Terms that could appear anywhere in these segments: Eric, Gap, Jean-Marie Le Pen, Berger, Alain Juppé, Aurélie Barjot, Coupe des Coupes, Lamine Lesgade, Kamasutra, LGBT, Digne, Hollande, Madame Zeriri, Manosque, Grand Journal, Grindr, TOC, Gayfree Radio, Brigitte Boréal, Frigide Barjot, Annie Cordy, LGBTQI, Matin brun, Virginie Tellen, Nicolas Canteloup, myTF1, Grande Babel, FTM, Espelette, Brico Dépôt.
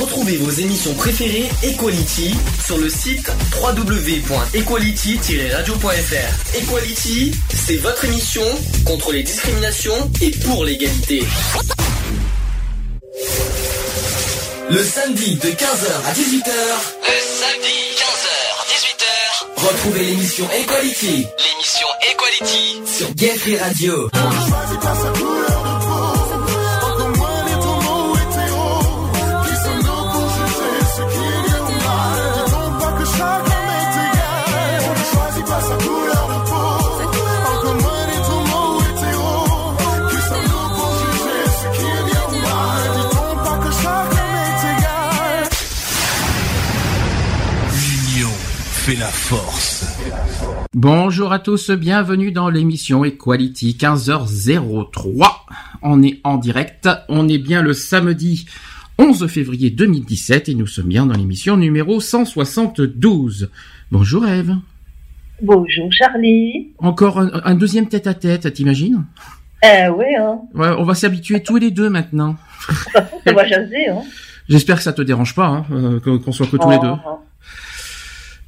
Retrouvez vos émissions préférées Equality sur le site www.equality-radio.fr. Equality, c'est votre émission contre les discriminations et pour l'égalité. Le samedi de 15h à 18h. Le samedi 15h à 18h. Retrouvez l'émission Equality. L'émission Equality sur Gayfree Radio. La force. Bonjour à tous, bienvenue dans l'émission Equality 15h03. On est en direct, on est bien le samedi 11 février 2017 et nous sommes bien dans l'émission numéro 172. Bonjour Ève. Bonjour Charlie. Encore un deuxième tête-à-tête, t'imagines ? Oui, hein. Ouais, on va s'habituer tous les deux maintenant. Ça va jaser, hein. J'espère que ça te dérange pas, hein, qu'on soit que tous les deux.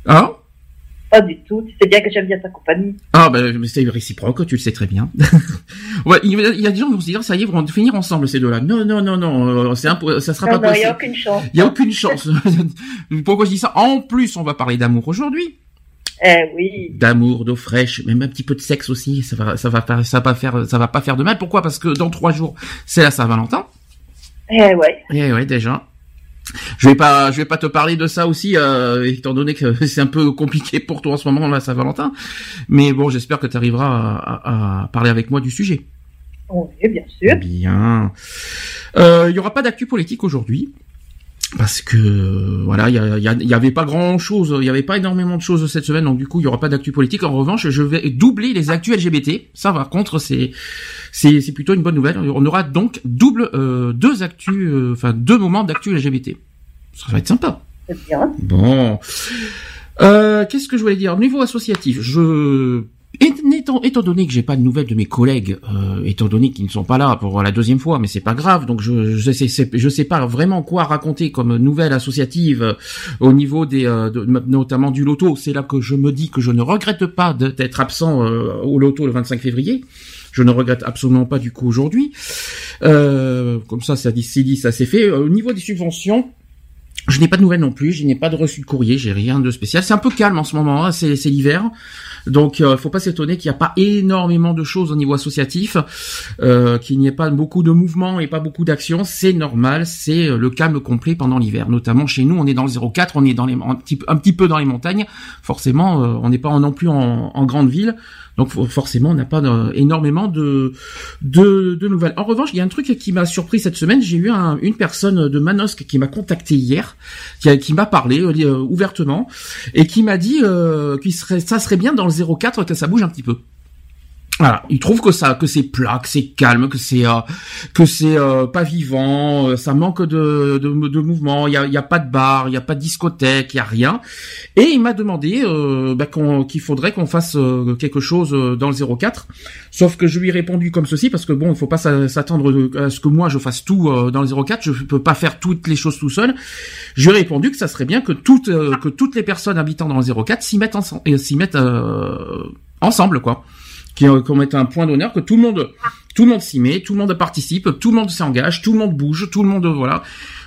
Hein ? Pas du tout, tu sais bien que j'aime bien ta compagnie. Ah ben c'est réciproque, tu le sais très bien. Ouais, il y a des gens qui vont se dire ça y est, vont finir ensemble ces deux-là. Non, c'est ça sera pas possible. Non, il y a aucune chance. Il y a aucune chance. Pourquoi je dis ça ? En plus, on va parler d'amour aujourd'hui. Oui. D'amour, d'eau fraîche, même un petit peu de sexe aussi, ça va pas faire de mal. Pourquoi ? Parce que dans 3 jours, c'est la Saint-Valentin. Ouais. Ouais, déjà. Je vais pas te parler de ça aussi, étant donné que c'est un peu compliqué pour toi en ce moment, là, Saint-Valentin. Mais bon, j'espère que tu arriveras à parler avec moi du sujet. Oui, bien sûr. Bien. Il y aura pas d'actu politique aujourd'hui. Parce que, voilà, il y avait pas grand chose, il y avait pas énormément de choses cette semaine, donc du coup, il y aura pas d'actu politique. En revanche, je vais doubler les actus LGBT. Ça, par contre, c'est plutôt une bonne nouvelle. On aura donc deux moments d'actu LGBT. Ça va être sympa. C'est bien. Bon. Qu'est-ce que je voulais dire? Niveau associatif, étant donné que j'ai pas de nouvelles de mes collègues, étant donné qu'ils ne sont pas là pour la deuxième fois, mais c'est pas grave, donc je sais pas vraiment quoi raconter comme nouvelle associative au niveau des notamment du loto. C'est là que je me dis que je ne regrette pas d'être absent au loto le 25 février. Je ne regrette absolument pas du coup aujourd'hui. Comme ça, ça s'est fait. Au niveau des subventions. Je n'ai pas de nouvelles non plus, je n'ai pas de reçu de courrier, j'ai rien de spécial. C'est un peu calme en ce moment, hein, c'est l'hiver. Donc faut pas s'étonner qu'il n'y a pas énormément de choses au niveau associatif, qu'il n'y ait pas beaucoup de mouvements et pas beaucoup d'actions, c'est normal, c'est le calme complet pendant l'hiver. Notamment chez nous, on est dans le 04, on est dans un petit peu dans les montagnes. Forcément, on n'est pas non plus en grande ville. Donc forcément, on n'a pas énormément de nouvelles. En revanche, il y a un truc qui m'a surpris cette semaine. J'ai eu une personne de Manosque qui m'a contacté hier, qui m'a parlé ouvertement et qui m'a dit que ça serait bien dans le 04 que ça bouge un petit peu. Voilà, il trouve que c'est plat, que c'est calme, que c'est pas vivant, ça manque de mouvement, il y a pas de bar, il y a pas de discothèque, il y a rien. Et il m'a demandé qu'il faudrait qu'on fasse quelque chose dans le 04. Sauf que je lui ai répondu comme ceci parce que bon, il faut pas s'attendre à ce que moi je fasse tout dans le 04, je peux pas faire toutes les choses tout seul. Je lui ai répondu que ça serait bien que toutes les personnes habitant dans le 04 s'y mettent ensemble quoi. Qu'on mette un point d'honneur, que tout le monde s'y met, tout le monde participe, tout le monde s'engage, tout le monde bouge, tout le monde, voilà.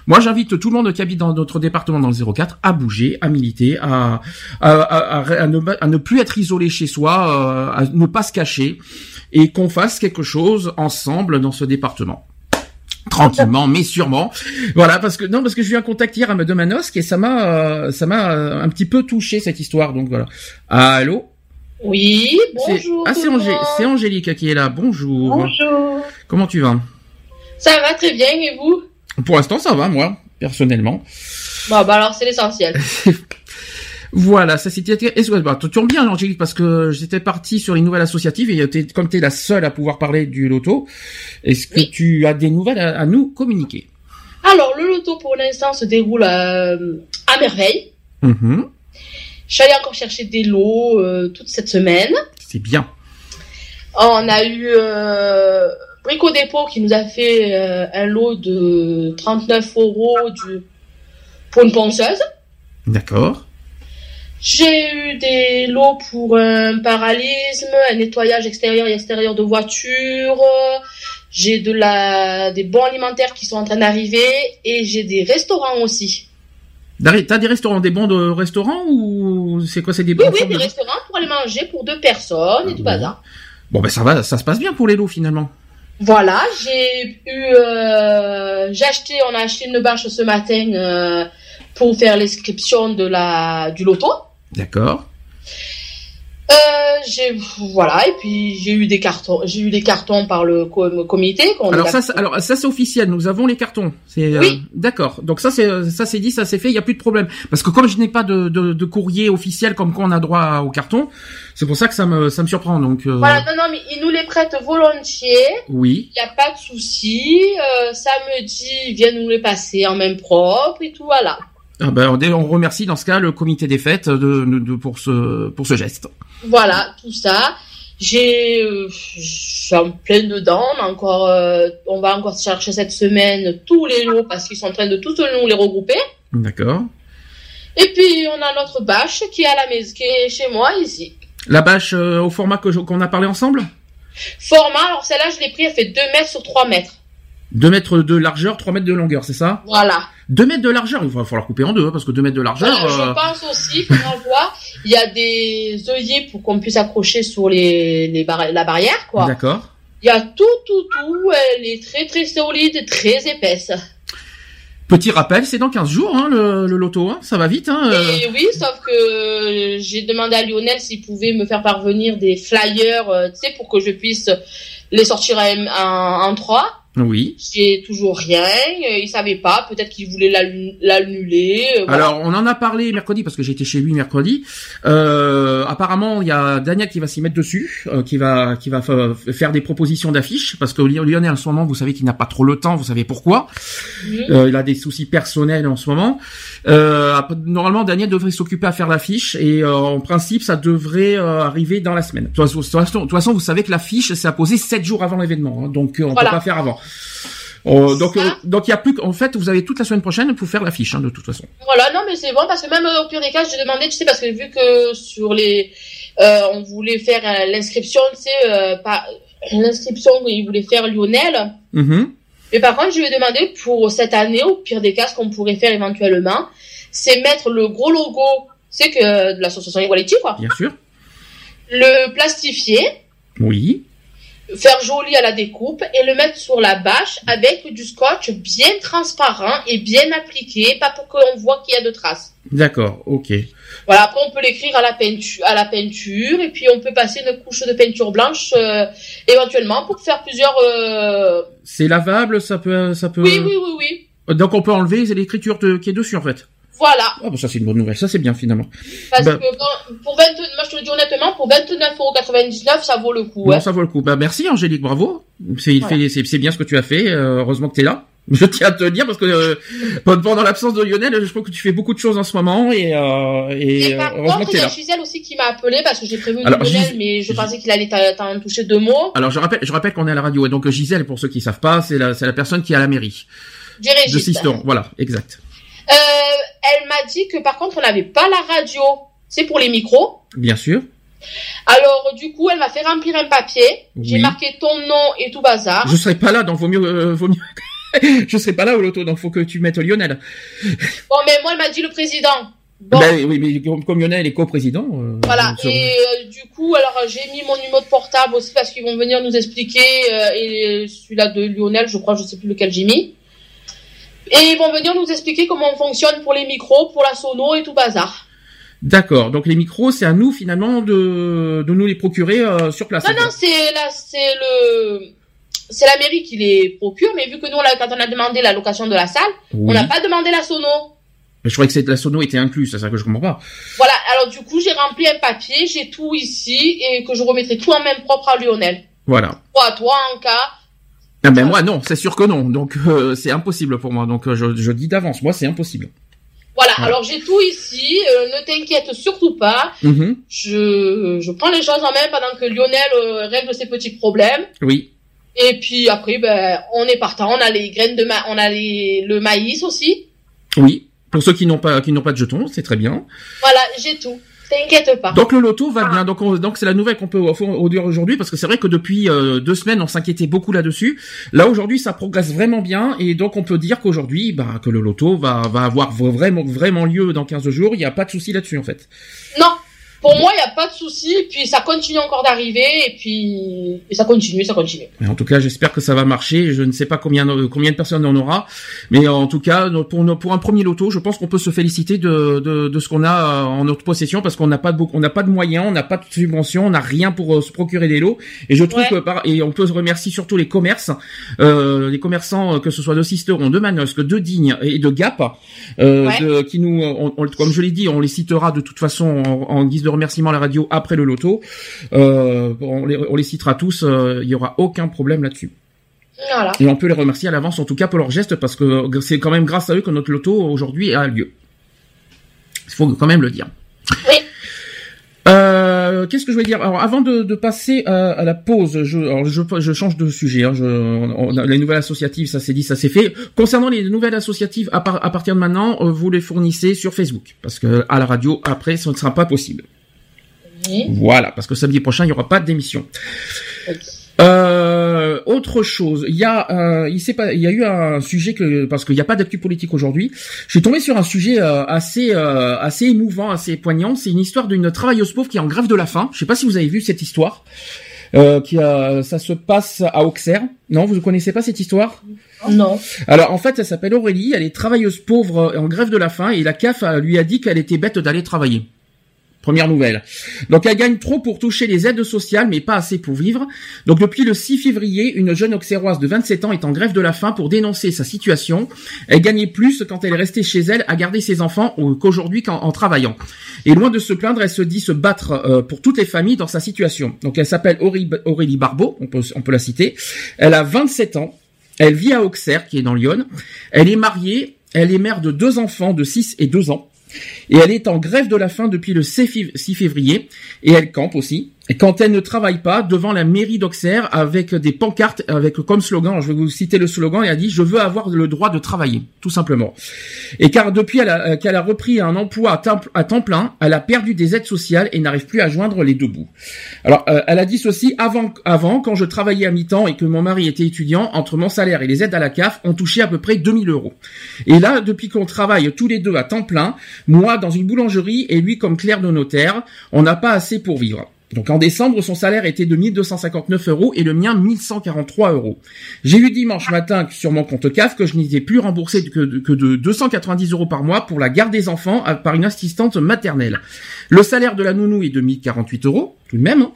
Moi, j'invite tout le monde qui habite dans notre département dans le 04 à bouger, à militer, à ne plus être isolé chez soi, à ne pas se cacher et qu'on fasse quelque chose ensemble dans ce département. Tranquillement, mais sûrement. Voilà, parce que j'ai eu un contact hier de Manosque et ça m'a un petit peu touché cette histoire, donc voilà. Allô? Oui, bonjour. C'est Angélique qui est là. Bonjour. Bonjour. Comment tu vas ? Ça va très bien, et vous ? Pour l'instant, ça va, moi, personnellement. Bon, bah alors, c'est l'essentiel. Voilà, ça c'était... Tu tournes bien, Angélique, parce que j'étais parti sur une nouvelle associative, et comme tu es la seule à pouvoir parler du loto, est-ce que tu as des nouvelles à nous communiquer ? Alors, le loto, pour l'instant, se déroule à merveille. Mhm. Je suis allée encore chercher des lots toute cette semaine. C'est bien. On a eu Brico Dépôt qui nous a fait un lot de 39 euros pour une ponceuse. D'accord. J'ai eu des lots pour un paralysme, un nettoyage extérieur et extérieur de voiture. J'ai des bons alimentaires qui sont en train d'arriver et j'ai des restaurants aussi. T'as des restaurants, des bons de restaurants ou c'est quoi, c'est des bons? Oui, des restaurants pour aller manger pour 2 personnes et tout bazar. Bon ben ça va, ça se passe bien pour les lots finalement. Voilà, on a acheté une bâche ce matin pour faire l'inscription du loto. D'accord. Et puis j'ai eu des cartons par le comité. Alors ça c'est officiel, nous avons les cartons. Oui. D'accord. Donc ça c'est dit, ça c'est fait, il y a plus de problème. Parce que comme je n'ai pas de courrier officiel comme quoi on a droit aux cartons, c'est pour ça que ça me surprend. Donc voilà, non mais ils nous les prêtent volontiers. Oui. Il y a pas de souci. Samedi, ils viennent nous les passer en main propre et tout, voilà. Ah ben, on remercie dans ce cas le comité des fêtes pour ce geste. Voilà, tout ça. Je suis en plein dedans. On va encore chercher cette semaine tous les lots parce qu'ils sont en train de tous nous les regrouper. D'accord. Et puis, on a notre bâche qui est à la maison, qui est chez moi ici. La bâche au format qu'on a parlé ensemble ? Format, alors celle-là, je l'ai pris, elle fait 2 mètres sur 3 mètres. 2 mètres de largeur, 3 mètres de longueur, c'est ça ? Voilà. 2 mètres de largeur, il va falloir couper en deux, parce que 2 mètres de largeur... Je pense aussi, qu'on en voit, il y a des œillets pour qu'on puisse accrocher sur la barrière, quoi. D'accord. Il y a tout, elle est très très solide, très épaisse. Petit rappel, c'est dans 15 jours, hein, le loto, hein, ça va vite. Hein, Et oui, sauf que j'ai demandé à Lionel s'il pouvait me faire parvenir des flyers, tu sais, pour que je puisse les sortir en 3. Oui. J'ai toujours rien, il savait pas, peut-être qu'il voulait l'annuler. Voilà. Alors, on en a parlé mercredi, parce que j'étais chez lui mercredi. Apparemment, il y a Daniel qui va s'y mettre dessus, qui va faire des propositions d'affiches, parce que Lionel, en ce moment, vous savez qu'il n'a pas trop le temps, vous savez pourquoi. Mmh. Il a des soucis personnels en ce moment. Normalement, Daniel devrait s'occuper à faire l'affiche, et en principe, ça devrait arriver dans la semaine. De toute façon, vous savez que l'affiche, c'est à poser 7 jours avant l'événement, hein, donc on peut pas faire avant. Donc il y a plus qu'en fait vous avez toute la semaine prochaine pour faire l'affiche hein, de toute façon. Voilà, non mais c'est bon parce que même au pire des cas j'ai demandé, tu sais, parce que vu que sur les on voulait faire l'inscription, tu sais, pas l'inscription il voulait faire Lionel. Mm-hmm. Mais par contre je lui ai demandé pour cette année au pire des cas ce qu'on pourrait faire éventuellement, c'est mettre le gros logo, c'est que de l'association Equality quoi. Bien sûr. Le plastifier. Oui. Faire joli à la découpe et le mettre sur la bâche avec du scotch bien transparent et bien appliqué, pas pour qu'on voit qu'il y a de traces. D'accord, ok. Voilà, après on peut l'écrire à la peinture et puis on peut passer une couche de peinture blanche éventuellement pour faire plusieurs... C'est lavable, ça peut... Oui. Donc on peut enlever l'écriture qui est dessus en fait. Voilà. Ah bah ça c'est une bonne nouvelle, ça c'est bien finalement. Moi je te le dis honnêtement, pour 29,99 €, ça vaut le coup. Bon, ça vaut le coup. Bah merci Angélique, bravo. C'est bien ce que tu as fait. Heureusement que t'es là. Je tiens à te dire parce que pendant l'absence de Lionel, je crois que tu fais beaucoup de choses en ce moment et par contre, il y a Gisèle aussi qui m'a appelé parce que j'ai prévu Lionel, mais je pensais qu'il allait t'en toucher 2 mots. Alors je rappelle qu'on est à la radio et donc Gisèle, pour ceux qui savent pas, c'est la personne qui est à la mairie de Sisteron. Voilà, exact. Elle m'a dit que par contre on n'avait pas la radio, c'est pour les micros. Bien sûr. Alors du coup elle m'a fait remplir un papier. Oui. J'ai marqué ton nom et tout bazar. Je serai pas là donc vaut mieux. Je serai pas là au loto donc faut que tu mettes Lionel. Bon mais moi elle m'a dit le président. Bon. Ben, oui mais comme Lionel est co-président. Voilà et du coup alors j'ai mis mon numéro de portable aussi parce qu'ils vont venir nous expliquer et celui-là de Lionel je crois, je sais plus lequel j'ai mis. Et ils vont venir nous expliquer comment on fonctionne pour les micros, pour la sono et tout bazar. D'accord. Donc les micros, c'est à nous finalement de nous les procurer sur place. Non, c'est la mairie qui les procure, mais vu que nous, quand on a demandé la location de la salle, oui. On n'a pas demandé la sono. Mais je croyais que la sono était incluse, c'est ça que je comprends pas. Voilà. Alors du coup, j'ai rempli un papier, j'ai tout ici et que je remettrai tout en main propre à Lionel. Voilà. Toi en cas. Ah ben moi non, c'est sûr que non, donc c'est impossible pour moi, donc je dis d'avance, moi c'est impossible. Voilà. Alors j'ai tout ici, ne t'inquiète surtout pas, mm-hmm. Je prends les choses en main pendant que Lionel règle ses petits problèmes. Oui. Et puis après, ben, on est partant, on a les graines de maïs, on a le maïs aussi. Oui. Pour ceux qui n'ont pas de jetons, c'est très bien. Voilà, j'ai tout. T'inquiète pas. Donc le loto va bien. Donc c'est la nouvelle qu'on peut dire aujourd'hui, parce que c'est vrai que depuis 2 semaines on s'inquiétait beaucoup là-dessus. Là aujourd'hui ça progresse vraiment bien, et donc on peut dire qu'aujourd'hui que le loto va avoir vraiment lieu dans 15 jours. Il n'y a pas de souci là-dessus en fait. Non, pour moi il n'y a pas de souci. Puis ça continue encore d'arriver, et puis ça continue. Mais en tout cas j'espère que ça va marcher. Je ne sais pas combien de personnes on aura, mais en tout cas pour un premier loto, je pense qu'on peut se féliciter de ce qu'on a en notre possession, parce qu'on n'a pas de moyens, on n'a pas de subventions, on n'a rien pour se procurer des lots. Et je trouve que on peut remercier surtout les commerces, les commerçants, que ce soit de Sisteron, de Manosque, de Digne et de Gap, qui nous, comme je l'ai dit, on les citera de toute façon en guise de remerciements à la radio après le loto. On les citera tous, il y aura aucun problème là-dessus. Voilà. Et on peut les remercier à l'avance en tout cas pour leur geste, parce que c'est quand même grâce à eux que notre loto aujourd'hui a lieu. Il faut quand même le dire. Oui. Qu'est-ce que je voulais dire ? Alors, avant de passer à la pause, je change de sujet. Les nouvelles associatives, ça s'est dit, ça s'est fait. Concernant les nouvelles associatives, à partir de maintenant, vous les fournissez sur Facebook, parce que à la radio, après, ce ne sera pas possible. Oui. Voilà, parce que samedi prochain, il n'y aura pas d'émission. Okay. Autre chose, il y a eu un sujet parce qu'il n'y a pas d'actu politique aujourd'hui. Je suis tombé sur un sujet assez émouvant, assez poignant. C'est une histoire d'une travailleuse pauvre qui est en grève de la faim. Je ne sais pas si vous avez vu cette histoire. Ça se passe à Auxerre. Non, vous ne connaissez pas cette histoire ? Non. Alors en fait, elle s'appelle Aurélie. Elle est travailleuse pauvre en grève de la faim, et la CAF lui a dit qu'elle était bête d'aller travailler. Première nouvelle. Donc, elle gagne trop pour toucher les aides sociales, mais pas assez pour vivre. Donc, depuis le 6 février, une jeune auxerroise de 27 ans est en grève de la faim pour dénoncer sa situation. Elle gagnait plus quand elle restait chez elle à garder ses enfants qu'aujourd'hui en travaillant. Et loin de se plaindre, elle se dit se battre pour toutes les familles dans sa situation. Donc, elle s'appelle Aurélie Barjot, on peut la citer. Elle a 27 ans. Elle vit à Auxerre, qui est dans l'Yonne. Elle est mariée. Elle est mère de 2 enfants de 6 et 2 ans. Et elle est en grève de la faim depuis le 6 février, et elle campe aussi. Et quand elle ne travaille pas, devant la mairie d'Auxerre, avec des pancartes, avec comme slogan, alors je vais vous citer le slogan, elle a dit « Je veux avoir le droit de travailler », tout simplement. Et car depuis qu'elle a repris un emploi à temps plein, elle a perdu des aides sociales et n'arrive plus à joindre les 2 bouts. Alors, elle a dit ceci: « Avant, quand je travaillais à mi-temps et que mon mari était étudiant, entre mon salaire et les aides à la CAF, on touchait à peu près 2000 €. Et là, depuis qu'on travaille tous les 2 à temps plein, moi dans une boulangerie et lui comme clerc de notaire, on n'a pas assez pour vivre. » Donc en décembre, son salaire était de 1259 € et le mien 1143 €. J'ai eu dimanche matin sur mon compte CAF que je n'étais plus remboursé que de 290 € par mois pour la garde des enfants par une assistante maternelle. Le salaire de la nounou est de 1048 € tout de même.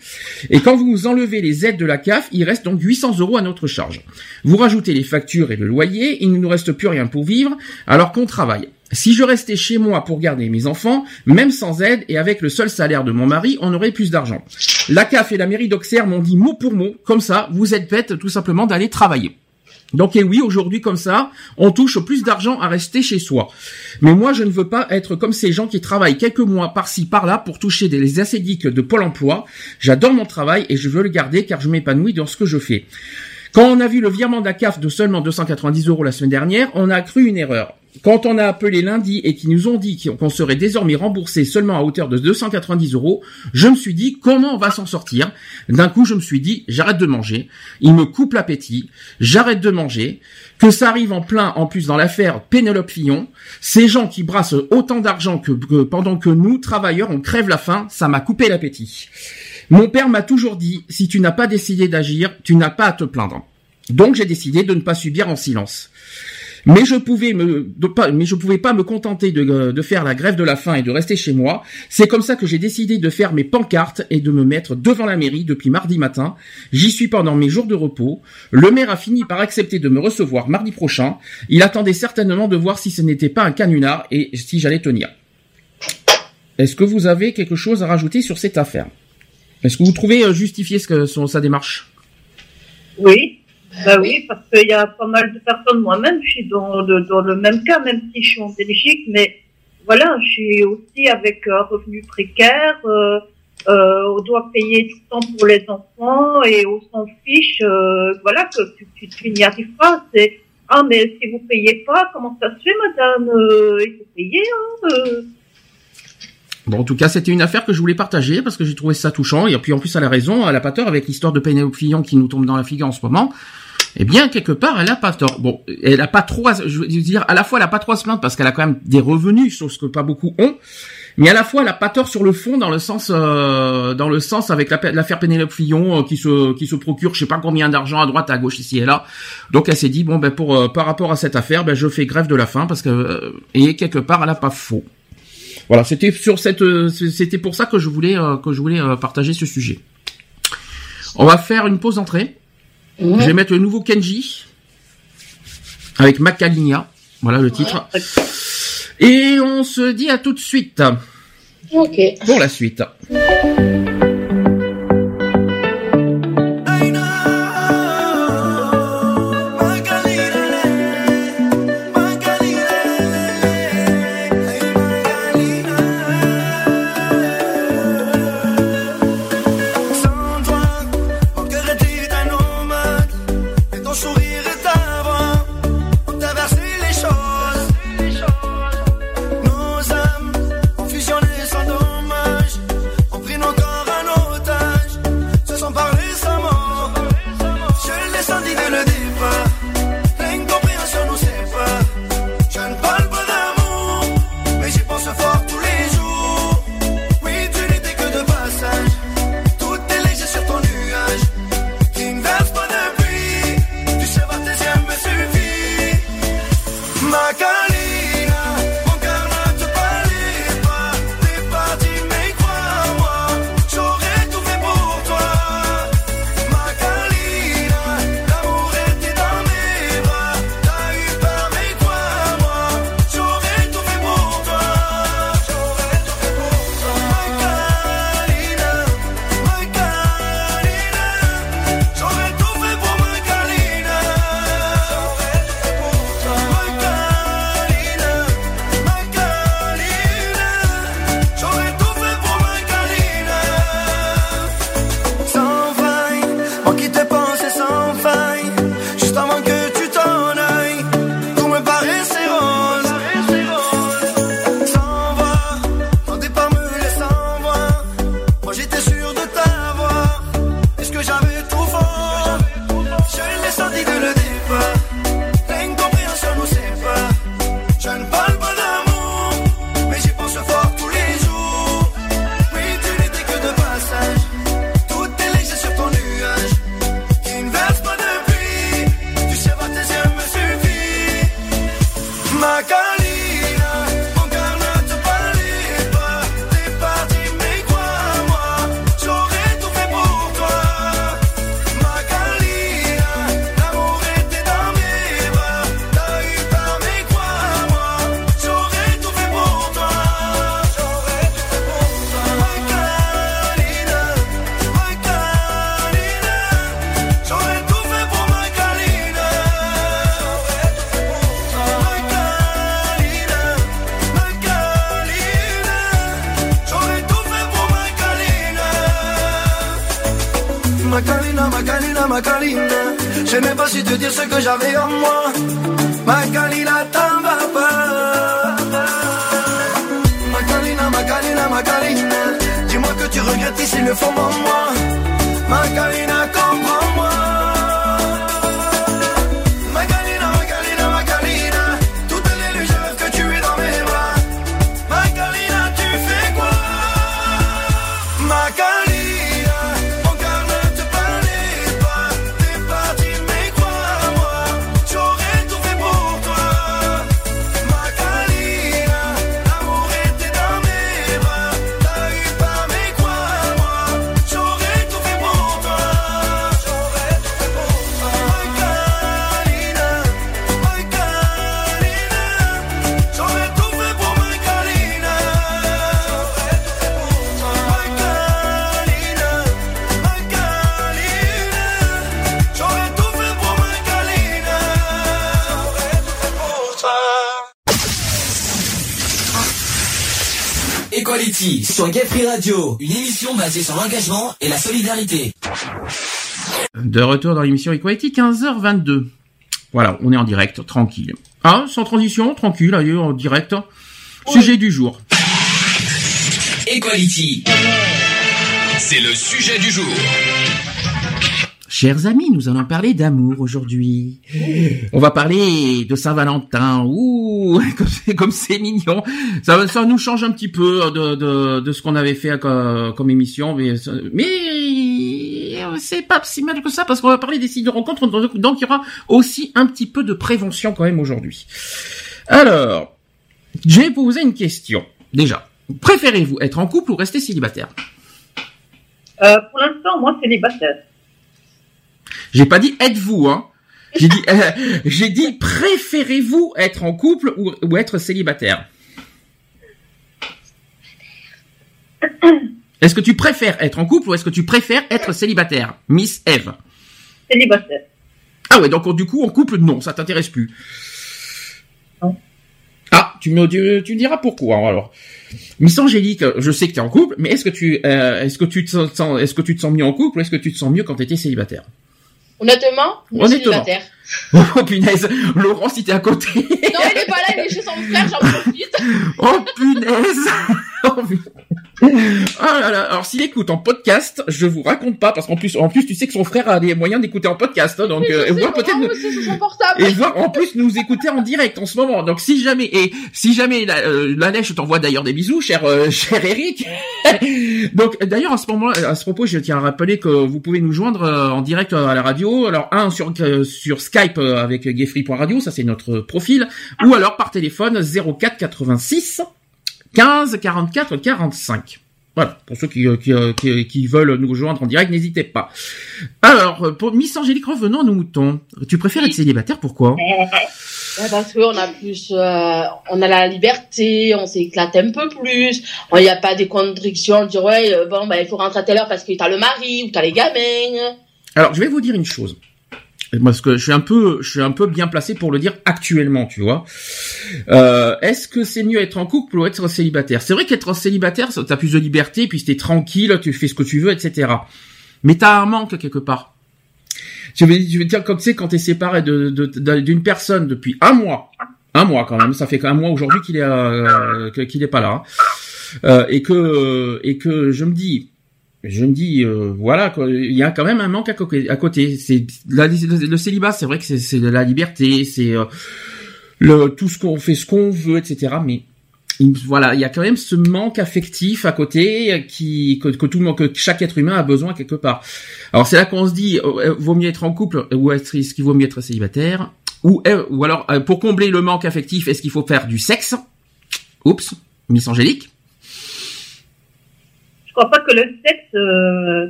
Et quand vous enlevez les aides de la CAF, il reste donc 800 € à notre charge. Vous rajoutez les factures et le loyer, il ne nous reste plus rien pour vivre alors qu'on travaille. Si je restais chez moi pour garder mes enfants, même sans aide et avec le seul salaire de mon mari, on aurait plus d'argent. La CAF et la mairie d'Auxerre m'ont dit mot pour mot, comme ça, vous êtes bête tout simplement d'aller travailler. Donc, et oui, aujourd'hui, comme ça, on touche plus d'argent à rester chez soi. Mais moi, je ne veux pas être comme ces gens qui travaillent quelques mois par-ci, par-là pour toucher les assédiques de Pôle emploi. J'adore mon travail et je veux le garder car je m'épanouis dans ce que je fais. Quand on a vu le virement de la CAF de seulement 290 € la semaine dernière, on a cru une erreur. Quand on a appelé lundi et qu'ils nous ont dit qu'on serait désormais remboursé seulement à hauteur de 290 €, je me suis dit comment on va s'en sortir. D'un coup, je me suis dit j'arrête de manger, il me coupe l'appétit, j'arrête de manger, que ça arrive en plus dans l'affaire Pénélope Fillon, ces gens qui brassent autant d'argent que pendant que nous, travailleurs, on crève la faim, ça m'a coupé l'appétit. Mon père m'a toujours dit si tu n'as pas décidé d'agir, tu n'as pas à te plaindre. Donc j'ai décidé de ne pas subir en silence. Mais je pouvais pas me contenter de faire la grève de la faim et de rester chez moi. C'est comme ça que j'ai décidé de faire mes pancartes et de me mettre devant la mairie depuis mardi matin. J'y suis pendant mes jours de repos. Le maire a fini par accepter de me recevoir mardi prochain. Il attendait certainement de voir si ce n'était pas un canular et si j'allais tenir. Est-ce que vous avez quelque chose à rajouter sur cette affaire? Est-ce que vous trouvez justifié sa démarche? Oui. Ben oui, parce qu'il y a pas mal de personnes, moi-même, je suis dans le même cas, même si je suis en Belgique, mais voilà, je suis aussi avec un revenu précaire, on doit payer tout le temps pour les enfants et on s'en fiche, voilà, que tu n'y arrives pas, c'est « Ah, mais si vous payez pas, comment ça se fait, madame ? Il faut payer, hein ?» Bon, en tout cas, c'était une affaire que je voulais partager parce que j'ai trouvé ça touchant. Et puis, en plus, elle a raison, elle a pas tort avec l'histoire de Pénélope Fillon qui nous tombe dans la figure en ce moment. Eh bien, quelque part, elle a pas tort. Bon, elle a pas trop à, je veux dire, à la fois, elle a pas trop à se plaindre parce qu'elle a quand même des revenus, chose que pas beaucoup ont. Mais à la fois, elle a pas tort sur le fond, dans le sens avec l'affaire Pénélope Fillon, qui se procure, je sais pas combien d'argent à droite, à gauche, ici et là. Donc, elle s'est dit, bon, ben, par rapport à cette affaire, ben, je fais grève de la faim parce que, et quelque part, elle a pas faux. Voilà, c'était pour ça que je voulais partager ce sujet. On va faire une pause d'entrée. Je vais mettre le nouveau Kenji avec Macaligna, voilà le titre. Ouais. Et on se dit à tout de suite. Ok. Pour la suite. Equality sur Gayfree Radio, une émission basée sur l'engagement et la solidarité. De retour dans l'émission Equality, 15h22. Voilà, on est en direct, tranquille. Hein, sans transition, tranquille, allez, en direct. Oui. Sujet du jour. Equality. C'est le sujet du jour. Chers amis, nous allons parler d'amour aujourd'hui. On va parler de Saint-Valentin. Ouh, comme c'est mignon. Ça nous change un petit peu de ce qu'on avait fait comme émission, mais c'est pas si mal que ça parce qu'on va parler des sites de rencontre, donc il y aura aussi un petit peu de prévention quand même aujourd'hui. Alors, je vais poser une question. Déjà, préférez-vous être en couple ou rester célibataire ? Pour l'instant, moi, célibataire. J'ai pas dit êtes-vous, hein. J'ai dit préférez-vous être en couple ou être célibataire. Est-ce que tu préfères être en couple ou est-ce que tu préfères être célibataire, Miss Ève? Célibataire. Ah ouais, donc du coup en couple non, ça t'intéresse plus. Non. Ah, tu me diras pourquoi alors. Miss Angélique, je sais que t'es en couple, mais est-ce que tu te sens mieux en couple ou est-ce que tu te sens mieux quand t'étais célibataire? Honnêtement. Oh punaise, Laurent, si t'es à côté. Non, il est pas là, il est chez son frère, j'en profite. Oh punaise. Ah là là. Alors s'il écoute en podcast, je vous raconte pas parce qu'en plus tu sais que son frère a les moyens d'écouter en podcast, hein, donc voir en plus nous écouter en direct en ce moment. Donc si jamais la lèche t'envoie d'ailleurs des bisous, cher Eric. Donc d'ailleurs à ce propos, je tiens à rappeler que vous pouvez nous joindre en direct à la radio. Alors sur Skype avec Gayfree Radio, ça c'est notre profil, ou alors par téléphone 04 86 15 44 45. Voilà, pour ceux qui veulent nous rejoindre en direct, n'hésitez pas. Alors, pour Miss Angélique, revenons à nos moutons. Tu préfères être célibataire, pourquoi ? Parce qu'on a plus, on a la liberté, on s'éclate un peu plus, il n'y a pas des contradictions, dire ouais, il faut rentrer à telle heure parce que t'as le mari ou t'as les gamins. Alors, je vais vous dire une chose. Parce que je suis un peu bien placé pour le dire actuellement, tu vois. Est-ce que c'est mieux être en couple ou être célibataire? C'est vrai qu'être célibataire, t'as plus de liberté, puis t'es tranquille, tu fais ce que tu veux, etc. Mais t'as un manque quelque part. Je vais te dire comme c'est quand t'es séparé d'une personne depuis un mois quand même, ça fait un mois aujourd'hui qu'il est pas là, hein. Et que je me dis, voilà, il y a quand même un manque à côté. C'est le célibat, c'est vrai que c'est la liberté, c'est tout ce qu'on fait, ce qu'on veut, etc. Mais voilà, il y a quand même ce manque affectif à côté que chaque être humain a besoin quelque part. Alors c'est là qu'on se dit, vaut mieux être en couple ou est-ce qu'il vaut mieux être célibataire, ou alors pour combler le manque affectif, est-ce qu'il faut faire du sexe? Oups, Miss Angélique. Je crois pas que le sexe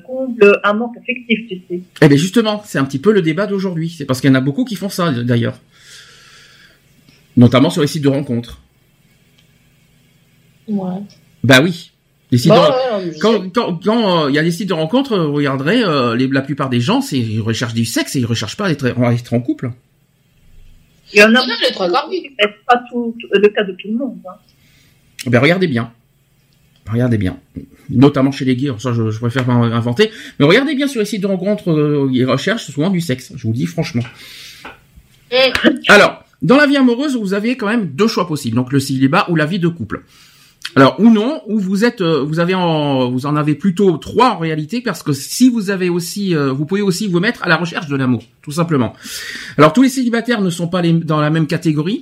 comble un manque affectif, tu sais. Eh bien justement, c'est un petit peu le débat d'aujourd'hui. C'est parce qu'il y en a beaucoup qui font ça, d'ailleurs. Notamment sur les sites de rencontres. Ouais. Bah oui. Les sites quand il y a des sites de rencontres, vous regarderez, la plupart des gens, ils recherchent du sexe et ils ne recherchent pas à être en couple. Il y en a les trois quarts, oui. C'est pas le cas de tout le monde. Hein. Ben regardez bien, notamment chez les gays, ça je préfère m'inventer, mais regardez bien sur les sites de rencontres, ils recherchent souvent du sexe, je vous le dis franchement. Alors, dans la vie amoureuse, vous avez quand même deux choix possibles, donc le célibat ou la vie de couple. Alors, ou non, ou vous en avez plutôt trois en réalité, parce que si vous avez aussi, vous pouvez aussi vous mettre à la recherche de l'amour, tout simplement. Alors, tous les célibataires ne sont pas dans la même catégorie.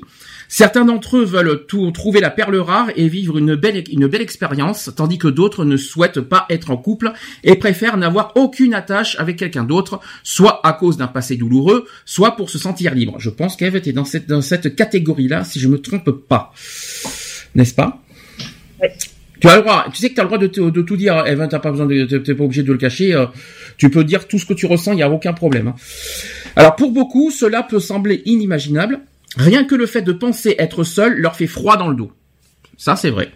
Certains d'entre eux veulent trouver la perle rare et vivre une belle expérience, tandis que d'autres ne souhaitent pas être en couple et préfèrent n'avoir aucune attache avec quelqu'un d'autre, soit à cause d'un passé douloureux, soit pour se sentir libre. Je pense qu'Ève était dans cette catégorie-là, si je me trompe pas. N'est-ce pas? Oui. Tu as le droit, tu sais que tu as le droit de tout dire, Ève, t'as pas besoin t'es pas obligé de le cacher, tu peux dire tout ce que tu ressens, il y a aucun problème. Alors pour beaucoup, cela peut sembler inimaginable. Rien que le fait de penser être seul leur fait froid dans le dos. Ça, c'est vrai.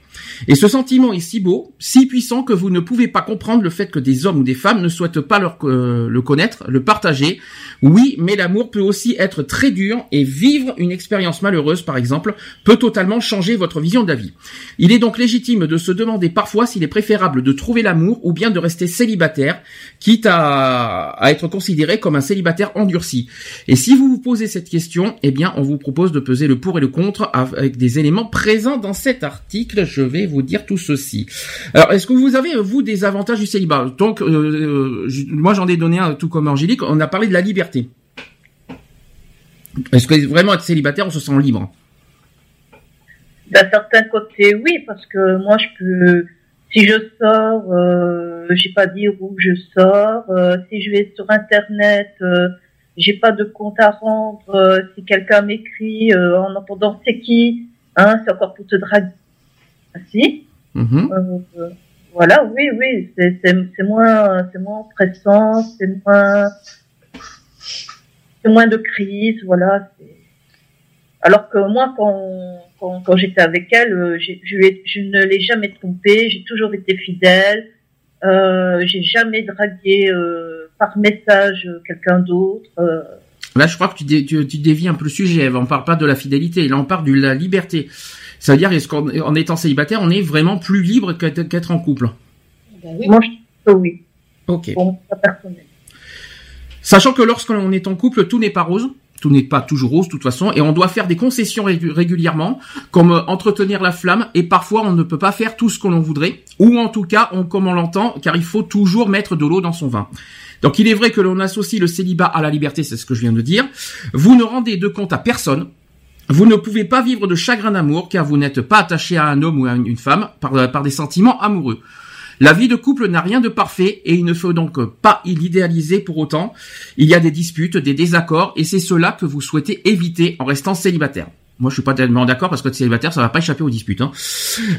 Et ce sentiment est si beau, si puissant que vous ne pouvez pas comprendre le fait que des hommes ou des femmes ne souhaitent pas le connaître, le partager. Oui, mais l'amour peut aussi être très dur et vivre une expérience malheureuse, par exemple, peut totalement changer votre vision de la vie. Il est donc légitime de se demander parfois s'il est préférable de trouver l'amour ou bien de rester célibataire, quitte à être considéré comme un célibataire endurci. Et si vous vous posez cette question, eh bien, on vous propose de peser le pour et le contre avec des éléments présents dans cet article. Je vais vous dire tout ceci. Alors, est-ce que vous avez, vous, des avantages du célibat? Donc, moi, j'en ai donné un, tout comme Angélique. On a parlé de la liberté. Est-ce que vraiment être célibataire, on se sent libre? D'un certain côté, oui, parce que moi, je peux... Si je sors, j'ai pas à dire où je sors. Si je vais sur Internet, j'ai pas de compte à rendre. Si quelqu'un m'écrit en entendant c'est qui, hein, c'est encore pour te draguer. Ah, si. Mm-hmm. Voilà, oui, c'est moins pressant, c'est moins de crise, voilà. C'est... Alors que moi, quand j'étais avec elle, je ne l'ai jamais trompée, j'ai toujours été fidèle, j'ai jamais dragué par message quelqu'un d'autre. Là, je crois que tu dévies un peu le sujet, Ève. On parle pas de la fidélité, là on parle de la liberté. Ça veut dire, est-ce qu'en étant célibataire, on est vraiment plus libre qu'être en couple? Ben oui. Moi, je pense que oui. Ok. Pour moi, personnel. Sachant que lorsqu'on est en couple, tout n'est pas rose. Tout n'est pas toujours rose, de toute façon, et on doit faire des concessions régulièrement, comme entretenir la flamme, et parfois on ne peut pas faire tout ce que l'on voudrait, ou en tout cas, comme on l'entend, car il faut toujours mettre de l'eau dans son vin. Donc il est vrai que l'on associe le célibat à la liberté, c'est ce que je viens de dire. Vous ne rendez de compte à personne. Vous ne pouvez pas vivre de chagrin d'amour, car vous n'êtes pas attaché à un homme ou à une femme par des sentiments amoureux. La vie de couple n'a rien de parfait et il ne faut donc pas l'idéaliser pour autant. Il y a des disputes, des désaccords et c'est cela que vous souhaitez éviter en restant célibataire. Moi, je suis pas tellement d'accord parce que être célibataire, ça va pas échapper aux disputes, hein.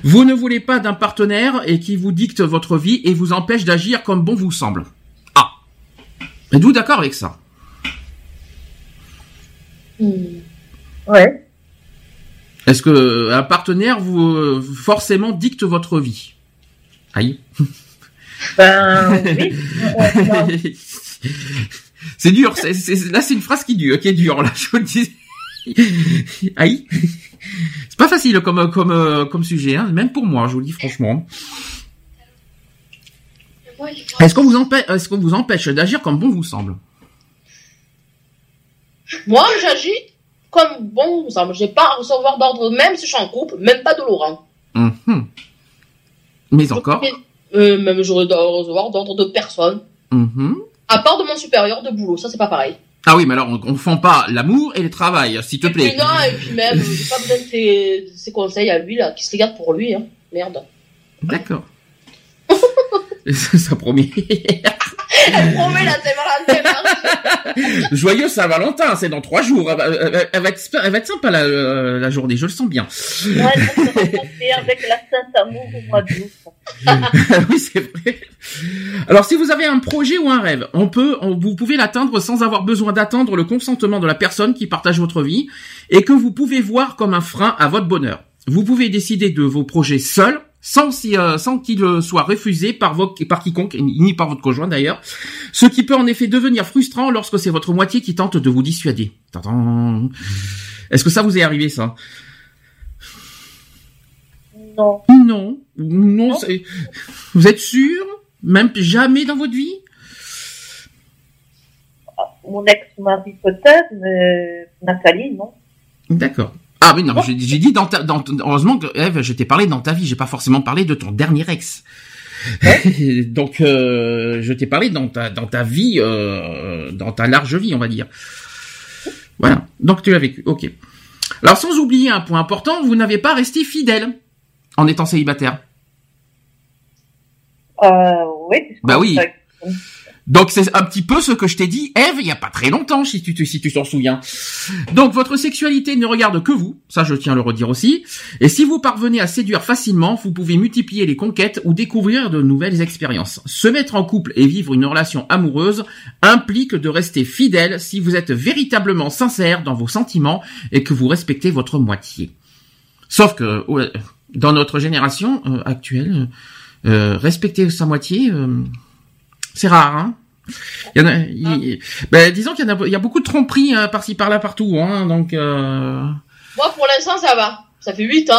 Vous ne voulez pas d'un partenaire et qui vous dicte votre vie et vous empêche d'agir comme bon vous semble. Ah. Êtes-vous d'accord avec ça? Ouais. Est-ce que un partenaire vous forcément dicte votre vie? Aïe. Ben oui. C'est dur. Là, c'est une phrase qui est dure. Là, je vous le dis. Aïe. C'est pas facile comme sujet, hein. Même pour moi, je vous le dis franchement. Est-ce qu'on vous empêche d'agir comme bon vous semble? Moi, j'agis comme bon vous semble. J'ai pas à recevoir d'ordre, même si je suis en couple, même pas de Laurent. Mm-hmm. Mais encore. Même je dois recevoir d'ordre de personne. Mm-hmm. À part de mon supérieur de boulot, ça c'est pas pareil. Ah oui, mais alors on ne confond pas l'amour et le travail, s'il te plaît. Non, et puis même, j'ai pas besoin de ses conseils à lui, là, qui se les garde pour lui, hein. Merde. D'accord. Ça promet. Elle promet la Saint-Valentin. Joyeux Saint-Valentin, c'est dans 3 jours. Elle va être sympa la journée, je le sens bien. Ouais, elle va se rencontrer avec la Saint-Amour au mois d'août. Oui, c'est vrai. Alors, si vous avez un projet ou un rêve, vous pouvez l'atteindre sans avoir besoin d'attendre le consentement de la personne qui partage votre vie et que vous pouvez voir comme un frein à votre bonheur. Vous pouvez décider de vos projets seuls, sans qu'il soit refusé par quiconque, ni par votre conjoint d'ailleurs, ce qui peut en effet devenir frustrant lorsque c'est votre moitié qui tente de vous dissuader. Tadam. Est-ce que ça vous est arrivé, ça? Non. Vous êtes sûr? Même jamais dans votre vie? Mon ex-mari peut-être, mais Nathalie, non. D'accord. Ah oui, non, j'ai dit heureusement que Ève, je t'ai parlé dans ta vie, j'ai pas forcément parlé de ton dernier ex. Ouais. Donc je t'ai parlé dans ta vie, dans ta large vie, on va dire. Voilà. Donc tu l'as vécu. Ok. Alors sans oublier un point important, vous n'avez pas resté fidèle en étant célibataire. Oui. Bah oui. Donc c'est un petit peu ce que je t'ai dit, Ève, il y a pas très longtemps, si tu t'en souviens. Donc votre sexualité ne regarde que vous, ça je tiens à le redire aussi. Et si vous parvenez à séduire facilement, vous pouvez multiplier les conquêtes ou découvrir de nouvelles expériences. Se mettre en couple et vivre une relation amoureuse implique de rester fidèle si vous êtes véritablement sincère dans vos sentiments et que vous respectez votre moitié. Sauf que dans notre génération actuelle, respecter sa moitié, c'est rare, hein. Disons qu'il y a beaucoup de tromperies par-ci par-là partout, hein. Donc moi pour l'instant ça va. Ça fait 8 ans,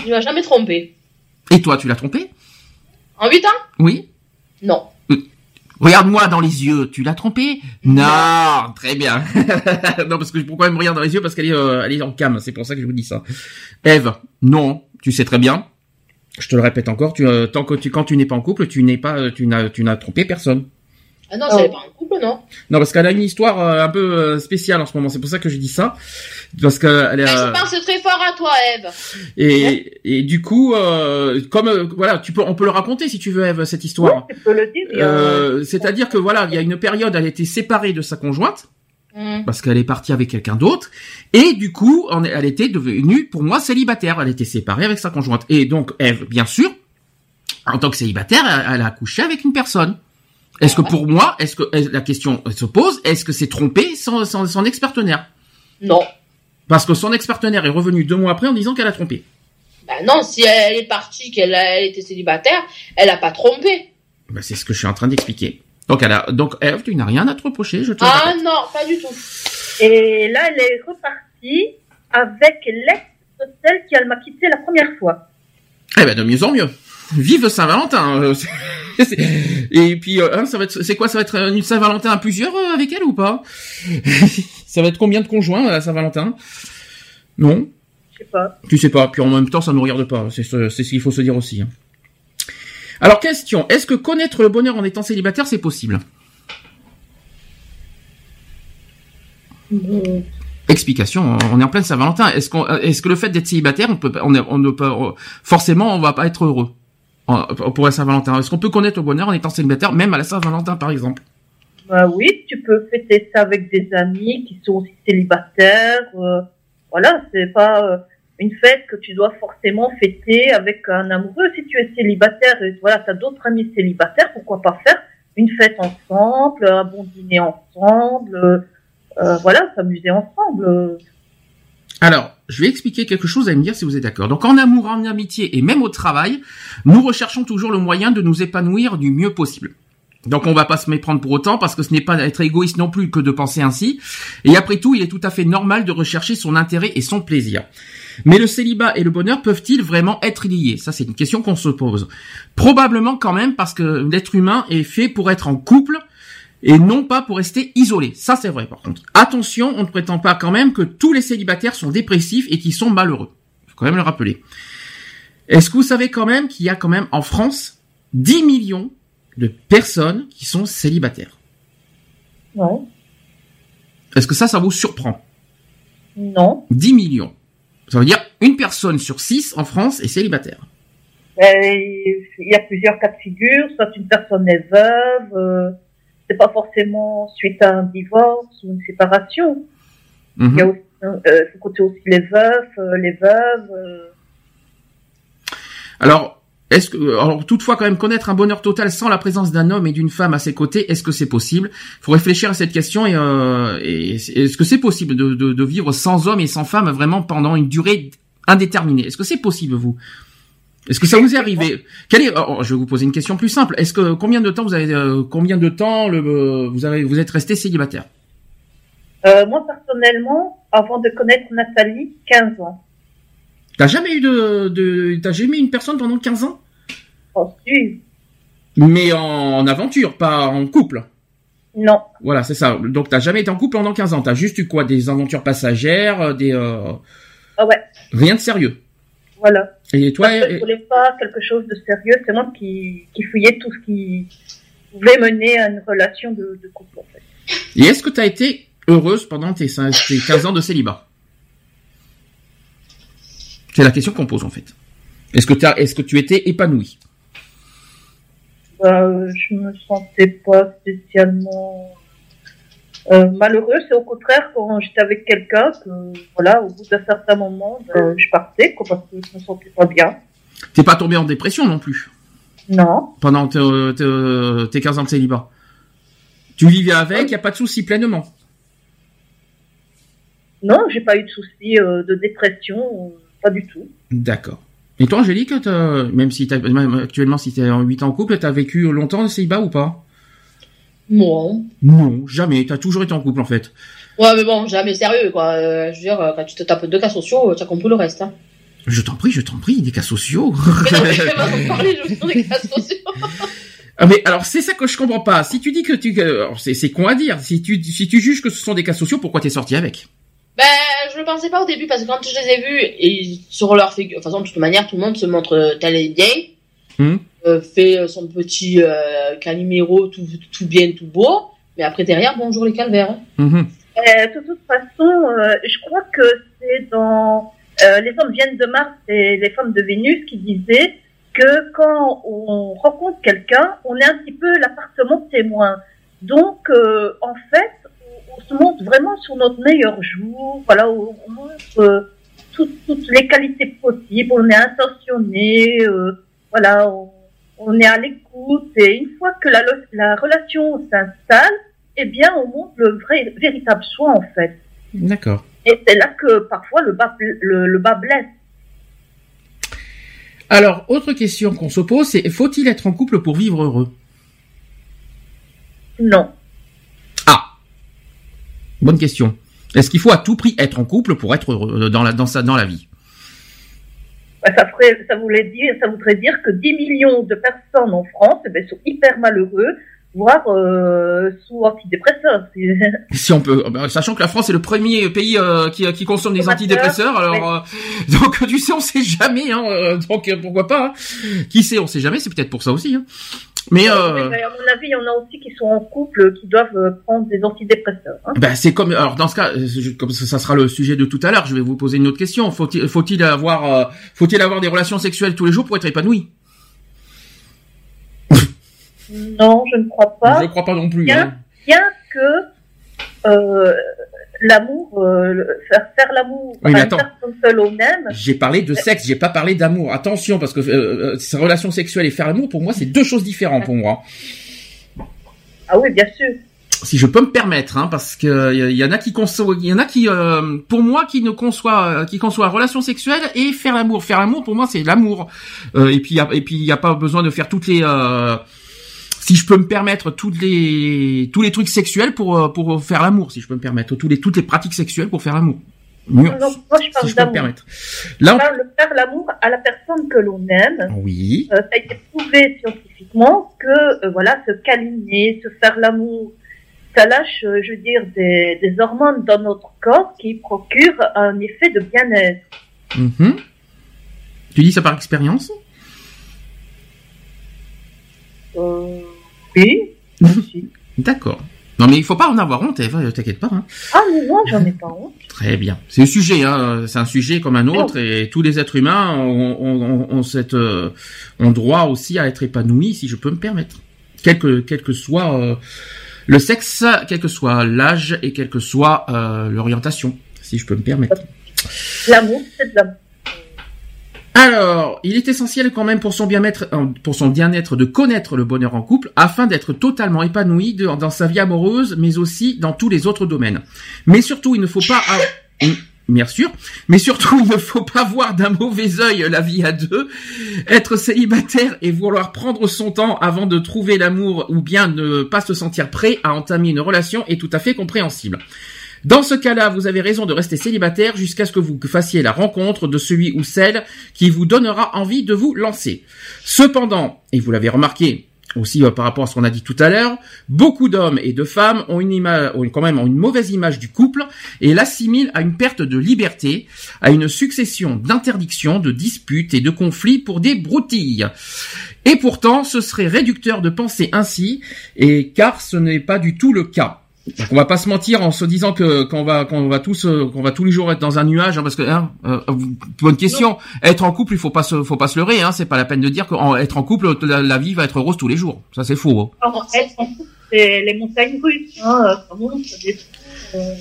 il ne m'a jamais trompé. Et toi, tu l'as trompé ? En 8 ans ? Oui. Non. Regarde-moi dans les yeux, tu l'as trompé ? Non, très bien. Non, parce que pourquoi elle me regarde dans les yeux ? Parce qu'elle est en cam, c'est pour ça que je vous dis ça. Ève, non, tu sais très bien. Je te le répète encore, quand tu n'es pas en couple, tu n'as trompé personne. Ah non, ça n'est pas en couple, non ? Non, parce qu'elle a une histoire un peu spéciale en ce moment, c'est pour ça que je dis ça. Parce qu'elle je pense très fort à toi, Ève. Et du coup, voilà, on peut le raconter si tu veux, Ève, cette histoire. Oui, tu peux le dire. C'est-à-dire que voilà, il y a une période, elle était séparée de sa conjointe. Parce qu'elle est partie avec quelqu'un d'autre et du coup elle était devenue pour moi célibataire, elle était séparée avec sa conjointe et donc Ève, bien sûr, en tant que célibataire, elle a couché avec une personne. Est-ce que pour moi, la question se pose, est-ce que c'est trompé son ex-partenaire? Non. Parce que son ex-partenaire est revenu 2 mois après en disant qu'elle a trompé. Ben non, si elle est partie, qu'elle était célibataire, elle n'a pas trompé. Ben c'est ce que je suis en train d'expliquer. Donc Ève, tu n'as rien à te reprocher, je te le répète. Ah non, pas du tout. Et là, elle est repartie avec l'ex de celle qui m'a quittée la première fois. Eh ben, de mieux en mieux. Vive Saint-Valentin. Et puis, ça va être, c'est quoi, ça va être une Saint-Valentin à plusieurs avec elle ou pas ? Ça va être combien de conjoints à Saint-Valentin ? Non ? Je sais pas. Tu sais pas. Puis en même temps, ça ne regarde pas. C'est ce qu'il faut se dire aussi. Alors, question, est-ce que connaître le bonheur en étant célibataire, c'est possible ? Explication, on est en pleine Saint-Valentin. Est-ce que le fait d'être célibataire, forcément, on va pas être heureux pour la Saint-Valentin ? Est-ce qu'on peut connaître le bonheur en étant célibataire, même à la Saint-Valentin, par exemple ? Bah oui, tu peux fêter ça avec des amis qui sont aussi célibataires. Voilà, c'est pas... une fête que tu dois forcément fêter avec un amoureux. Si tu es célibataire, et voilà, t'as d'autres amis célibataires, pourquoi pas faire une fête ensemble, un bon dîner ensemble, voilà, s'amuser ensemble. Alors, je vais expliquer quelque chose à me dire si vous êtes d'accord. Donc, en amour, en amitié et même au travail, nous recherchons toujours le moyen de nous épanouir du mieux possible. Donc on va pas se méprendre pour autant parce que ce n'est pas être égoïste non plus que de penser ainsi. Et après tout, il est tout à fait normal de rechercher son intérêt et son plaisir. Mais le célibat et le bonheur peuvent-ils vraiment être liés ? Ça, c'est une question qu'on se pose. Probablement quand même parce que l'être humain est fait pour être en couple et non pas pour rester isolé. Ça, c'est vrai par contre. Attention, on ne prétend pas quand même que tous les célibataires sont dépressifs et qu'ils sont malheureux. Faut quand même le rappeler. Est-ce que vous savez quand même qu'il y a quand même en France 10 millions de personnes qui sont célibataires. Non. Est-ce que ça vous surprend ? Non. 10 millions. Ça veut dire une personne sur 6 en France est célibataire. Il y a plusieurs cas de figure. Soit une personne est veuve, c'est pas forcément suite à un divorce ou une séparation. Il y a aussi, faut compter aussi les veufs, les veuves. Alors, toutefois, quand même, connaître un bonheur total sans la présence d'un homme et d'une femme à ses côtés, est-ce que c'est possible ? Faut réfléchir à cette question et est-ce que c'est possible de vivre sans homme et sans femme vraiment pendant une durée indéterminée ? Est-ce que c'est possible, vous ? Est-ce que ça vous est arrivé ? Je vais vous poser une question plus simple. Est-ce que vous êtes resté célibataire ? Moi, personnellement, avant de connaître Nathalie, 15 ans. T'as jamais eu t'as jamais eu une personne pendant 15 ans ? Oh, si. Mais en aventure, pas en couple. Non. Voilà, c'est ça. Donc, t'as jamais été en couple pendant 15 ans. T'as juste eu quoi ? Des aventures passagères, Ah ouais. Rien de sérieux. Voilà. Et toi... Parce que je voulais pas quelque chose de sérieux. C'est moi qui fouillais tout ce qui pouvait mener à une relation de couple, en fait. Et est-ce que t'as été heureuse pendant tes 15 ans de célibat ? C'est la question qu'on pose, en fait. Est-ce que tu étais épanouie ? Je me sentais pas spécialement malheureuse. C'est au contraire quand j'étais avec quelqu'un que, voilà, au bout d'un certain moment, je partais, quoi, parce que je me sentais pas bien. T'es pas tombée en dépression non plus ? Non. Pendant tes 15 ans de célibat ? Tu vivais avec, y a pas de souci pleinement ? Non, j'ai pas eu de souci de dépression. Pas du tout. D'accord. Et toi, Angélique, même si actuellement, si t'es en 8 ans en couple, t'as vécu longtemps aux Pays-Bas ou pas? Non. Non, jamais. T'as toujours été en couple, en fait. Ouais, mais bon, jamais sérieux, quoi. Je veux dire, quand tu te tapes 2 cas sociaux, tu as compris le reste, hein. Je t'en prie, des cas sociaux. Mais non, mais on parlait justement des cas sociaux. Mais alors, c'est ça que je comprends pas. Si tu dis que c'est con à dire. Si tu juges que ce sont des cas sociaux, pourquoi t'es sorti avec? Ben, je le pensais pas au début, parce que quand je les ai vus, et sur leur figure, de toute manière, tout le monde se montre tel et gay, fait son petit calimero tout bien, tout beau, mais après derrière, bonjour les calvaires. De toute façon, je crois que c'est dans Les hommes viennent de Mars et les femmes de Vénus qui disaient que quand on rencontre quelqu'un, on est un petit peu l'appartement témoin. Donc, en fait, on se montre vraiment sur notre meilleur jour, voilà, on montre toutes les qualités possibles, on est intentionné, voilà, on est à l'écoute, et une fois que la relation s'installe, eh bien, on montre le véritable soi, en fait. D'accord. Et c'est là que parfois le bas blesse. Alors, autre question qu'on se pose, c'est faut-il être en couple pour vivre heureux? Non. Bonne question. Est-ce qu'il faut à tout prix être en couple pour être heureux dans la vie? Ça voudrait dire que 10 millions de personnes en France sont hyper malheureux, voire sous antidépresseurs. Si on peut, sachant que la France est le premier pays qui consomme des antidépresseurs, alors ouais. Donc tu sais, on sait jamais, hein, donc pourquoi pas, hein. Qui sait, on sait jamais, c'est peut-être pour ça aussi, hein. Mais à mon avis, il y en a aussi qui sont en couple, qui doivent prendre des antidépresseurs. Hein. Ben c'est comme, alors dans ce cas, comme ça sera le sujet de tout à l'heure, je vais vous poser une autre question. Faut-il avoir des relations sexuelles tous les jours pour être épanoui? Non, je ne crois pas. Je ne crois pas non plus. Bien que l'amour, faire l'amour, oui, mais attends. Personne seule on aime. J'ai parlé de sexe, j'ai pas parlé d'amour. Attention, parce que relation sexuelle et faire l'amour, pour moi, c'est 2 choses différentes pour moi. Ah oui, bien sûr. Si je peux me permettre, hein, parce que il y en a qui pour moi, qui conçoit relation sexuelle et faire l'amour. Faire l'amour, pour moi, c'est l'amour. Et puis il y a pas besoin de faire toutes les si je peux me permettre tous les trucs sexuels pour faire l'amour, si je peux me permettre toutes les pratiques sexuelles pour faire l'amour. Moi, je parle d'amour. Là, faire l'amour à la personne que l'on aime. Oui. Ça a été prouvé scientifiquement que se câliner, se faire l'amour, ça lâche, je veux dire, des hormones dans notre corps qui procurent un effet de bien-être. Mm-hmm. Tu dis ça par expérience? Oui. D'accord. Non, mais il faut pas en avoir honte, Ève, t'inquiète pas. Hein. Ah, mais non, j'en ai pas honte. Très bien. C'est un sujet, hein. C'est un sujet comme un autre, et tous les êtres humains ont droit aussi à être épanouis, si je peux me permettre. Quel que soit le sexe, quel que soit l'âge et quelle que soit l'orientation, si je peux me permettre. L'amour, c'est de l'amour. Alors, il est essentiel quand même pour son bien-être de connaître le bonheur en couple afin d'être totalement épanoui dans sa vie amoureuse, mais aussi dans tous les autres domaines. Mais surtout, il ne faut pas voir d'un mauvais œil la vie à 2, être célibataire et vouloir prendre son temps avant de trouver l'amour ou bien ne pas se sentir prêt à entamer une relation est tout à fait compréhensible. Dans ce cas-là, vous avez raison de rester célibataire jusqu'à ce que vous fassiez la rencontre de celui ou celle qui vous donnera envie de vous lancer. Cependant, et vous l'avez remarqué aussi par rapport à ce qu'on a dit tout à l'heure, beaucoup d'hommes et de femmes ont une mauvaise image du couple et l'assimilent à une perte de liberté, à une succession d'interdictions, de disputes et de conflits pour des broutilles. Et pourtant, ce serait réducteur de penser ainsi, car ce n'est pas du tout le cas. Donc on va pas se mentir en se disant que qu'on va tous les jours être dans un nuage, hein, parce que bonne question. Être en couple, il faut pas se leurrer, hein, c'est pas la peine de dire qu'être en couple la vie va être rose tous les jours. Ça c'est faux. Hein. Alors, être en couple, c'est les montagnes russes, hein, ça monte, ça descend.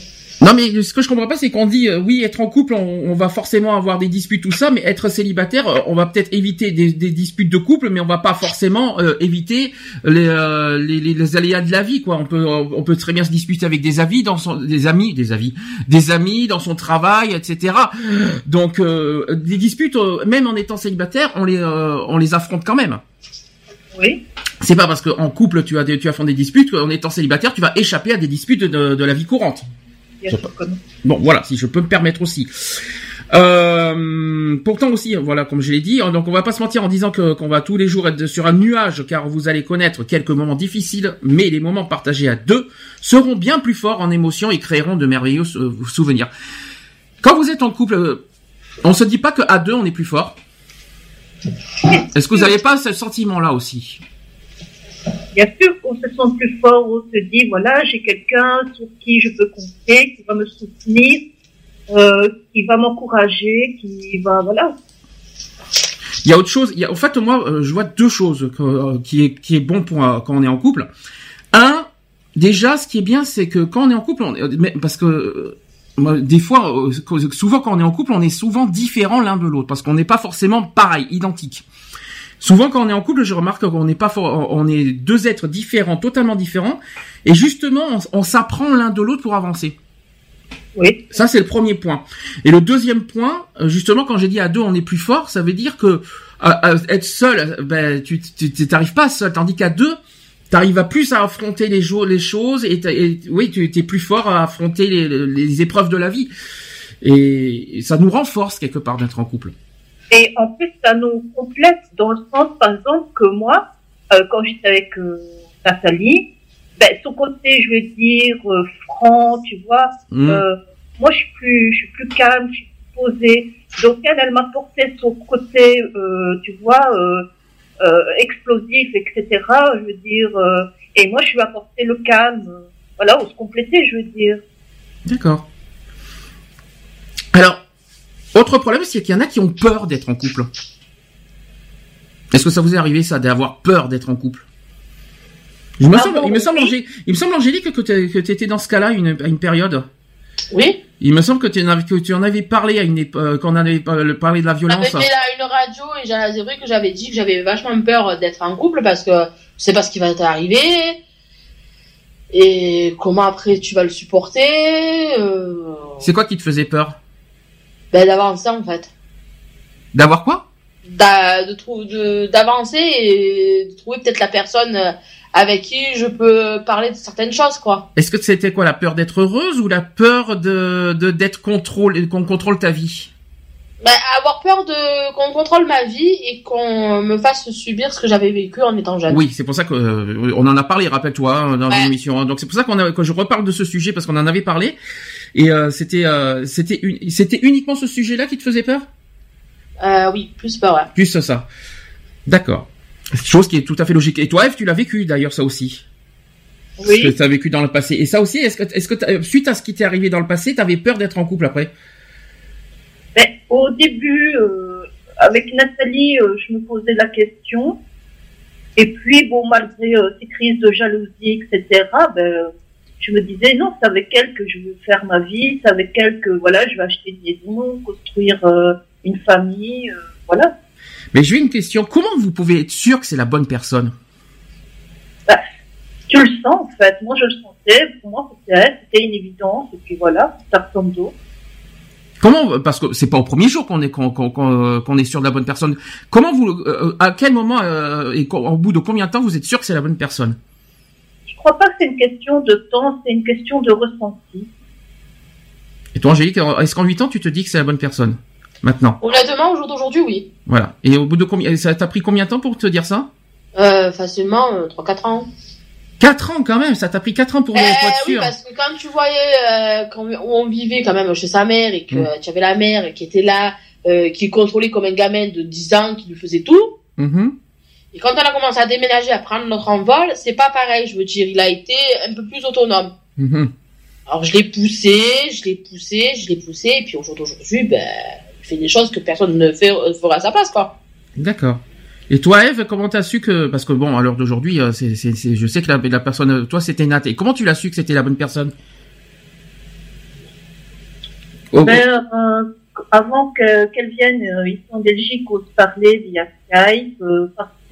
Non, mais ce que je comprends pas, c'est qu'on dit oui, être en couple, on va forcément avoir des disputes, tout ça, mais être célibataire, on va peut-être éviter des disputes de couple, mais on va pas forcément éviter les aléas de la vie, quoi. On peut très bien se disputer avec des avis dans son, des amis dans son travail, etc. Donc des disputes, même en étant célibataire, on les affronte quand même. Oui. C'est pas parce qu'en couple tu affrontes des disputes qu'en étant célibataire tu vas échapper à des disputes de la vie courante. Bon, voilà, si je peux me permettre aussi. Pourtant aussi, voilà, comme je l'ai dit, donc on va pas se mentir en disant qu'on va tous les jours être sur un nuage, car vous allez connaître quelques moments difficiles, mais les moments partagés à deux seront bien plus forts en émotion et créeront de merveilleux souvenirs. Quand vous êtes en couple, on se dit pas qu'à deux on est plus fort. Est-ce que vous n'avez pas ce sentiment-là aussi? Bien sûr qu'on se sent plus fort, on se dit voilà, j'ai quelqu'un sur qui je peux compter, qui va me soutenir, qui va m'encourager, qui va, voilà. Il y a autre chose, en fait moi je vois deux choses qui est bon pour quand on est en couple. Un, déjà ce qui est bien c'est que quand on est en couple, parce que des fois, souvent quand on est en couple, on est souvent différents l'un de l'autre, parce qu'on n'est pas forcément pareil, identique. Souvent, quand on est en couple, je remarque qu'on n'est pas on est deux êtres différents, totalement différents, et justement, on s'apprend l'un de l'autre pour avancer. Oui. Ça, c'est le premier point. Et le deuxième point, justement, quand j'ai dit à deux, on est plus fort, ça veut dire que être seul, ben, tu t'arrives pas seul, tandis qu'à deux, t'arrives à plus à affronter les choses, et oui, tu es plus fort à affronter les épreuves de la vie. Et ça nous renforce quelque part d'être en couple. Et en plus, ça nous complète dans le sens, par exemple, que moi, quand j'étais avec Nathalie, ben, son côté, je veux dire, franc, tu vois, moi, je suis plus calme, je suis plus posée. Donc, elle m'apportait son côté, tu vois, explosif, etc., je veux dire, et moi, je lui apportais le calme. Voilà, on se complétait, je veux dire. D'accord. Alors, autre problème, c'est qu'il y en a qui ont peur d'être en couple. Est-ce que ça vous est arrivé, ça, d'avoir peur d'être en couple? Il me semble, Angélique, que tu étais dans ce cas-là à une période. Oui. Il me semble que tu en avais parlé quand on avait parlé de la violence. J'avais fait une radio et c'est vrai que j'avais dit que j'avais vachement peur d'être en couple parce que je sais pas ce qui va t'arriver. Et comment après tu vas le supporter. C'est quoi qui te faisait peur? Ben, d'avancer, en fait. D'avoir quoi? D'avancer et de trouver peut-être la personne avec qui je peux parler de certaines choses, quoi. Est-ce que c'était quoi, la peur d'être heureuse ou la peur d'être contrôlée, qu'on contrôle ta vie? Ben, avoir peur qu'on contrôle ma vie et qu'on me fasse subir ce que j'avais vécu en étant jeune. Oui, c'est pour ça qu'on en a parlé, rappelle-toi, dans une émission. Donc, c'est pour ça que je reparle de ce sujet parce qu'on en avait parlé. Et c'était uniquement ce sujet-là qui te faisait peur? Oui, plus peur, ouais. Plus ça. D'accord. Chose qui est tout à fait logique. Et toi, Ève, tu l'as vécu d'ailleurs, ça aussi? Oui. Tu as vécu dans le passé. Et ça aussi, est-ce que suite à ce qui t'est arrivé dans le passé, tu avais peur d'être en couple après? Ben, au début, avec Nathalie, je me posais la question. Et puis, bon, malgré ces crises de jalousie, etc., ben, je me disais, non, c'est avec elle que je veux faire ma vie, c'est avec elle que, voilà, je vais acheter des maisons, construire une famille, voilà. Mais j'ai une question, comment vous pouvez être sûr que c'est la bonne personne? Bah, tu le sens, en fait. Moi, je le sentais, pour moi, c'était une évidence, et puis voilà, ça retombe d'eau. Comment, parce que c'est pas au premier jour qu'on est sûr de la bonne personne. Comment vous, à quel moment, et au bout de combien de temps vous êtes sûr que c'est la bonne personne? Je crois pas que c'est une question de temps, c'est une question de ressenti. Et toi, Angélique, est-ce qu'en 8 ans, tu te dis que c'est la bonne personne, maintenant? Honnêtement, au jour d'aujourd'hui, oui. Voilà. Et au bout de combien, ça t'a pris combien de temps pour te dire ça? Facilement, 3-4 ans. 4 ans, quand même? Ça t'a pris 4 ans pour me être sûr? Oui, parce que quand tu voyais, où on vivait quand même chez sa mère, et que tu avais la mère qui était là, qui contrôlait comme un gamin de 10 ans, qui lui faisait tout. Et quand on a commencé à déménager, à prendre notre envol, c'est pas pareil, je veux dire, il a été un peu plus autonome. Alors je l'ai poussé, et puis au jour d'aujourd'hui, ben, il fait des choses que personne ne fera à sa place, quoi. D'accord. Et toi, Ève, comment t'as su que, parce que bon, à l'heure d'aujourd'hui, c'est je sais que la personne, toi, c'était Nat, et comment tu l'as su que c'était la bonne personne? Oh. Mais, avant qu'elle vienne ici en Belgique, on se parlait via Skype,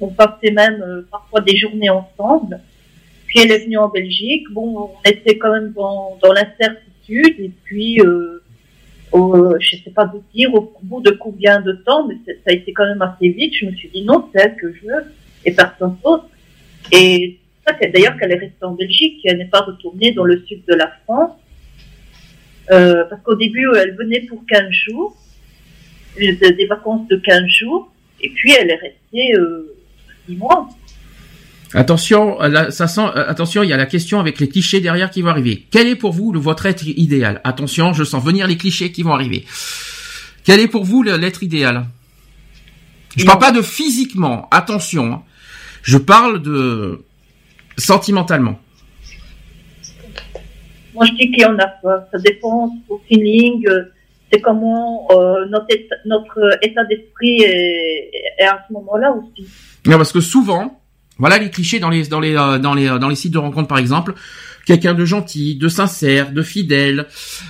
on partait même parfois des journées ensemble. Puis elle est venue en Belgique, bon, on était quand même dans l'incertitude, et puis je sais pas vous dire au bout de combien de temps, mais ça a été quand même assez vite, je me suis dit non, c'est elle que je veux, et personne d'autre. Et ça, d'ailleurs, qu'elle est restée en Belgique, elle n'est pas retournée dans le sud de la France, parce qu'au début, elle venait pour 15 jours, des vacances de 15 jours, et puis elle est restée 6 mois. Attention, là, ça sent. Attention, il y a la question avec les clichés derrière qui vont arriver. Quel est pour vous votre être idéal ? Attention, je sens venir les clichés qui vont arriver. Quel est pour vous l'être idéal ? Je parle pas de physiquement, attention. Je parle de sentimentalement. Moi, je dis qu'il y en a pas. Ça dépend au feeling. C'est comment notre état d'esprit est à ce moment-là aussi. Non, parce que souvent. Voilà les clichés dans les sites de rencontres, par exemple. Quelqu'un de gentil, de sincère, de fidèle,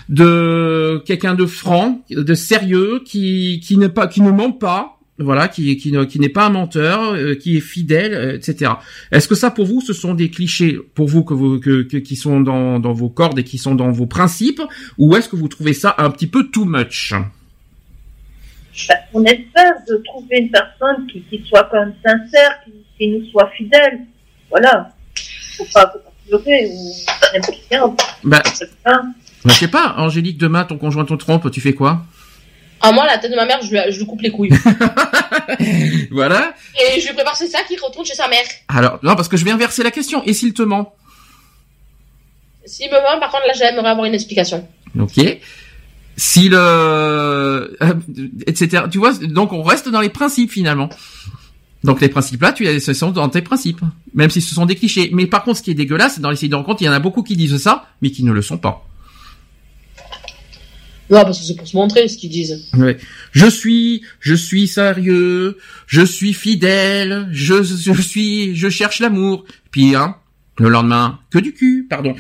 de quelqu'un de franc, de sérieux, qui ne ment pas, voilà, qui n'est pas un menteur, qui est fidèle, etc. Est-ce que ça, pour vous, ce sont des clichés pour vous qui sont dans vos cordes et qui sont dans vos principes, ou est-ce que vous trouvez ça un petit peu too much? On espère de trouver une personne qui soit quand même sincère, qui nous soit fidèle. Voilà. Faut pas pleurer ou n'aime rien. Je sais pas, Angélique, demain, ton conjoint te trompe, tu fais quoi? Ah, moi, la tête de ma mère, je lui coupe les couilles. Voilà. Et je lui prépare c'est ça qu'il retourne chez sa mère. Alors, non, parce que je vais inverser la question. Et s'il te ment? S'il me ment, par contre, là, j'aimerais avoir une explication. Ok. Si etc. Tu vois, donc on reste dans les principes finalement. Donc les principes là, ce sont dans tes principes, même si ce sont des clichés. Mais par contre, ce qui est dégueulasse, dans les sites de rencontres, il y en a beaucoup qui disent ça, mais qui ne le sont pas. Non, parce que c'est pour se montrer ce qu'ils disent. Oui. Je suis sérieux, je suis fidèle, je cherche l'amour. Puis le lendemain, que du cul, pardon.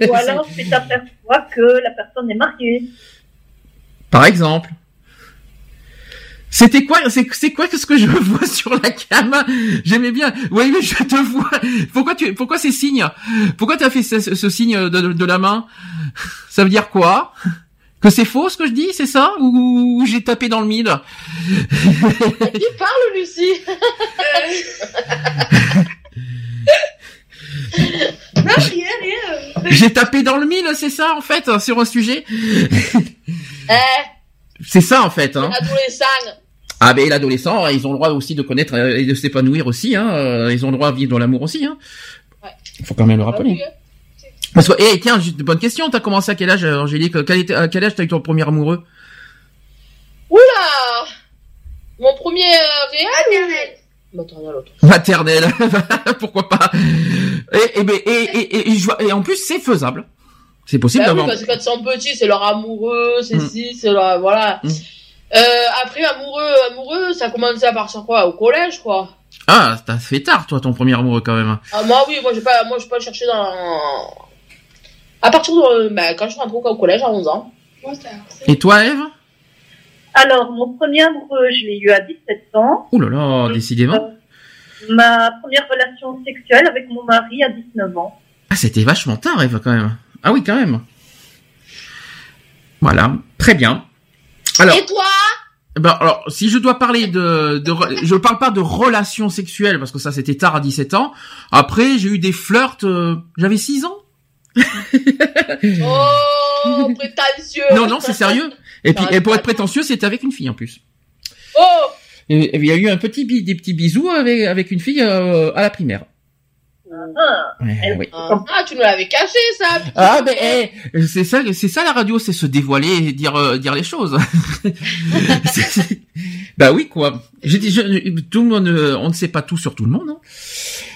Ou alors tu t'aperçois que la personne est mariée. Par exemple. C'était quoi? C'est quoi ce que je vois sur la cam? J'aimais bien. Oui, mais je te vois. Pourquoi ces signes? Pourquoi t'as fait ce signe de la main? Ça veut dire quoi? Que c'est faux ce que je dis, c'est ça? Ou j'ai tapé dans le mille? Qui parle, Lucie? Non, rien. J'ai tapé dans le mille, c'est ça en fait, sur un sujet. C'est ça en fait. Hein. L'adolescent. Ah ben l'adolescent, ils ont le droit aussi de connaître et de s'épanouir aussi. Hein. Ils ont le droit de vivre dans l'amour aussi. Hein. Ouais. Faut quand même le rappeler. Ouais. Parce que, tiens, juste une bonne question. T'as commencé à quel âge, Angélique? À quel âge t'as eu ton premier amoureux? Oula, mon premier réel. Maternelle. Pourquoi pas? Et en plus, c'est faisable. C'est possible d'avoir. Oui, parce que quand ils sont petits, c'est leur amoureux, c'est si, c'est leur, voilà. Mm. Après, amoureux, ça commençait à partir quoi? Au collège, quoi. Ah, t'as fait tard, toi, ton premier amoureux, quand même. Ah, moi, oui, moi, j'ai pas cherché dans. À partir de, quand je suis rentrée au collège, à 11 ans. Et toi, Ève? Alors, mon premier amoureux, je l'ai eu à 17 ans. Ouh là là, décidément. Ma première relation sexuelle avec mon mari à 19 ans. Ah, c'était vachement tard, Ève, quand même. Ah oui, quand même. Voilà, très bien. Alors, et toi ? Ben, alors, si je dois parler je parle pas de relations sexuelles, parce que ça, c'était tard à 17 ans. Après, j'ai eu des flirts, j'avais 6 ans. Oh, prétentieux. Non, c'est sérieux. Et pour être prétentieux, c'était avec une fille en plus. Oh! Et il y a eu des petits bisous avec une fille à la primaire. Oui. Ah, tu nous l'avais caché ça. Ah ben c'est ça la radio, c'est se dévoiler et dire les choses. Bah oui quoi. Tout le monde, on ne sait pas tout sur tout le monde. Hein.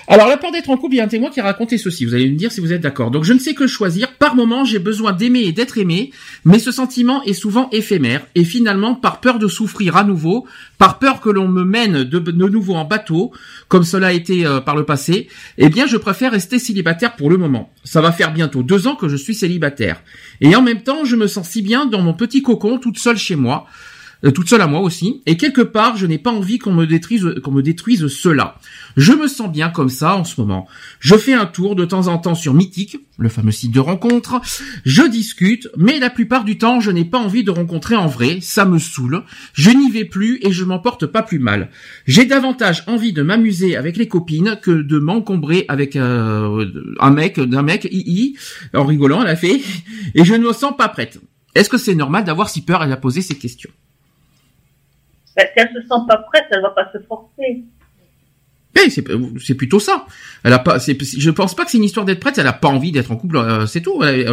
Alors, La peur d'être en couple, il y a un témoin qui a raconté ceci. Vous allez me dire si vous êtes d'accord. Donc, je ne sais que choisir. Par moment, j'ai besoin d'aimer et d'être aimé, mais ce sentiment est souvent éphémère. Et finalement, par peur de souffrir à nouveau, par peur que l'on me mène de nouveau en bateau, comme cela a été par le passé, eh bien, je préfère rester célibataire pour le moment. Ça va faire bientôt 2 ans que je suis célibataire. Et en même temps, je me sens si bien dans mon petit cocon, toute seule chez moi. Toute seule à moi aussi, et quelque part, je n'ai pas envie qu'on me détruise cela. Je me sens bien comme ça en ce moment. Je fais un tour de temps en temps sur Mythique, le fameux site de rencontre. Je discute, mais la plupart du temps, je n'ai pas envie de rencontrer en vrai. Ça me saoule. Je n'y vais plus et je m'en porte pas plus mal. J'ai davantage envie de m'amuser avec les copines que de m'encombrer avec un mec, en rigolant, elle a fait, et je ne me sens pas prête. Est-ce que c'est normal d'avoir si peur? Elle a posé ces questions. Ben, si elle se sent pas prête, elle va pas se forcer. Eh, c'est plutôt ça. Elle a pas, je pense pas que c'est une histoire d'être prête. Elle a pas envie d'être en couple, c'est tout. Elle a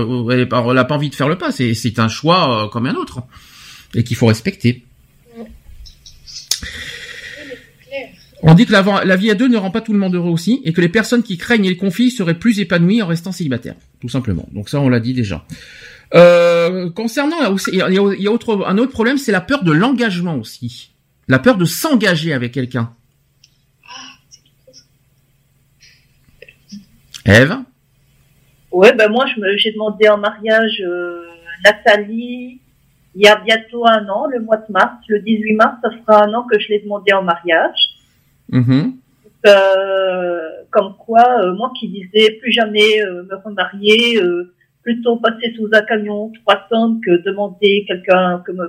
pas envie de faire le pas. C'est un choix comme un autre et qu'il faut respecter. Ouais. On dit que la vie à deux ne rend pas tout le monde heureux aussi, et que les personnes qui craignent et le confient seraient plus épanouies en restant célibataires, tout simplement. Donc ça, on l'a dit déjà. Concernant, il y a un autre problème, c'est la peur de l'engagement aussi. La peur de s'engager avec quelqu'un. Ève? Ouais, ben moi, j'ai demandé en mariage Nathalie, il y a bientôt 1 an, le mois de mars, le 18 mars, ça fera 1 an que je l'ai demandé en mariage. Mmh. Comme quoi, moi qui disais plus jamais me remarier, plutôt passer sous un camion 300 que demander quelqu'un que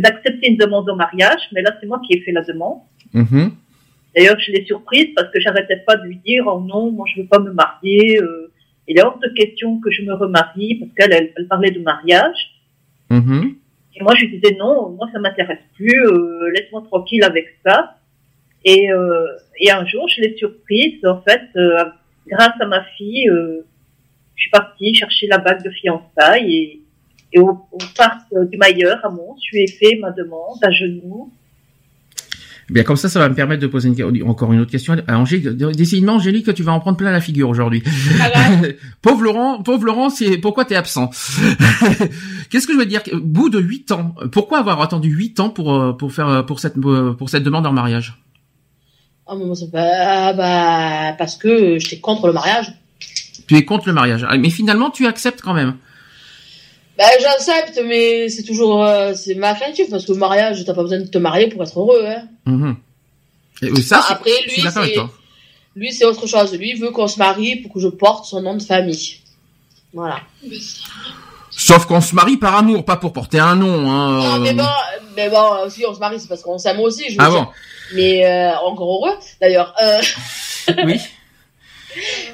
d'accepter une demande en mariage, mais là c'est moi qui ai fait la demande. Mmh. D'ailleurs je l'ai surprise parce que j'arrêtais pas de lui dire oh non moi je veux pas me marier, il est hors de question que je me remarie parce qu'elle parlait de mariage. Mmh. Et moi je lui disais non moi ça m'intéresse plus, laisse-moi tranquille avec ça. Et un jour je l'ai surprise en fait grâce à ma fille. Je suis partie chercher la bague de fiançailles et au parc du Mailleur à Mons, je lui ai fait ma demande à genoux. Eh bien, comme ça, ça va me permettre de poser encore une autre question. Angélique, décidément, Angélique, tu vas en prendre plein la figure aujourd'hui. Voilà. Pauvre Laurent, c'est pourquoi t'es absent. Qu'est-ce que je veux dire? Au bout de 8 ans, pourquoi avoir attendu 8 ans pour cette demande en mariage? Oh, mais moi, c'est pas, parce que j'étais contre le mariage. Tu es contre le mariage, mais finalement tu acceptes quand même. Bah j'accepte, mais c'est toujours c'est ma craintive parce que le mariage, t'as pas besoin de te marier pour être heureux, hein. Mmh. Et ça, enfin, après lui c'est autre chose. Lui veut qu'on se marie pour que je porte son nom de famille. Voilà. Sauf qu'on se marie par amour, pas pour porter un nom. Hein. Non, mais bon, si on se marie, c'est parce qu'on s'aime aussi. Je veux dire. Mais encore heureux, d'ailleurs. Oui.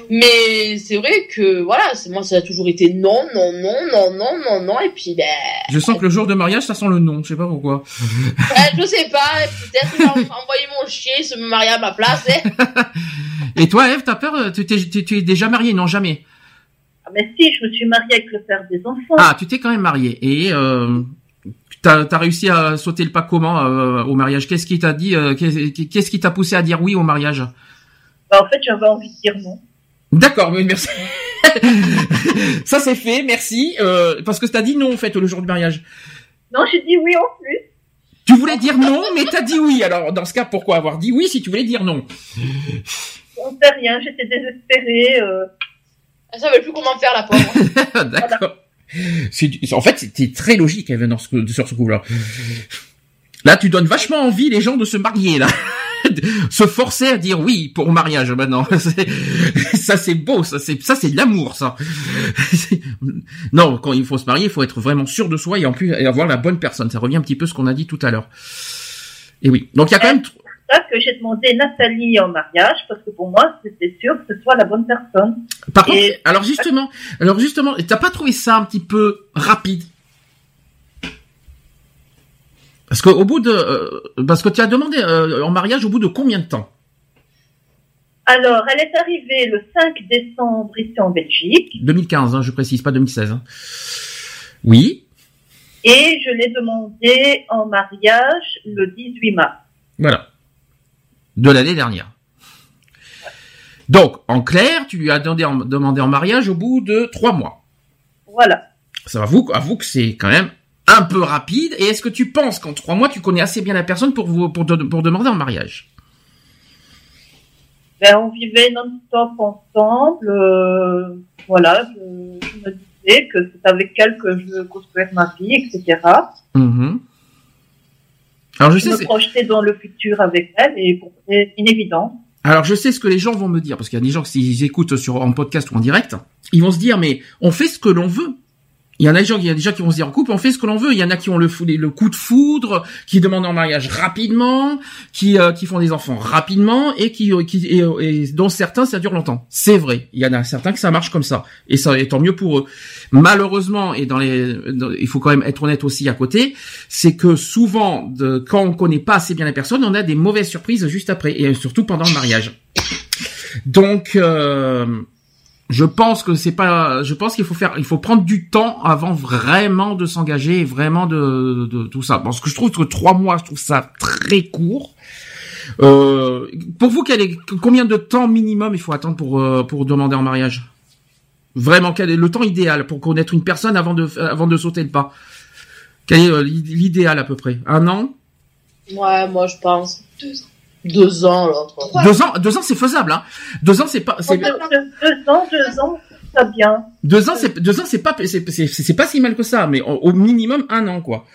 Mais c'est vrai que voilà, moi ça a toujours été non, et puis ben. Je sens que le jour de mariage ça sent le non, je sais pas pourquoi. Je sais pas, peut-être que j'ai envoyé mon chien se marier à ma place. Et toi Ève, t'as peur? Tu es déjà mariée? Non, jamais. Ah ben si, je me suis mariée avec le père des enfants. Ah, tu t'es quand même mariée et t'as réussi à sauter le pas comment au mariage? Qu'est-ce qui t'a dit? Qu'est-ce qui t'a poussé à dire oui au mariage? En fait, j'avais envie de dire non. D'accord, mais merci. Ça, c'est fait, merci. Parce que t'as dit non, en fait, le jour du mariage. Non, j'ai dit oui en plus. Tu voulais dire non, mais t'as dit oui. Alors, dans ce cas, pourquoi avoir dit oui si tu voulais dire non? On sait rien, j'étais désespérée. Elle savait plus comment faire, la pauvre. D'accord. Voilà. En fait, c'était très logique, elle venait sur ce coup-là. Là, tu donnes vachement envie les gens de se marier, là. Se forcer à dire oui pour mariage maintenant. Ça c'est beau, ça c'est de l'amour ça. Non, quand il faut se marier, il faut être vraiment sûr de soi et en plus avoir la bonne personne. Ça revient un petit peu à ce qu'on a dit tout à l'heure. Et oui. Donc il y a quand même. C'est pour ça que j'ai demandé Nathalie en mariage parce que pour moi c'était sûr que ce soit la bonne personne. Par contre, alors justement, t'as pas trouvé ça un petit peu rapide? Parce que tu as demandé en mariage au bout de combien de temps? Alors, elle est arrivée le 5 décembre ici en Belgique. 2015, je précise, pas 2016. Hein. Oui. Et je l'ai demandé en mariage le 18 mars. Voilà. De l'année dernière. Donc, en clair, tu lui as demandé en mariage au bout de 3 mois. Voilà. Ça avoue que c'est quand même un peu rapide. Et est-ce que tu penses qu'en 3 mois, tu connais assez bien la personne pour demander en mariage? Ben, on vivait non-stop ensemble. Voilà, je me disais que c'est avec elle que je construisais ma vie, etc. Mmh. Alors, je me projetais dans le futur avec elle et c'est inévident. Alors, je sais ce que les gens vont me dire, parce qu'il y a des gens, s'ils écoutent en podcast ou en direct, ils vont se dire, mais on fait ce que l'on veut. Il y a des gens qui vont se dire en couple, on fait ce que l'on veut. Il y en a qui ont le coup de foudre, qui demandent en mariage rapidement, qui font des enfants rapidement, et qui dont certains, ça dure longtemps. C'est vrai. Il y en a certains que ça marche comme ça. Et ça, et tant mieux pour eux. Malheureusement, il faut quand même être honnête aussi à côté, c'est que souvent, quand on connaît pas assez bien la personne, on a des mauvaises surprises juste après, et surtout pendant le mariage. Donc, je pense qu'il faut prendre du temps avant vraiment de s'engager et vraiment de tout ça. Parce que je trouve que 3 mois, je trouve ça très court. Pour vous, combien de temps minimum il faut attendre pour demander en mariage? Vraiment, quel est le temps idéal pour connaître une personne avant de sauter le pas? Quel est l'idéal à peu près? 1 an? Ouais, moi je pense 2 ans. 2 ans, là. 2 ans, c'est faisable, hein. 2 ans, c'est pas, c'est... 2 ans, ça bien. 2 ans, c'est pas si mal que ça, mais au minimum 1 an, quoi.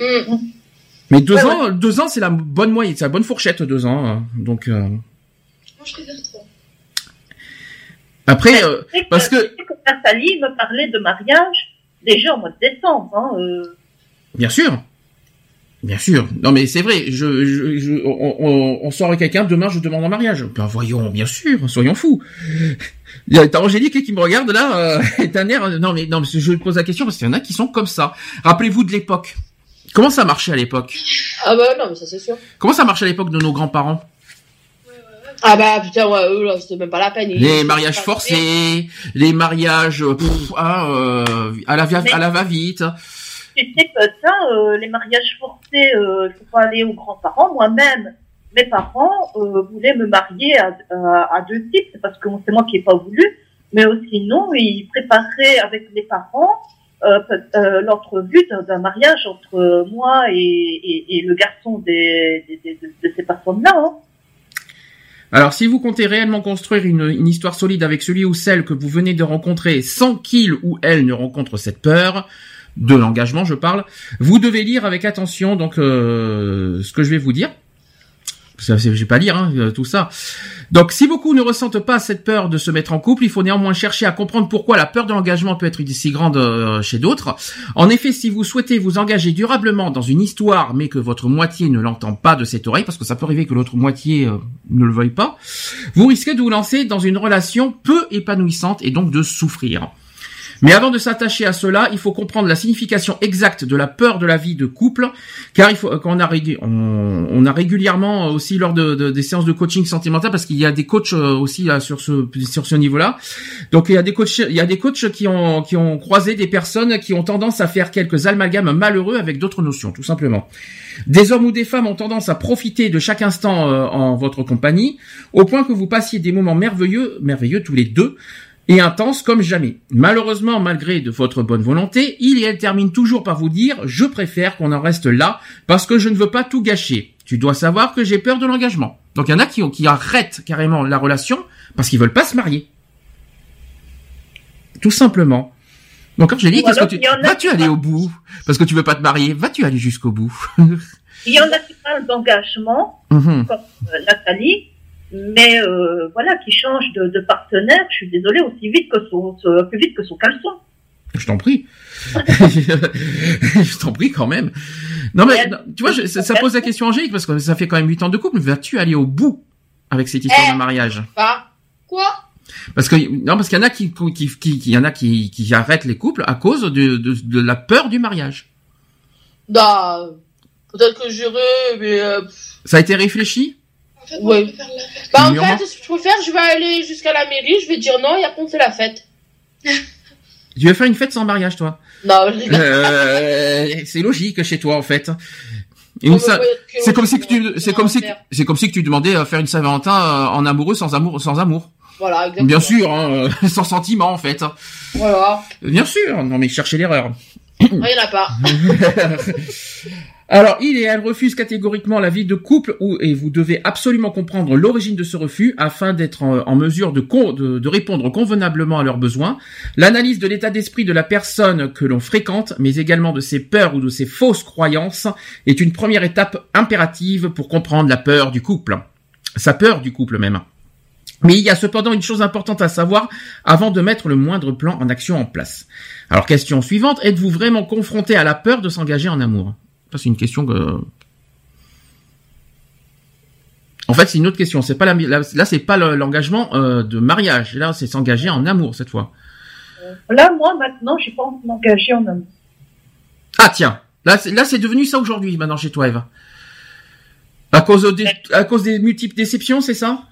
Mmh. Mais 2 ans, ouais. 2 ans, c'est la bonne moyenne, c'est la bonne fourchette, 2 ans, donc, Moi, je préfère 3. Après, parce que... Nathalie me parlait de mariage, déjà au mois de décembre, hein, Bien sûr. Non, mais c'est vrai. On sort avec quelqu'un, demain, je demande en mariage. Ben, voyons, bien sûr. Soyons fous. T'as Angélique qui me regarde, là, est un air. Non, mais je pose la question parce qu'il y en a qui sont comme ça. Rappelez-vous de l'époque. Comment ça marchait à l'époque? Ah, bah, non, mais ça, c'est sûr. Comment ça marchait à l'époque de nos grands-parents? Ah bah putain, ouais, eux là c'était même pas la peine. Les mariages forcés, les mariages à la va-vite. Tu sais que ça, les mariages forcés, il faut pas aller aux grands-parents. Moi-même, mes parents voulaient me marier à 2 types, parce que c'est moi qui ai pas voulu. Mais sinon, ils préparaient avec les parents l'entrevue d'un mariage entre moi et le garçon de ces personnes-là. Hein. Alors, si vous comptez réellement construire une histoire solide avec celui ou celle que vous venez de rencontrer sans qu'il ou elle ne rencontre cette peur, de l'engagement je parle, vous devez lire avec attention donc ce que je vais vous dire. Je vais pas lire tout ça. Donc, si beaucoup ne ressentent pas cette peur de se mettre en couple, il faut néanmoins chercher à comprendre pourquoi la peur de l'engagement peut être si grande chez d'autres. En effet, si vous souhaitez vous engager durablement dans une histoire, mais que votre moitié ne l'entend pas de cette oreille, parce que ça peut arriver que l'autre moitié ne le veuille pas, vous risquez de vous lancer dans une relation peu épanouissante et donc de souffrir. Mais avant de s'attacher à cela, il faut comprendre la signification exacte de la peur de la vie de couple, car il faut on a régulièrement aussi lors des séances de coaching sentimental, parce qu'il y a des coachs aussi là, sur ce niveau-là. Donc il y a des coachs qui ont croisé des personnes qui ont tendance à faire quelques amalgames malheureux avec d'autres notions, tout simplement. Des hommes ou des femmes ont tendance à profiter de chaque instant en votre compagnie, au point que vous passiez des moments merveilleux tous les deux. Et intense comme jamais. Malheureusement, malgré de votre bonne volonté, il et elle terminent toujours par vous dire « Je préfère qu'on en reste là parce que je ne veux pas tout gâcher. Tu dois savoir que j'ai peur de l'engagement. » Donc il y en a qui arrêtent carrément la relation parce qu'ils veulent pas se marier. Tout simplement. Donc quand j'ai dit « Qu'est-ce que tu... Vas-tu aller au bout? Parce que tu veux pas te marier. Vas-tu aller jusqu'au bout ?» Il y en a qui parlent d'engagement, comme Nathalie. Mais voilà, qui change de partenaire, je suis désolée, plus vite que son caleçon. Je t'en prie. Je t'en prie quand même. Non mais tu vois, ça pose la question Angélique, parce que ça fait quand même 8 ans de couple. Vas-tu aller au bout avec cette histoire de mariage? Bah quoi? Parce qu'il y en a qui arrêtent les couples à cause de la peur du mariage. Bah peut-être que j'irai, mais ça a été réfléchi. Ouais. Bah, en fait, ce que je peux faire, je vais aller jusqu'à la mairie, je vais dire non, et après on fait la fête. Tu veux faire une fête sans mariage, toi? Non, je rigole. C'est logique chez toi, en fait. C'est comme si tu demandais à faire une Saint-Valentin en amoureux sans amour. Voilà, exactement. Bien sûr, hein, sans sentiment en fait. Voilà. Bien sûr. Non mais cherchez l'erreur. Il n'y en a pas. Alors, il et elle refusent catégoriquement la vie de couple et vous devez absolument comprendre l'origine de ce refus afin d'être en mesure de répondre convenablement à leurs besoins. L'analyse de l'état d'esprit de la personne que l'on fréquente, mais également de ses peurs ou de ses fausses croyances, est une première étape impérative pour comprendre la peur du couple. Sa peur du couple même. Mais il y a cependant une chose importante à savoir avant de mettre le moindre plan en action en place. Alors, question suivante, êtes-vous vraiment confronté à la peur de s'engager en amour ? Ça, c'est une question que... En fait, c'est une autre question. C'est pas là, c'est pas l'engagement de mariage. Là, c'est s'engager en amour, cette fois. Là, moi, maintenant, j'ai pas envie de m'engager en amour. Ah, tiens. Là, c'est devenu ça aujourd'hui, maintenant, chez toi, Ève. À cause des multiples déceptions, c'est ça ?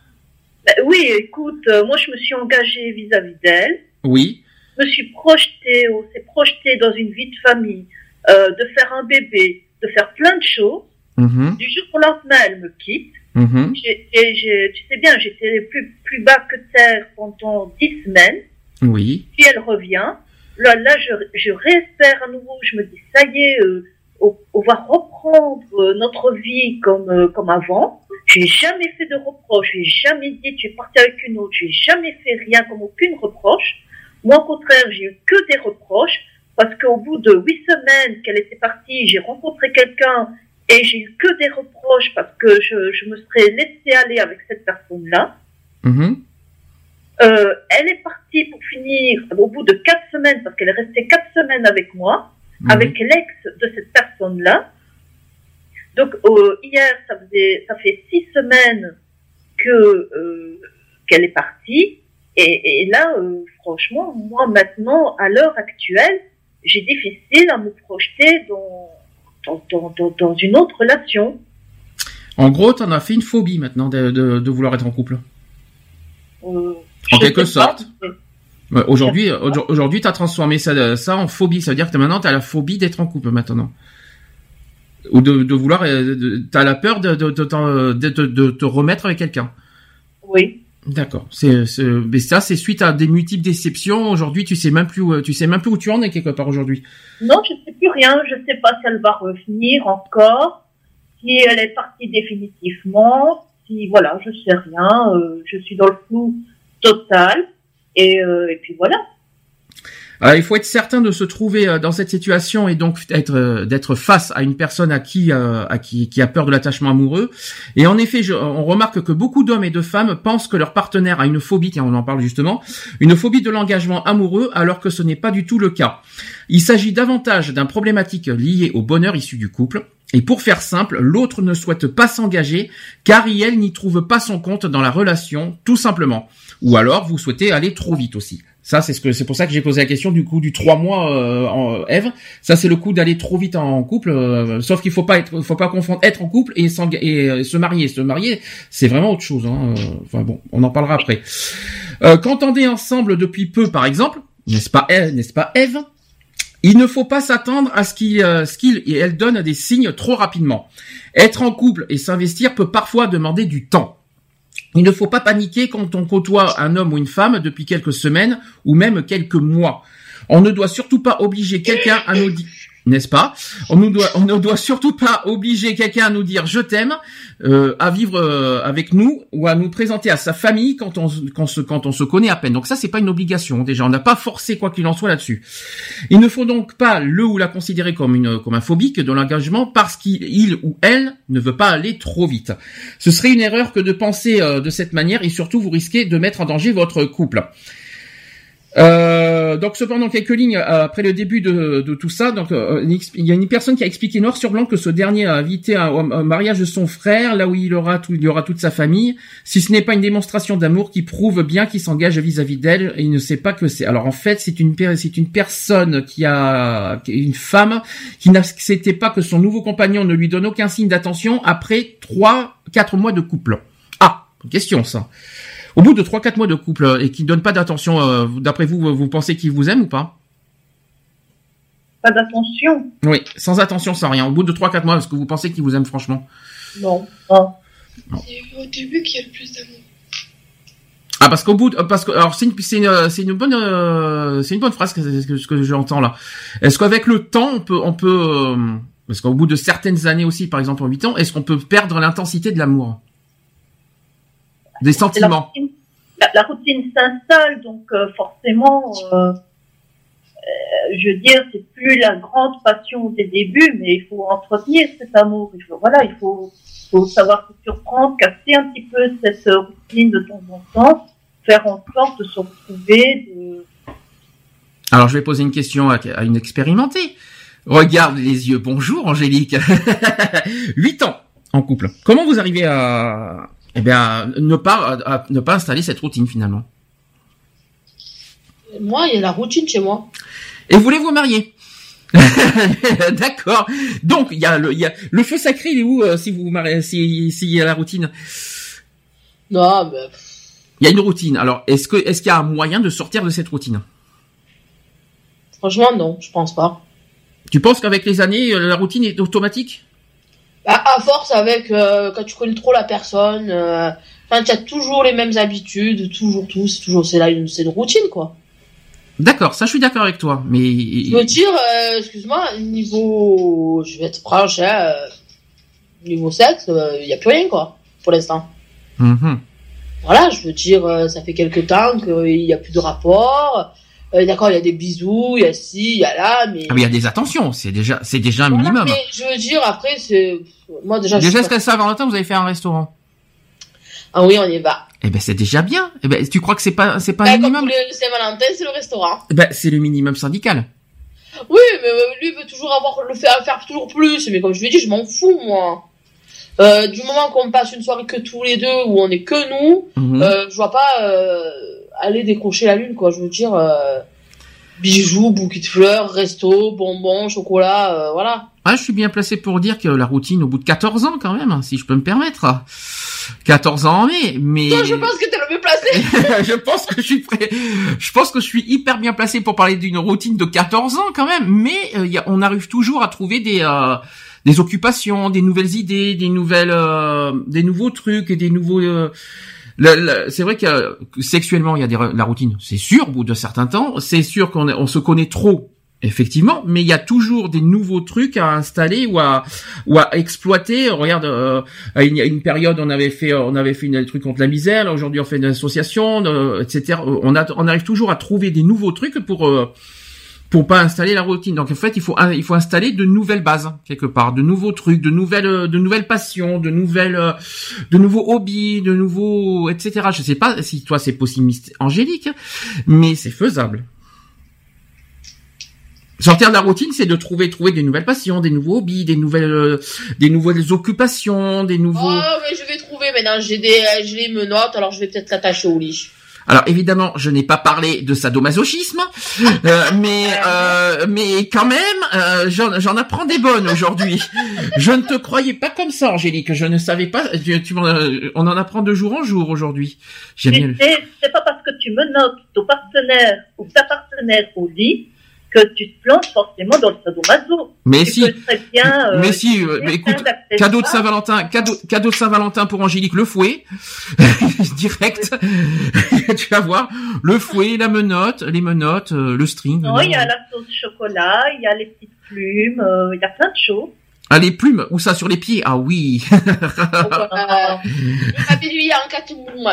Oui, écoute, moi je me suis engagée vis-à-vis d'elle. Oui. Je me suis projetée, on s'est projeté dans une vie de famille, de faire un bébé, de faire plein de choses. Mm-hmm. Du jour au lendemain, elle me quitte. Mm-hmm. Tu sais bien, j'étais plus bas que terre pendant 10 semaines. Oui. Puis elle revient. Là, je réespère à nouveau. Je me dis, ça y est, on va reprendre notre vie comme avant. Je n'ai jamais fait de reproche, je n'ai jamais dit tu es parti avec une autre, je n'ai jamais fait rien comme aucune reproche. Moi, au contraire, j'ai eu que des reproches parce qu'au bout de 8 semaines qu'elle était partie, j'ai rencontré quelqu'un et j'ai eu que des reproches parce que je me serais laissée aller avec cette personne-là. Mmh. Elle est partie pour finir au bout de 4 semaines parce qu'elle est restée 4 semaines avec moi, avec l'ex de cette personne-là. Donc hier, ça fait 6 semaines qu'elle est partie. Et là, franchement, moi maintenant, à l'heure actuelle, j'ai difficile à me projeter dans une autre relation. En gros, t'en as fait une phobie maintenant de vouloir être en couple. En quelque sorte. Ouais, aujourd'hui, t'as transformé ça en phobie. Ça veut dire que maintenant, t'as la phobie d'être en couple maintenant. Ou de vouloir, t'as la peur de te remettre avec quelqu'un. Oui. D'accord. Mais ça, c'est suite à des multiples déceptions. Aujourd'hui, tu sais même plus où tu en es quelque part aujourd'hui. Non, je sais plus rien. Je sais pas si elle va revenir encore, si elle est partie définitivement, si voilà, je sais rien. Je suis dans le flou total. Et puis voilà. Il faut être certain de se trouver dans cette situation et donc d'être face à une personne qui a peur de l'attachement amoureux. Et en effet, on remarque que beaucoup d'hommes et de femmes pensent que leur partenaire a une phobie, tiens, on en parle justement, une phobie de l'engagement amoureux, alors que ce n'est pas du tout le cas. Il s'agit davantage d'un problématique liée au bonheur issu du couple. Et pour faire simple, l'autre ne souhaite pas s'engager car il n'y trouve pas son compte dans la relation, tout simplement. Ou alors, vous souhaitez aller trop vite aussi. Ça, c'est pour ça que j'ai posé la question du coup du 3 mois, Ève. Ça, c'est le coup d'aller trop vite en couple. Sauf qu'il faut pas confondre être en couple et se marier. Se marier, c'est vraiment autre chose. Hein. Enfin bon, on en parlera après. Qu'entendez ensemble depuis peu, par exemple, n'est-ce pas, Ève? Il ne faut pas s'attendre à ce qu'il et elle donne des signes trop rapidement. Être en couple et s'investir peut parfois demander du temps. Il ne faut pas paniquer quand on côtoie un homme ou une femme depuis quelques semaines ou même quelques mois. On ne doit surtout pas obliger quelqu'un à nous dire, n'est-ce pas ? On ne doit surtout pas obliger quelqu'un à nous dire je t'aime, à vivre avec nous ou à nous présenter à sa famille quand on se connaît à peine. Donc ça, c'est pas une obligation. Déjà, on n'a pas forcé quoi qu'il en soit là-dessus. Il ne faut donc pas le ou la considérer comme un phobique de l'engagement parce qu'il ou elle ne veut pas aller trop vite. Ce serait une erreur que de penser de cette manière et surtout vous risquez de mettre en danger votre couple. Donc cependant quelques lignes après le début de tout ça, donc il y a une personne qui a expliqué noir sur blanc que ce dernier a invité au mariage de son frère, là où il aura toute sa famille. Si ce n'est pas une démonstration d'amour qui prouve bien qu'il s'engage vis-à-vis d'elle, il ne sait pas que c'est. Alors en fait, c'est une personne une femme qui n'acceptait pas que son nouveau compagnon ne lui donne aucun signe d'attention après 3-4 mois de couple. Ah, question ça. Au bout de 3-4 mois de couple et qui ne donne pas d'attention, d'après vous, vous pensez qu'il vous aime ou pas ? Pas d'attention. Oui, sans attention, sans rien. Au bout de 3-4 mois, est-ce que vous pensez qu'ils vous aiment franchement ? Non. Ah. Non. C'est au début qu'il y a le plus d'amour. Ah, parce qu'au bout, alors c'est une bonne phrase que j'entends là. Est-ce qu'avec le temps, on peut, parce qu'au bout de certaines années aussi, par exemple en 8 ans, est-ce qu'on peut perdre l'intensité de l'amour, des sentiments ? La routine s'installe, donc forcément, je veux dire, c'est plus la grande passion des débuts, mais il faut entretenir cet amour. Il faut savoir se surprendre, casser un petit peu cette routine de temps en temps, faire en sorte de se retrouver. Alors, je vais poser une question à une expérimentée. Regarde les yeux. Bonjour, Angélique. 8 ans en couple. Comment vous arrivez à, ne pas installer cette routine finalement? Moi, il y a la routine chez moi. Et voulez-vous marier? D'accord. Donc, il y a le feu sacré, il est où si vous vous mariez, s'il y a la routine? Non, mais... Il y a une routine. Alors, est-ce qu'il y a un moyen de sortir de cette routine? Franchement, non, je pense pas. Tu penses qu'avec les années, la routine est automatique? Bah, à force, avec quand tu connais trop la personne, tu as toujours les mêmes habitudes, c'est une routine, quoi. D'accord, ça je suis d'accord avec toi, mais... Je veux dire, excuse-moi, niveau... Je vais être franche, niveau sexe, il n'y a plus rien, quoi, pour l'instant. Mm-hmm. Voilà, je veux dire, ça fait quelques temps qu'il n'y a plus de rapport. D'accord, il y a des bisous, il y a ci, il y a là, mais... Ah, mais il y a des attentions, c'est déjà un minimum. Mais je veux dire, après, c'est... Moi, déjà... Est-ce que Saint-Valentin, vous avez fait un restaurant? Ah oui, on y va. Eh ben, c'est déjà bien. Eh ben, tu crois que c'est pas le minimum? Comme le Saint-Valentin, c'est le restaurant. Eh ben, c'est le minimum syndical. Oui, mais lui veut toujours faire toujours plus. Mais comme je lui ai dit, je m'en fous, moi. Du moment qu'on passe une soirée que tous les deux, où on est que nous, je vois pas aller décrocher la lune, quoi. Je veux dire, bijoux, bouquets de fleurs, resto, bonbons, chocolat, voilà. Ah, je suis bien placé pour dire que la routine, au bout de 14 ans, quand même, si je peux me permettre... 14 ans en mai, mais... Toi, je pense que t'es le mieux placé. Je pense que je suis hyper bien placé pour parler d'une routine de 14 ans quand même, mais on arrive toujours à trouver des occupations, des nouvelles idées, des nouveaux trucs, et des nouveaux... c'est vrai que sexuellement, il y a la routine, c'est sûr, au bout d'un certain temps, c'est sûr qu'on se connaît trop. Effectivement, mais il y a toujours des nouveaux trucs à installer ou à exploiter. Regarde, à une période, on avait fait un truc contre la misère. Là, aujourd'hui, on fait une association, etc. On arrive toujours à trouver des nouveaux trucs pour pas installer la routine. Donc en fait, il faut installer de nouvelles bases quelque part, de nouveaux trucs, de nouvelles passions, de nouveaux hobbies, de nouveaux, etc. Je sais pas si toi c'est possible, Angélique, mais c'est faisable. Sortir de la routine, c'est de trouver des nouvelles passions, des nouveaux hobbies, des nouvelles occupations, des nouveaux... Oh, mais je vais trouver maintenant, j'ai les menottes, alors je vais peut-être l'attacher au lit. Alors, évidemment, je n'ai pas parlé de sadomasochisme, mais quand même, j'en apprends des bonnes aujourd'hui. Je ne te croyais pas comme ça, Angélique, je ne savais pas, on en apprend de jour en jour aujourd'hui. C'est pas parce que tu menottes ton partenaire ou ta partenaire au lit que tu te plantes forcément dans le sadomaso. Mais tu si, très bien, mais si, écoute, cadeau de Saint-Valentin pour Angélique, le fouet, direct, tu vas voir, le fouet, les menottes, le string. Non, il y a la sauce chocolat, il y a les petites plumes, il y a plein de choses. Ah, les plumes, ou ça, sur les pieds? Ah oui. Le papier lui en quatre mouvements.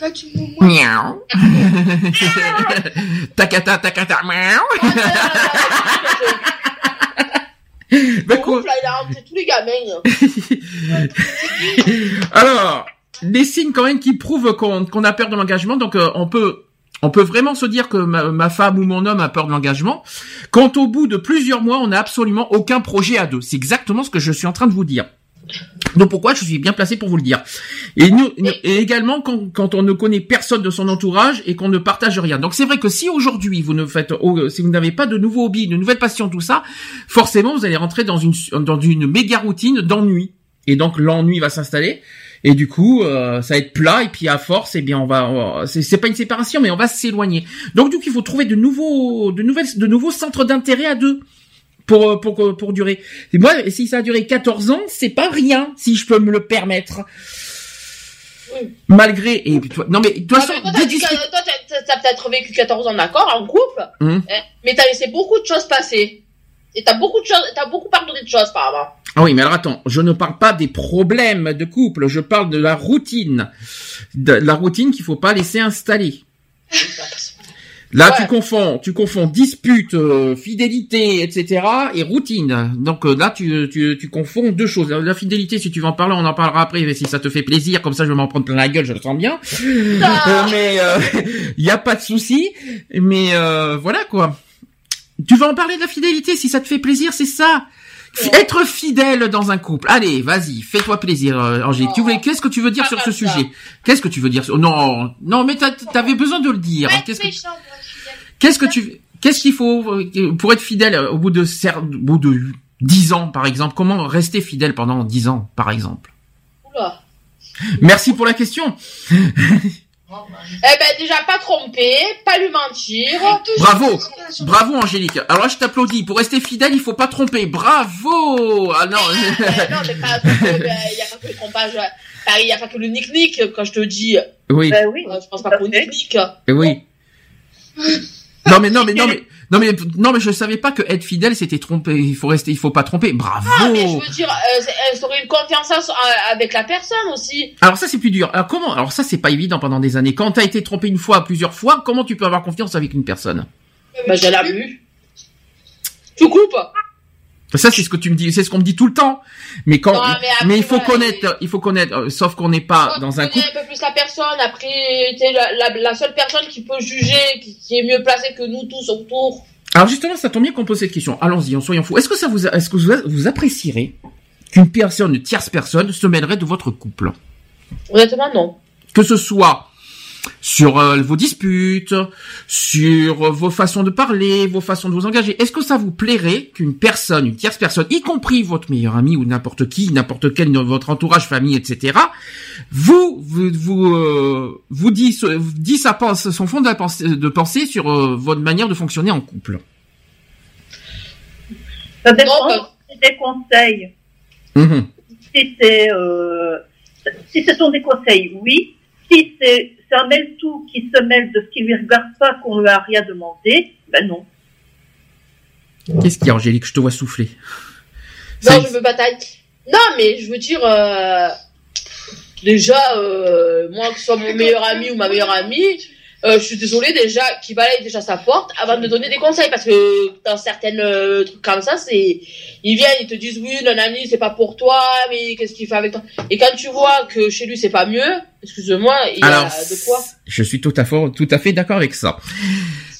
Quand tu me miaou. Takata miaou. Ben quoi. C'est tous les gamins. Alors, des signes quand même qui prouvent qu'on a peur de l'engagement, donc on peut vraiment se dire que ma femme ou mon homme a peur de l'engagement. Quand au bout de plusieurs mois, on n'a absolument aucun projet à deux. C'est exactement ce que je suis en train de vous dire. Donc pourquoi je suis bien placé pour vous le dire. Et nous, et également quand on ne connaît personne de son entourage et qu'on ne partage rien. Donc c'est vrai que si aujourd'hui si vous n'avez pas de nouveaux hobbies, de nouvelles passions, tout ça, forcément vous allez rentrer dans une méga routine d'ennui. et donc l'ennui va s'installer. Et du coup, ça va être plat, et puis à force, eh bien, on va, c'est pas une séparation, mais on va s'éloigner. Donc, du coup, il faut trouver de nouveaux centres d'intérêt à deux. Pour durer. Et moi, si ça a duré 14 ans, c'est pas rien, si je peux me le permettre. Oui. Malgré, et toi, non, mais, toi, t'as peut-être vécu 14 ans, d'accord, en couple, mais t'as laissé beaucoup de choses passer. Et t'as beaucoup pardonné de choses par avant. Ah oui, mais alors attends, je ne parle pas des problèmes de couple, je parle de la routine. De la routine qu'il faut pas laisser installer. Là, ouais. tu confonds dispute, fidélité, etc. et routine. Donc là, tu confonds deux choses. La fidélité, si tu veux en parler, on en parlera après. Mais si ça te fait plaisir, comme ça, je vais m'en prendre plein la gueule, je le sens bien. Mais il y a pas de souci. Mais voilà quoi. Tu vas en parler de la fidélité, si ça te fait plaisir, c'est ça. Ouais. Être fidèle dans un couple. Allez, vas-y, fais-toi plaisir, Angélique. Qu'est-ce que tu veux dire sur ce sujet ? Qu'est-ce que tu veux dire sur... Non, mais t'avais besoin de le dire. Qu'est-ce qu'il faut pour être fidèle au bout de 10 ans, par exemple ? Comment rester fidèle pendant 10 ans, par exemple ? Oula. Merci pour la question. Déjà, pas tromper, pas lui mentir. Bravo, Angélique. Alors là, je t'applaudis. Pour rester fidèle, il faut pas tromper. Bravo! Ah, non. Non, mais pas, y a pas que le trompage. Il y a pas que le nick-nick, quand je te dis. Oui. Oui. Je pense pas pour nick-nick. Oui. Non, mais je savais pas que être fidèle, c'était tromper. Il faut pas tromper. Bravo. Ah, mais je veux dire, ça aurait une confiance avec la personne aussi. Alors ça, c'est plus dur. Alors comment? Alors ça, c'est pas évident pendant des années. Quand t'as été trompé une fois, plusieurs fois, comment tu peux avoir confiance avec une personne? Bah, j'ai la vue. Tu coupes. Ça, c'est ce que tu me dis, c'est ce qu'on me dit tout le temps. Mais quand, non, mais il faut connaître, sauf qu'on n'est pas dans un couple. Un peu plus la personne, après, t'es la seule personne qui peut juger, qui est mieux placée que nous tous autour. Alors justement, ça tombe bien qu'on pose cette question. Allons-y, en soyons fous. Est-ce que vous apprécierez qu'une tierce personne se mêlerait de votre couple? Honnêtement, non. Que ce soit sur vos disputes, sur vos façons de parler, vos façons de vous engager. Est-ce que ça vous plairait qu'une personne, une tierce personne, y compris votre meilleur ami ou n'importe qui, n'importe quel de votre entourage, famille, etc., vous dit son fond de pensée sur votre manière de fonctionner en couple? Ça dépend des conseils. Mmh. Si ce sont des conseils, oui. Si c'est un mêle-tout qui se mêle de ce qui lui regarde pas, qu'on ne lui a rien demandé, ben non. Qu'est-ce qu'il y a, Angélique? Je te vois souffler. Je veux bataille. Non, mais je veux dire, déjà, moi, que ce soit mon meilleur ami ou ma meilleure amie, je suis désolée déjà, qui balaye déjà sa porte avant de donner des conseils, parce que dans certaines trucs comme ça, c'est, ils viennent, ils te disent, oui, non, ami, c'est pas pour toi, mais qu'est-ce qu'il fait avec toi? Et quand tu vois que chez lui, c'est pas mieux, excuse-moi, il y a de quoi? Je suis tout à fait d'accord avec ça.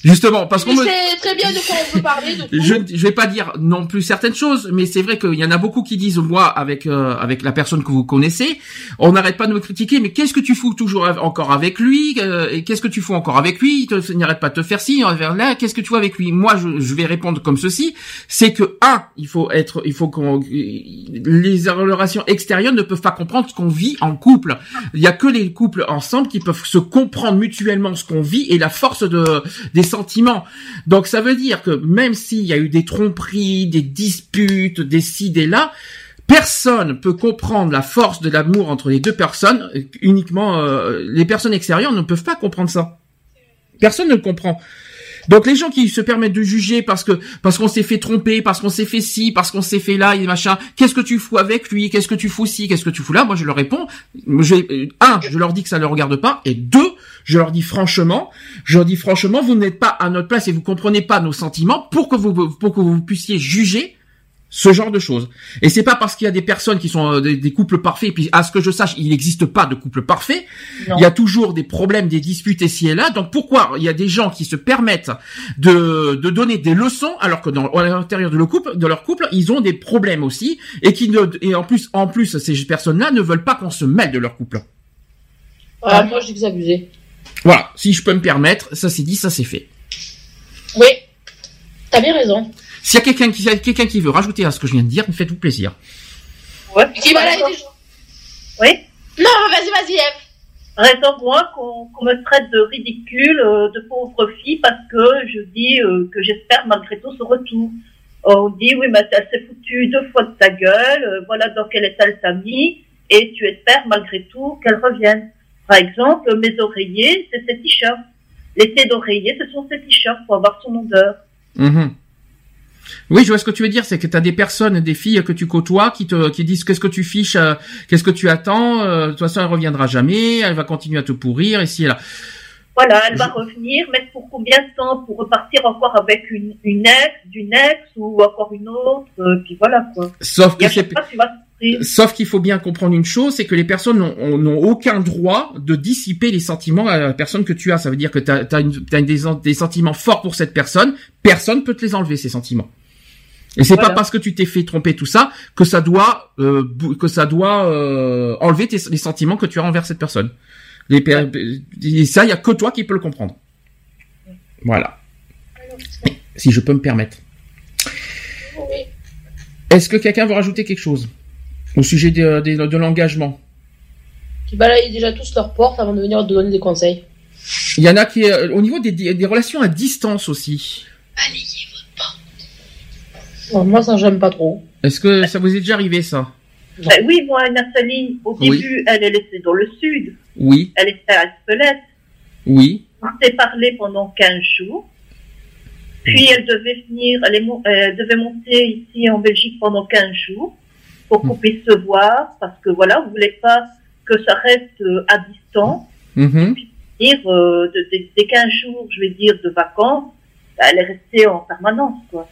Justement, parce qu'on sait très bien de quoi on peut parler. Je vais pas dire non plus certaines choses, mais c'est vrai qu'il y en a beaucoup qui disent, moi, avec la personne que vous connaissez, on n'arrête pas de me critiquer, mais qu'est-ce que tu fous toujours encore avec lui? Qu'est-ce que tu fous encore avec lui? Il n'arrête pas de te faire ci, là, qu'est-ce que tu vois avec lui? Moi, je vais répondre comme ceci, c'est que, il faut qu'on, les relations extérieures ne peuvent pas comprendre ce qu'on vit en couple. Il y a que les couples ensemble qui peuvent se comprendre mutuellement ce qu'on vit et la force des sentiments. Donc ça veut dire que même s'il y a eu des tromperies, des disputes, des ci, des là, personne peut comprendre la force de l'amour entre les deux personnes. Uniquement les personnes extérieures ne peuvent pas comprendre ça. Personne ne le comprend. Donc les gens qui se permettent de juger parce qu'on s'est fait tromper, parce qu'on s'est fait ci, parce qu'on s'est fait là et machin, qu'est-ce que tu fous avec lui, qu'est-ce que tu fous ci, qu'est-ce que tu fous là, moi je leur réponds, je leur dis que ça ne le regarde pas, et deux, je leur dis franchement, vous n'êtes pas à notre place et vous comprenez pas nos sentiments pour que vous puissiez juger ce genre de choses. Et c'est pas parce qu'il y a des personnes qui sont des couples parfaits, et puis à ce que je sache, il n'existe pas de couple parfait. Non. Il y a toujours des problèmes, des disputes ici et là. Donc pourquoi il y a des gens qui se permettent de donner des leçons alors que à l'intérieur de leur couple, ils ont des problèmes aussi et en plus ces personnes-là ne veulent pas qu'on se mêle de leur couple. Ah, moi je dis que c'est abusé. Voilà, si je peux me permettre, ça c'est dit, ça c'est fait. Oui. T'as bien raison. S'il y a quelqu'un qui veut rajouter à ce que je viens de dire, faites-vous plaisir. Ouais. Qui va la... Oui. Non, vas-y, Ève. Raison pour moi qu'on me traite de ridicule, de pauvre fille, parce que je dis que j'espère malgré tout ce retour. On dit, oui, mais elle s'est foutue 2 fois de ta gueule, voilà dans quel état elle t'a mis, et tu espères malgré tout qu'elle revienne. Par exemple, mes oreillers, c'est ses t-shirts. Les têtes d'oreiller, ce sont ses t-shirts pour avoir son odeur. Mmh. Oui, je vois ce que tu veux dire, c'est que tu as des personnes, des filles que tu côtoies qui disent qu'est-ce que tu fiches, qu'est-ce que tu attends, de toute façon elle reviendra jamais, elle va continuer à te pourrir, ici et là. Voilà, elle va revenir, mais pour combien de temps? Pour repartir encore avec une ex, d'une ex ou encore une autre, puis voilà quoi. Sauf que c'est... Pas, tu vas... Sauf qu'il faut bien comprendre une chose, c'est que les personnes n'ont aucun droit de dissiper les sentiments à la personne que tu as. Ça veut dire que tu as des sentiments forts pour cette personne, personne peut te les enlever, ces sentiments. Et c'est voilà. Pas parce que tu t'es fait tromper tout ça que ça doit enlever les sentiments que tu as envers cette personne. Et ça, il n'y a que toi qui peux le comprendre. Voilà. Si je peux me permettre. Oui. Est-ce que quelqu'un veut rajouter quelque chose au sujet de l'engagement? Qui balayent déjà tous leurs portes avant de venir te donner des conseils. Il y en a qui, au niveau des relations à distance aussi. Balayez votre porte. Bon, moi, ça, j'aime pas trop. Est-ce que ça vous est déjà arrivé, ça? Ben, oui, moi, Nathalie, au début, oui. Elle est laissée dans le sud. Oui. Elle était à Espelette. Oui. On s'est parlé pendant 15 jours. Puis, elle devait venir, elle devait monter ici en Belgique pendant 15 jours. Pour qu'on puisse se voir, parce que voilà, on ne voulait pas que ça reste à distance. Mm-hmm. Puis, des 15 jours, je vais dire, de vacances, elle est restée en permanence, quoi.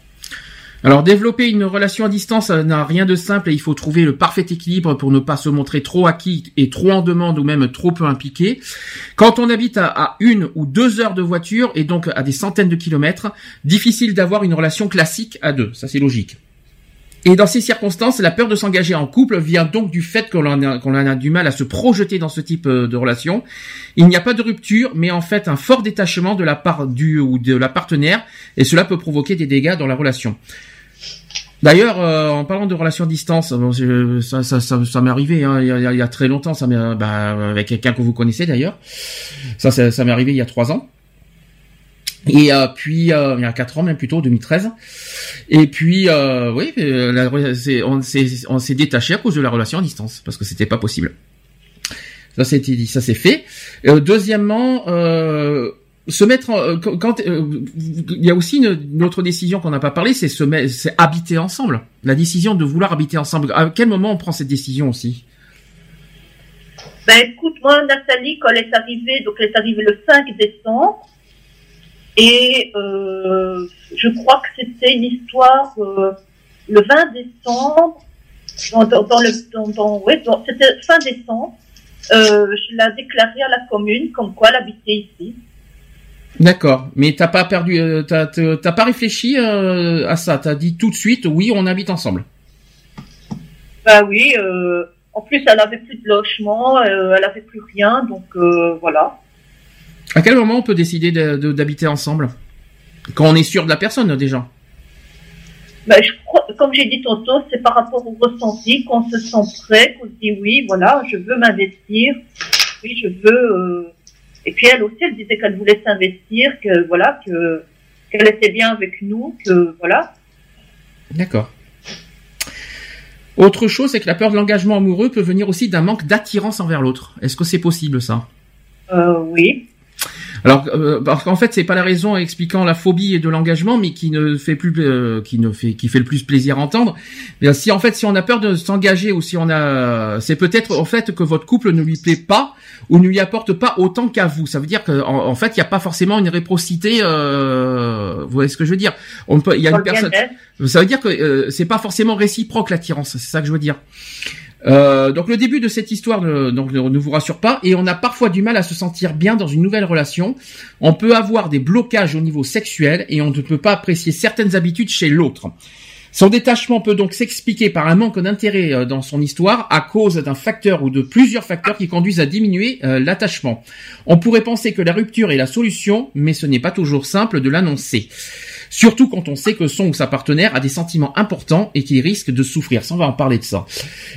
Alors, développer une relation à distance n'a rien de simple et il faut trouver le parfait équilibre pour ne pas se montrer trop acquis et trop en demande ou même trop peu impliqué. Quand on habite à 1 ou 2 heures de voiture et donc à des centaines de kilomètres, difficile d'avoir une relation classique à 2. Ça, c'est logique. Et dans ces circonstances, la peur de s'engager en couple vient donc du fait qu'on a du mal à se projeter dans ce type de relation. Il n'y a pas de rupture, mais en fait un fort détachement de la part ou de la partenaire, et cela peut provoquer des dégâts dans la relation. D'ailleurs, en parlant de relations à distance, ça m'est arrivé hein, il y a très longtemps, ça m'est, avec quelqu'un que vous connaissez d'ailleurs. Ça m'est arrivé il y a 3 ans. Et puis il y a 4 ans même plutôt, 2013. Et puis oui, on s'est détaché à cause de la relation à distance parce que c'était pas possible. Ça c'est fait. Deuxièmement, se mettre quand il y a aussi une autre décision qu'on n'a pas parlé, c'est habiter ensemble. La décision de vouloir habiter ensemble. À quel moment on prend cette décision aussi? Ben écoute, moi Nathalie, quand elle est arrivée le 5 décembre. Et je crois que c'était une histoire le 20 décembre, c'était fin décembre, je l'ai déclaré à la commune comme quoi elle habitait ici. D'accord, mais t'as pas perdu, t'as pas réfléchi à ça, t'as dit tout de suite oui, on habite ensemble. Bah oui, en plus elle avait plus de logement, elle avait plus rien, donc voilà. À quel moment on peut décider d'habiter ensemble? Quand on est sûr de la personne, déjà. Ben, je crois, comme j'ai dit tantôt, c'est par rapport au ressenti, qu'on se sent prêt, qu'on se dit oui, voilà, je veux m'investir, oui, je veux... Et puis elle aussi, elle disait qu'elle voulait s'investir, que voilà, qu'elle était bien avec nous, que voilà. D'accord. Autre chose, c'est que la peur de l'engagement amoureux peut venir aussi d'un manque d'attirance envers l'autre. Est-ce que c'est possible, ça? Oui. Alors, en fait, c'est pas la raison expliquant la phobie de l'engagement, mais qui fait le plus plaisir à entendre. Mais si on a peur de s'engager ou c'est peut-être en fait que votre couple ne lui plaît pas ou ne lui apporte pas autant qu'à vous. Ça veut dire que en fait, il n'y a pas forcément une réciprocité. Vous voyez ce que je veux dire? Il y a une personne. Ça veut dire que c'est pas forcément réciproque l'attirance. C'est ça que je veux dire. Donc le début de cette histoire ne vous rassure pas et on a parfois du mal à se sentir bien dans une nouvelle relation. On peut avoir des blocages au niveau sexuel et on ne peut pas apprécier certaines habitudes chez l'autre. Son détachement peut donc s'expliquer par un manque d'intérêt dans son histoire à cause d'un facteur ou de plusieurs facteurs qui conduisent à diminuer l'attachement. On pourrait penser que la rupture est la solution, mais ce n'est pas toujours simple de l'annoncer. Surtout quand on sait que son ou sa partenaire a des sentiments importants et qu'il risque de souffrir. Ça, on va en parler de ça.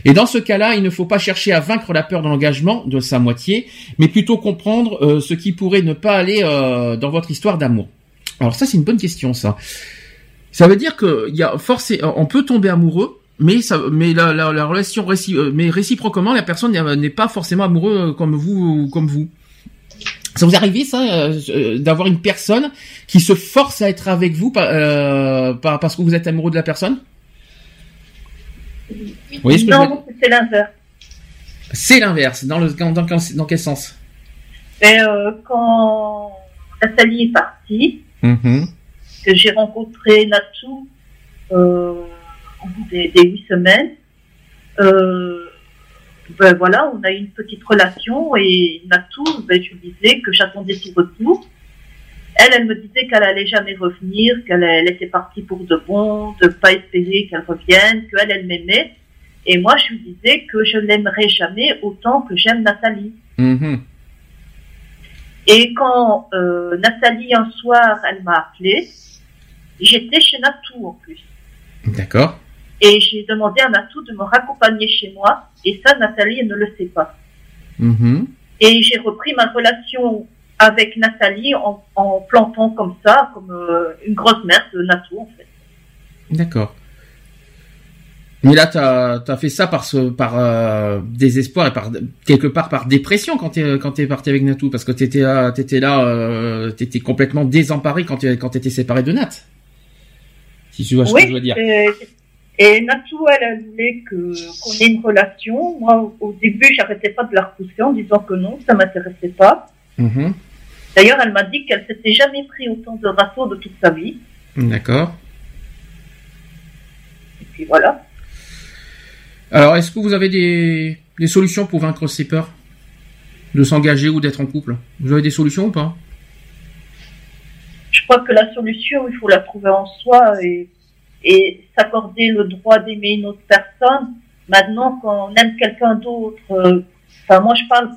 Et dans ce cas-là, il ne faut pas chercher à vaincre la peur de l'engagement de sa moitié, mais plutôt comprendre ce qui pourrait ne pas aller dans votre histoire d'amour. Alors ça, c'est une bonne question, ça. Ça veut dire que on peut tomber amoureux, mais la relation réciproquement, la personne n'est pas forcément amoureuse comme vous ou comme vous. Ça vous arrive, ça, d'avoir une personne qui se force à être avec vous parce que vous êtes amoureux de la personne? Oui, non, c'est l'inverse. C'est l'inverse. Dans quel sens? Quand Nathalie est partie, que j'ai rencontré Natou au bout des 8 semaines, ben voilà, on a eu une petite relation et Natou, ben, je lui disais que j'attendais son retour. Elle me disait qu'elle allait jamais revenir, qu'elle était partie pour de bon, de pas espérer qu'elle revienne, qu'elle m'aimait. Et moi, je lui disais que je l'aimerais jamais autant que j'aime Nathalie. Et quand Nathalie, un soir, elle m'a appelée, j'étais chez Natou en plus. D'accord. Et j'ai demandé à Natou de me raccompagner chez moi. Et ça, Nathalie, elle ne le sait pas. Et j'ai repris ma relation avec Nathalie en plantant comme ça, comme une grosse merde de Natou, en fait. D'accord. Mais là, t'as fait ça par désespoir et par dépression quand t'es parti avec Natou, parce que t'étais là, t'étais complètement désemparé quand t'étais séparé de Nat. Si tu vois ce que je veux dire. Et Natou, elle voulait qu'on ait une relation. Moi, au début, j'arrêtais pas de la repousser en disant que non, ça m'intéressait pas. D'ailleurs, elle m'a dit qu'elle s'était jamais pris autant de râteaux de toute sa vie. D'accord. Et puis voilà. Alors, est-ce que vous avez des solutions pour vaincre ces peurs de s'engager ou d'être en couple? Vous avez des solutions ou pas? Je crois que la solution, il faut la trouver en soi et s'accorder le droit d'aimer une autre personne. Maintenant, quand on aime quelqu'un d'autre, enfin, moi je parle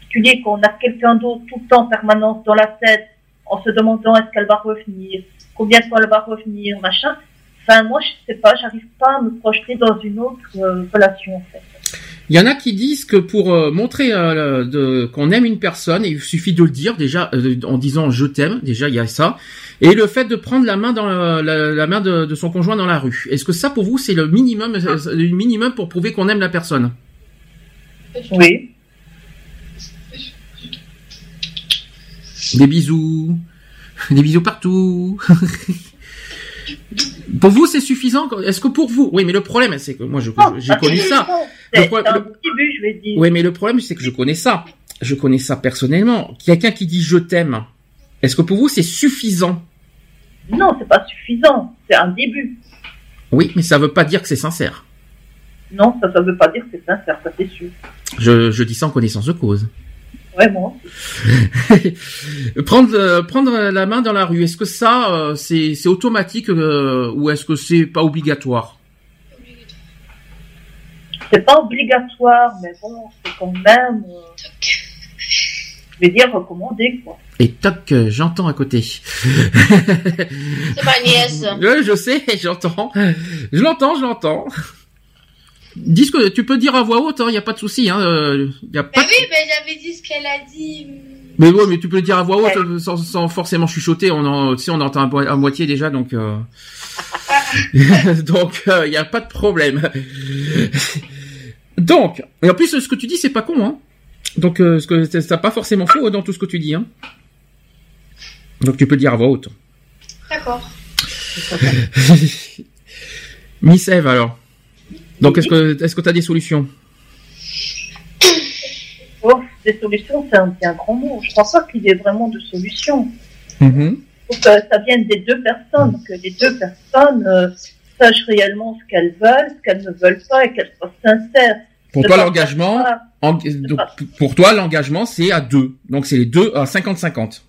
particulier qu'on a quelqu'un d'autre tout le temps en permanence dans la tête, en se demandant est-ce qu'elle va revenir, combien de fois elle va revenir, machin. Enfin, moi, je sais pas, j'arrive pas à me projeter dans une autre relation, en fait. Il y en a qui disent que pour montrer qu'on aime une personne, il suffit de le dire déjà en disant je t'aime, déjà il y a ça, et le fait de prendre la main dans la main de son conjoint dans la rue. Est-ce que ça pour vous c'est le minimum pour prouver qu'on aime la personne? Oui. Des bisous partout. Pour vous, c'est suffisant? Est-ce que pour vous? Oui, mais le problème, c'est que moi, j'ai connu ça. Oui, mais le problème, c'est que je connais ça. Je connais ça personnellement. Quelqu'un qui dit je t'aime, est-ce que pour vous, c'est suffisant? Non, c'est pas suffisant. C'est un début. Oui, mais ça veut pas dire que c'est sincère. Non, ça veut pas dire que c'est sincère, ça c'est sûr. Je dis ça en connaissance de cause. Vraiment. Prendre la main dans la rue, est-ce que ça, c'est automatique ou est-ce que c'est pas obligatoire? C'est pas obligatoire, mais bon, c'est quand même, je vais dire, recommandé, quoi. Et toc, j'entends à côté. C'est ma nièce. Je sais, je l'entends. Dis ce que tu peux dire à voix haute, il n'y a pas de souci. J'avais dit ce qu'elle a dit. Mais ouais, mais tu peux le dire à voix haute sans forcément chuchoter. On entend à moitié déjà, donc donc il n'y a pas de problème. Donc, et en plus ce que tu dis c'est pas con, hein. Donc ce que t'as pas forcément faux dans tout ce que tu dis, hein. Donc tu peux le dire à voix haute. D'accord. Miss Ève, alors. Donc, est-ce que tu as des solutions? Oh, des solutions, c'est un grand mot. Je pense pas qu'il y ait vraiment de solutions. Il faut que ça vienne des deux personnes, que les deux personnes sachent réellement ce qu'elles veulent, ce qu'elles ne veulent pas et qu'elles soient sincères. Pour toi, l'engagement, c'est à deux. Donc, c'est les deux à 50-50.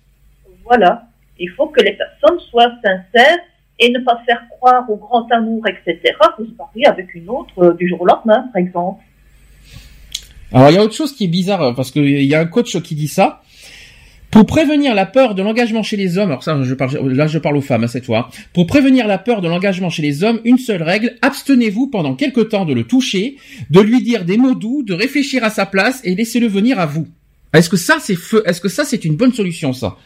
Voilà. Il faut que les personnes soient sincères. Et ne pas faire croire au grand amour, etc., que se marier avec une autre du jour au lendemain, par exemple. Alors, il y a autre chose qui est bizarre, parce qu'il y a un coach qui dit ça. Pour prévenir la peur de l'engagement chez les hommes, alors ça, je parle aux femmes, hein, cette fois. Pour prévenir la peur de l'engagement chez les hommes, une seule règle, abstenez-vous pendant quelque temps de le toucher, de lui dire des mots doux, de réfléchir à sa place et laissez-le venir à vous. Est-ce que ça c'est une bonne solution, ça?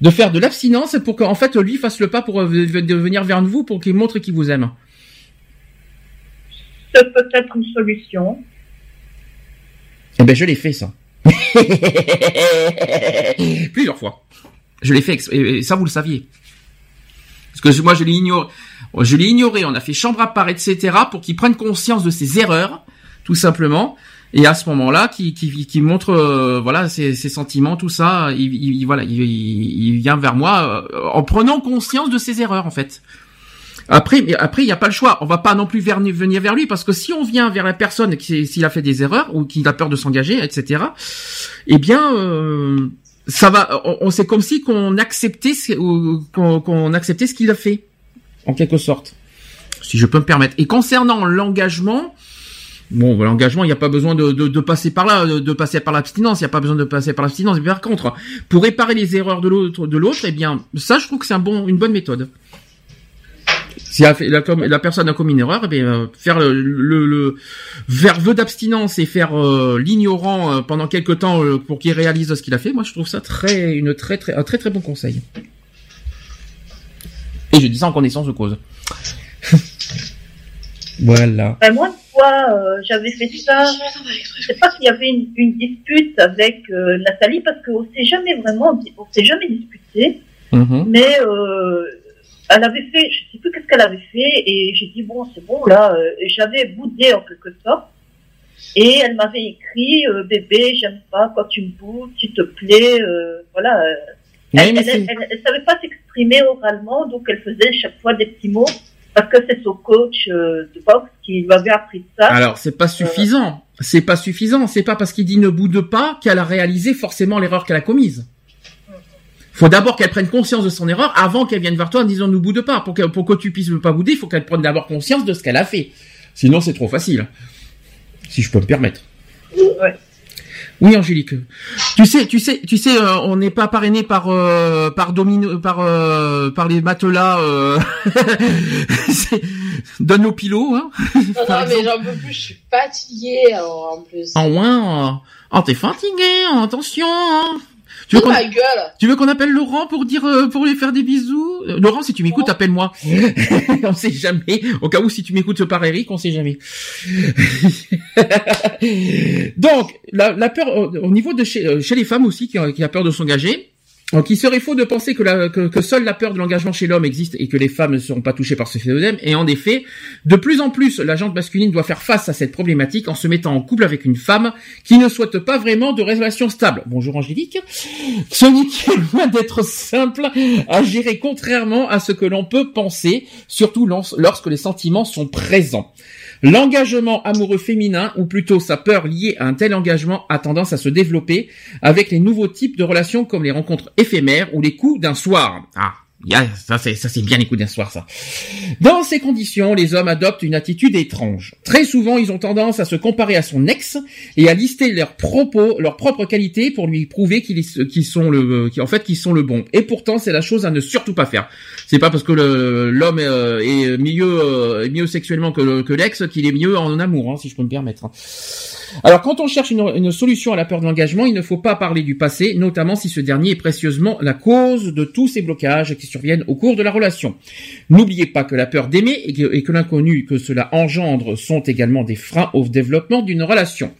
De faire de l'abstinence pour qu'en fait lui fasse le pas pour venir vers vous, pour qu'il montre qu'il vous aime. C'est peut-être une solution. Eh ben je l'ai fait ça. Plusieurs fois. Je l'ai fait, et ça vous le saviez. Parce que moi je l'ai ignoré, on a fait chambre à part, etc. pour qu'il prenne conscience de ses erreurs, tout simplement. Et à ce moment-là, qui montre voilà ses sentiments, tout ça, il vient vers moi en prenant conscience de ses erreurs en fait. Après il n'y a pas le choix, on va pas non plus venir vers lui parce que si on vient vers la personne qui s'il a fait des erreurs ou qui a peur de s'engager, etc. Eh bien ça va, c'est comme si qu'on acceptait ce qu'il a fait en quelque sorte, si je peux me permettre. Et concernant l'engagement. Bon, l'engagement, il n'y a pas besoin de passer par là, de passer par l'abstinence, il n'y a pas besoin de passer par l'abstinence. Mais par contre, pour réparer les erreurs de l'autre, eh bien, ça, je trouve que c'est une bonne méthode. Si la personne a commis une erreur, eh bien, faire le verveux d'abstinence et faire l'ignorant pendant quelque temps pour qu'il réalise ce qu'il a fait, moi, je trouve ça un très très bon conseil. Et je dis ça en connaissance de cause. Voilà. Ben moi, une fois, j'avais fait ça. Je sais pas s'il y avait une dispute avec Nathalie, parce qu'on s'est jamais vraiment, on s'est jamais disputé. Mm-hmm. Mais elle avait fait, je sais plus qu'est-ce qu'elle avait fait, et j'ai dit bon, c'est bon là. J'avais boudé en quelque sorte, et elle m'avait écrit bébé, j'aime pas quand tu me boudes, s'il te plaît, voilà. Elle savait pas s'exprimer oralement, donc elle faisait chaque fois des petits mots. Parce que c'est son coach de boxe qui lui avait appris ça. Alors, c'est pas suffisant. C'est pas suffisant. C'est pas parce qu'il dit ne boude pas qu'elle a réalisé forcément l'erreur qu'elle a commise. Faut d'abord qu'elle prenne conscience de son erreur avant qu'elle vienne vers toi en disant ne boude pas. Pour que tu puisses ne pas bouder, il faut qu'elle prenne d'abord conscience de ce qu'elle a fait. Sinon, c'est trop facile. Si je peux me permettre. Ouais. Oui, Angélique. Tu sais, on n'est pas parrainé par les matelas. Donne nos pilots. Hein, non, mais j'en peux plus. Je suis fatiguée en plus. T'es fatiguée. Attention. Hein. Tu veux qu'on appelle Laurent pour dire, pour lui faire des bisous? Laurent, si tu m'écoutes, appelle-moi. On sait jamais. Au cas où, si tu m'écoutes par Eric, on sait jamais. Donc, la peur, au niveau de chez les femmes aussi, qui a peur de s'engager. Donc, il serait faux de penser que seule la peur de l'engagement chez l'homme existe et que les femmes ne seront pas touchées par ce phénomène. Et en effet, de plus en plus, la gente masculine doit faire face à cette problématique en se mettant en couple avec une femme qui ne souhaite pas vraiment de relation stable. Bonjour Angélique. Ce qui est loin d'être simple à gérer contrairement à ce que l'on peut penser, surtout lorsque les sentiments sont présents. L'engagement amoureux féminin, ou plutôt sa peur liée à un tel engagement, a tendance à se développer avec les nouveaux types de relations comme les rencontres éphémères ou les coups d'un soir. Ah, ça c'est bien les coups d'un soir, ça. Dans ces conditions, les hommes adoptent une attitude étrange. Très souvent, ils ont tendance à se comparer à son ex et à lister leurs propres qualités pour lui prouver qu'ils sont le bon. Et pourtant, c'est la chose à ne surtout pas faire. C'est pas parce que l'homme est mieux sexuellement que l'ex qu'il est mieux en amour, hein, si je peux me permettre. Alors, quand on cherche une solution à la peur de l'engagement, il ne faut pas parler du passé, notamment si ce dernier est précieusement la cause de tous ces blocages qui surviennent au cours de la relation. N'oubliez pas que la peur d'aimer et que l'inconnu que cela engendre sont également des freins au développement d'une relation.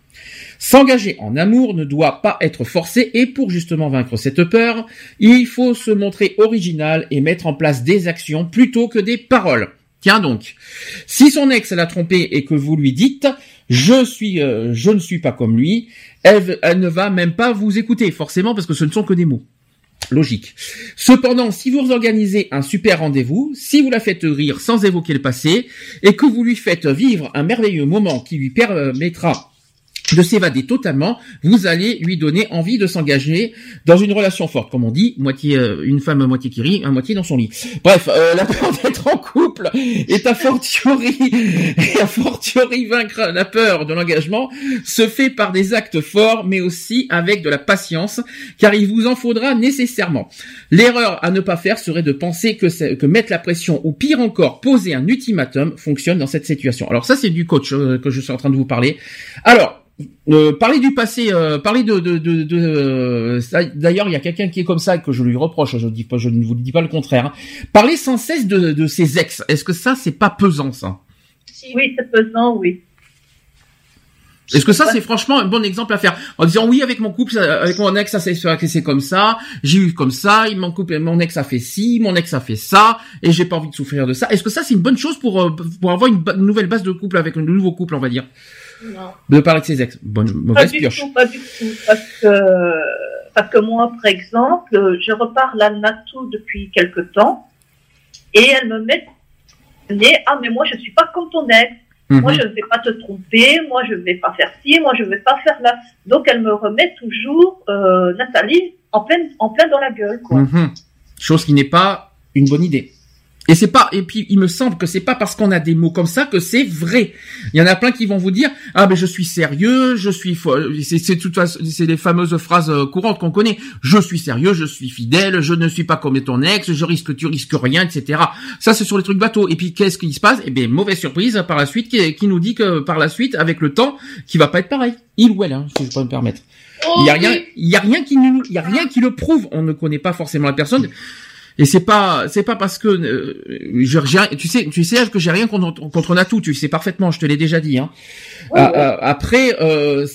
S'engager en amour ne doit pas être forcé et pour justement vaincre cette peur, il faut se montrer original et mettre en place des actions plutôt que des paroles. Tiens donc, si son ex l'a trompé et que vous lui dites « je ne suis pas comme lui », elle ne va même pas vous écouter, forcément, parce que ce ne sont que des mots. Logique. Cependant, si vous organisez un super rendez-vous, si vous la faites rire sans évoquer le passé, et que vous lui faites vivre un merveilleux moment qui lui permettra de s'évader totalement, vous allez lui donner envie de s'engager dans une relation forte, comme on dit, moitié une femme, moitié qui rit, moitié dans son lit. Bref, la peur d'être en couple est à fortiori vaincre la peur de l'engagement se fait par des actes forts, mais aussi avec de la patience, car il vous en faudra nécessairement. L'erreur à ne pas faire serait de penser que mettre la pression, ou pire encore, poser un ultimatum, fonctionne dans cette situation. Alors ça, c'est du coach que je suis en train de vous parler. Alors, parler du passé, parler de ça, d'ailleurs il y a quelqu'un qui est comme ça que je lui reproche, je ne vous dis pas le contraire. Parler sans cesse de ses ex, est-ce que ça c'est pas pesant ça? Oui, c'est pesant, oui. Est-ce que ça c'est franchement un bon exemple à faire en disant oui, avec mon couple, avec mon ex, ça c'est comme ça, j'ai eu comme ça, mon ex a fait ci, mon ex a fait ça, et j'ai pas envie de souffrir de ça. Est-ce que ça c'est une bonne chose pour avoir une nouvelle base de couple avec un nouveau couple, on va dire? Non. De parler de ses ex. Bonne, mauvaise pioche. Pas du tout. Parce que moi, par exemple, je reparle à Natou depuis quelque temps, et elle me met, ah, mais moi, je suis pas comme ton ex. Mm-hmm. Moi, je ne vais pas te tromper. Moi, je ne vais pas faire ci. Moi, je ne vais pas faire là. Donc, elle me remet toujours, Nathalie, en plein dans la gueule, quoi. Mm-hmm. Chose qui n'est pas une bonne idée. Et c'est pas, et puis il me semble que c'est pas parce qu'on a des mots comme ça que c'est vrai. Il y en a plein qui vont vous dire ah ben je suis sérieux, je suis c'est les fameuses phrases courantes qu'on connaît. Je suis sérieux, je suis fidèle, je ne suis pas comme ton ex, tu risques rien, etc. Ça c'est sur les trucs bateaux. Et puis qu'est-ce qui se passe? Eh ben mauvaise surprise par la suite qui nous dit que par la suite avec le temps qui va pas être pareil. Il ou elle, hein, si je peux me permettre. Il y a rien qui le prouve. On ne connaît pas forcément la personne. Et c'est pas parce que tu sais que j'ai rien contre Natou, tu sais parfaitement, je te l'ai déjà dit, hein. Ouais, ouais. Après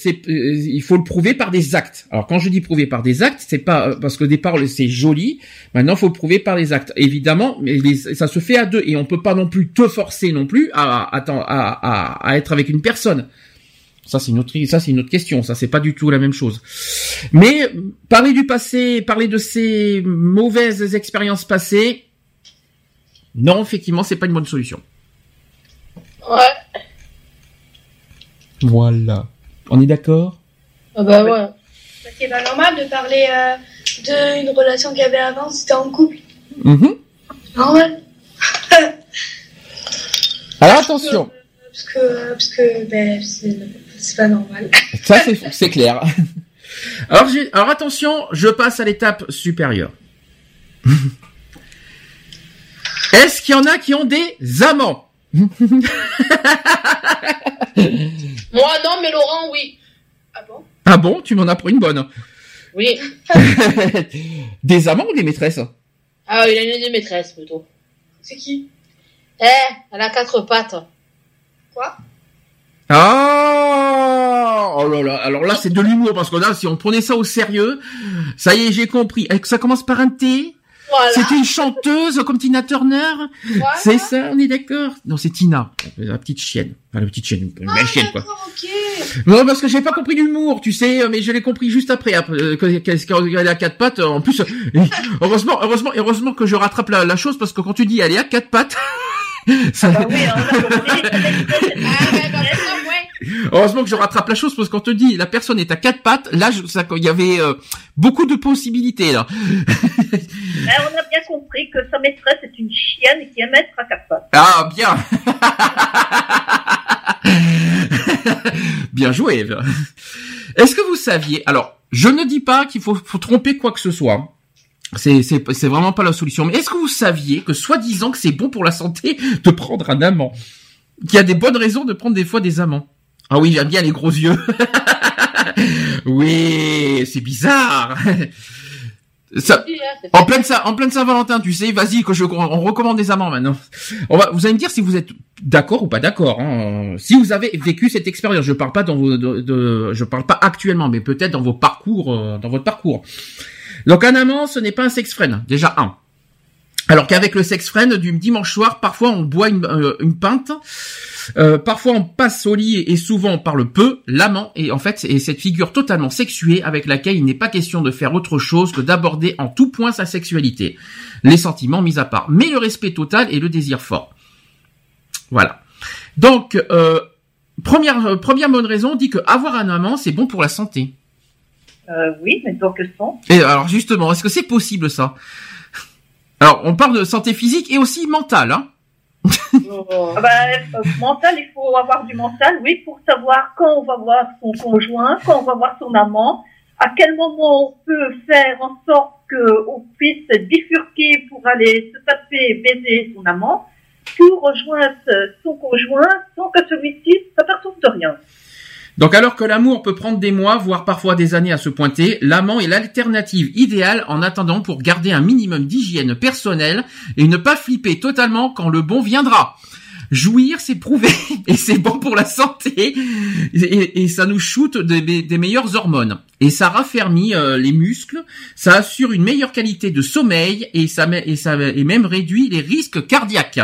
il faut le prouver par des actes. Alors quand je dis prouver par des actes, c'est pas parce que des paroles c'est joli, maintenant faut le prouver par des actes. Évidemment, mais ça se fait à deux et on peut pas non plus te forcer non plus à être avec une personne. Ça c'est une autre question, ça c'est pas du tout la même chose. Mais parler du passé, parler de ces mauvaises expériences passées, non, effectivement, c'est pas une bonne solution. Ouais. Voilà. On est d'accord? Ah bah ouais. C'est pas normal de parler d'une relation qu'il y avait avant si t'es en couple. Mhm. Ah ouais. Alors attention. Parce que ben c'est pas normal. Ça c'est clair. Alors attention, je passe à l'étape supérieure. Est-ce qu'il y en a qui ont des amants? Moi non, mais Laurent oui. Ah bon? Ah bon, tu m'en as pris une bonne. Oui. Des amants ou des maîtresses? Ah il a une maîtresse plutôt. C'est qui? Elle a 4 pattes. Quoi? Ah, oh là là. Alors là, c'est de l'humour parce que là, si on prenait ça au sérieux, ça y est, j'ai compris. Ça commence par un T. Voilà. C'est une chanteuse comme Tina Turner. Voilà. C'est ça, on est d'accord. Non, c'est Tina, la petite chienne. Enfin, la petite chienne, la chienne quoi. Okay. Non, parce que j'ai pas compris l'humour, tu sais, mais je l'ai compris juste après. Qu'elle est à 4 pattes. En plus, heureusement que je rattrape la chose parce que quand tu dis elle est à 4 pattes. Ça... Ah bah oui, heureusement que je rattrape la chose parce qu'on te dit la personne est à 4 pattes. Là, il y avait beaucoup de possibilités là. On a bien compris que sa maîtresse est une chienne et qui aime être à 4 pattes. Ah bien. Bien joué, Ève. Est-ce que vous saviez? Alors, je ne dis pas qu'il faut tromper quoi que ce soit. C'est vraiment pas la solution. Mais est-ce que vous saviez que soi-disant que c'est bon pour la santé de prendre un amant? Qu'il y a des bonnes raisons de prendre des fois des amants. Ah oui, j'aime bien les gros yeux. Oui, c'est bizarre. Ça, en pleine Saint-Valentin, tu sais, vas-y, on recommande des amants maintenant. Vous allez me dire si vous êtes d'accord ou pas d'accord, hein. Si vous avez vécu cette expérience, je parle pas je parle pas actuellement, mais peut-être dans vos parcours, dans votre parcours. Donc un amant, ce n'est pas un sex-friend, déjà un. Alors qu'avec le sex-friend du dimanche soir, parfois on boit une pinte, parfois on passe au lit et souvent on parle peu. L'amant est en fait cette figure totalement sexuée avec laquelle il n'est pas question de faire autre chose que d'aborder en tout point sa sexualité, les sentiments mis à part, mais le respect total et le désir fort. Voilà. Donc Première bonne raison, on dit que avoir un amant, c'est bon pour la santé. Oui, mais pour quel sens ? Et alors justement, est-ce que c'est possible ça ? Alors, on parle de santé physique et aussi mentale, hein. Mental, il faut avoir du mental, oui, pour savoir quand on va voir son conjoint, quand on va voir son amant, à quel moment on peut faire en sorte qu'on puisse bifurquer pour aller se taper, baiser son amant, pour rejoindre son conjoint sans que celui-ci s'aperçoive de rien. Donc alors que l'amour peut prendre des mois, voire parfois des années à se pointer, l'amant est l'alternative idéale en attendant pour garder un minimum d'hygiène personnelle et ne pas flipper totalement quand le bon viendra. Jouir, c'est prouvé et c'est bon pour la santé et ça nous shoote des meilleures hormones. Et ça raffermit les muscles, ça assure une meilleure qualité de sommeil et même réduit les risques cardiaques.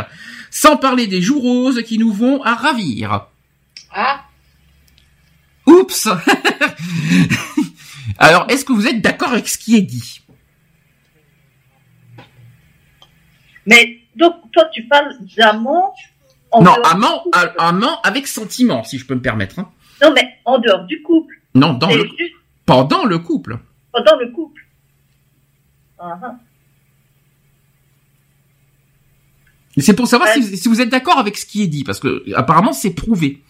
Sans parler des joues roses qui nous vont à ravir. Ah. Oups. Alors, est-ce que vous êtes d'accord avec ce qui est dit ? Mais donc toi, tu parles d'amant. Non, amant avec sentiment, si je peux me permettre. Hein. Non, mais en dehors du couple. Non, pendant le couple. Pendant le couple. Uh-huh. C'est pour savoir si vous êtes d'accord avec ce qui est dit, parce que apparemment, c'est prouvé.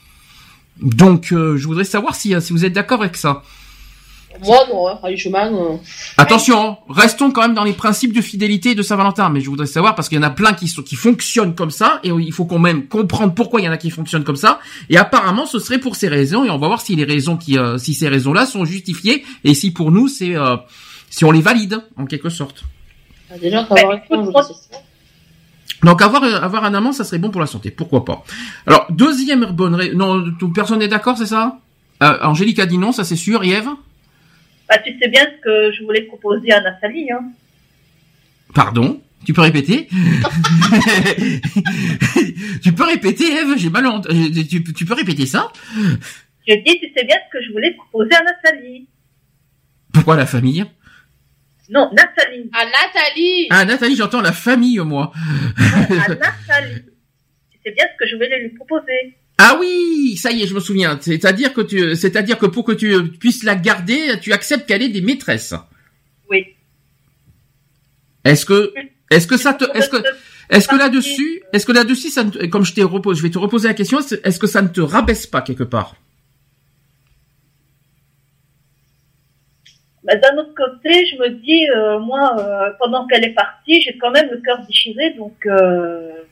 Donc, je voudrais savoir si vous êtes d'accord avec ça. Moi, non, non. Attention, restons quand même dans les principes de fidélité et de Saint-Valentin. Mais je voudrais savoir, parce qu'il y en a plein qui fonctionnent comme ça, et il faut quand même comprendre pourquoi il y en a qui fonctionnent comme ça. Et apparemment, ce serait pour ces raisons, et on va voir si les raisons si ces raisons-là sont justifiées, et si pour nous, c'est si on les valide, en quelque sorte. Ah, déjà, donc avoir un amant, ça serait bon pour la santé, pourquoi pas. Alors, deuxième bonne raison... Non, personne n'est d'accord, c'est ça ? Angélique a dit non, ça c'est sûr, et Ève ? Bah, tu sais bien ce que je voulais proposer à Nathalie, hein. Pardon ? Tu peux répéter ? Tu peux répéter, Ève ? J'ai mal entendu. Tu peux répéter ça ? Je dis, tu sais bien ce que je voulais proposer à Nathalie. Pourquoi la famille ? Non, Nathalie. Ah, Nathalie. Ah, Nathalie, j'entends la famille, moi. Non, à Nathalie. C'est bien ce que je voulais lui proposer. Ah oui, ça y est, je me souviens. C'est-à-dire que pour que tu puisses la garder, tu acceptes qu'elle ait des maîtresses. Oui. Est-ce que là-dessus, ça ne, comme je vais te reposer la question, est-ce que ça ne te rabaisse pas quelque part? D'un autre côté, je me dis, moi, pendant qu'elle est partie, j'ai quand même le cœur déchiré, donc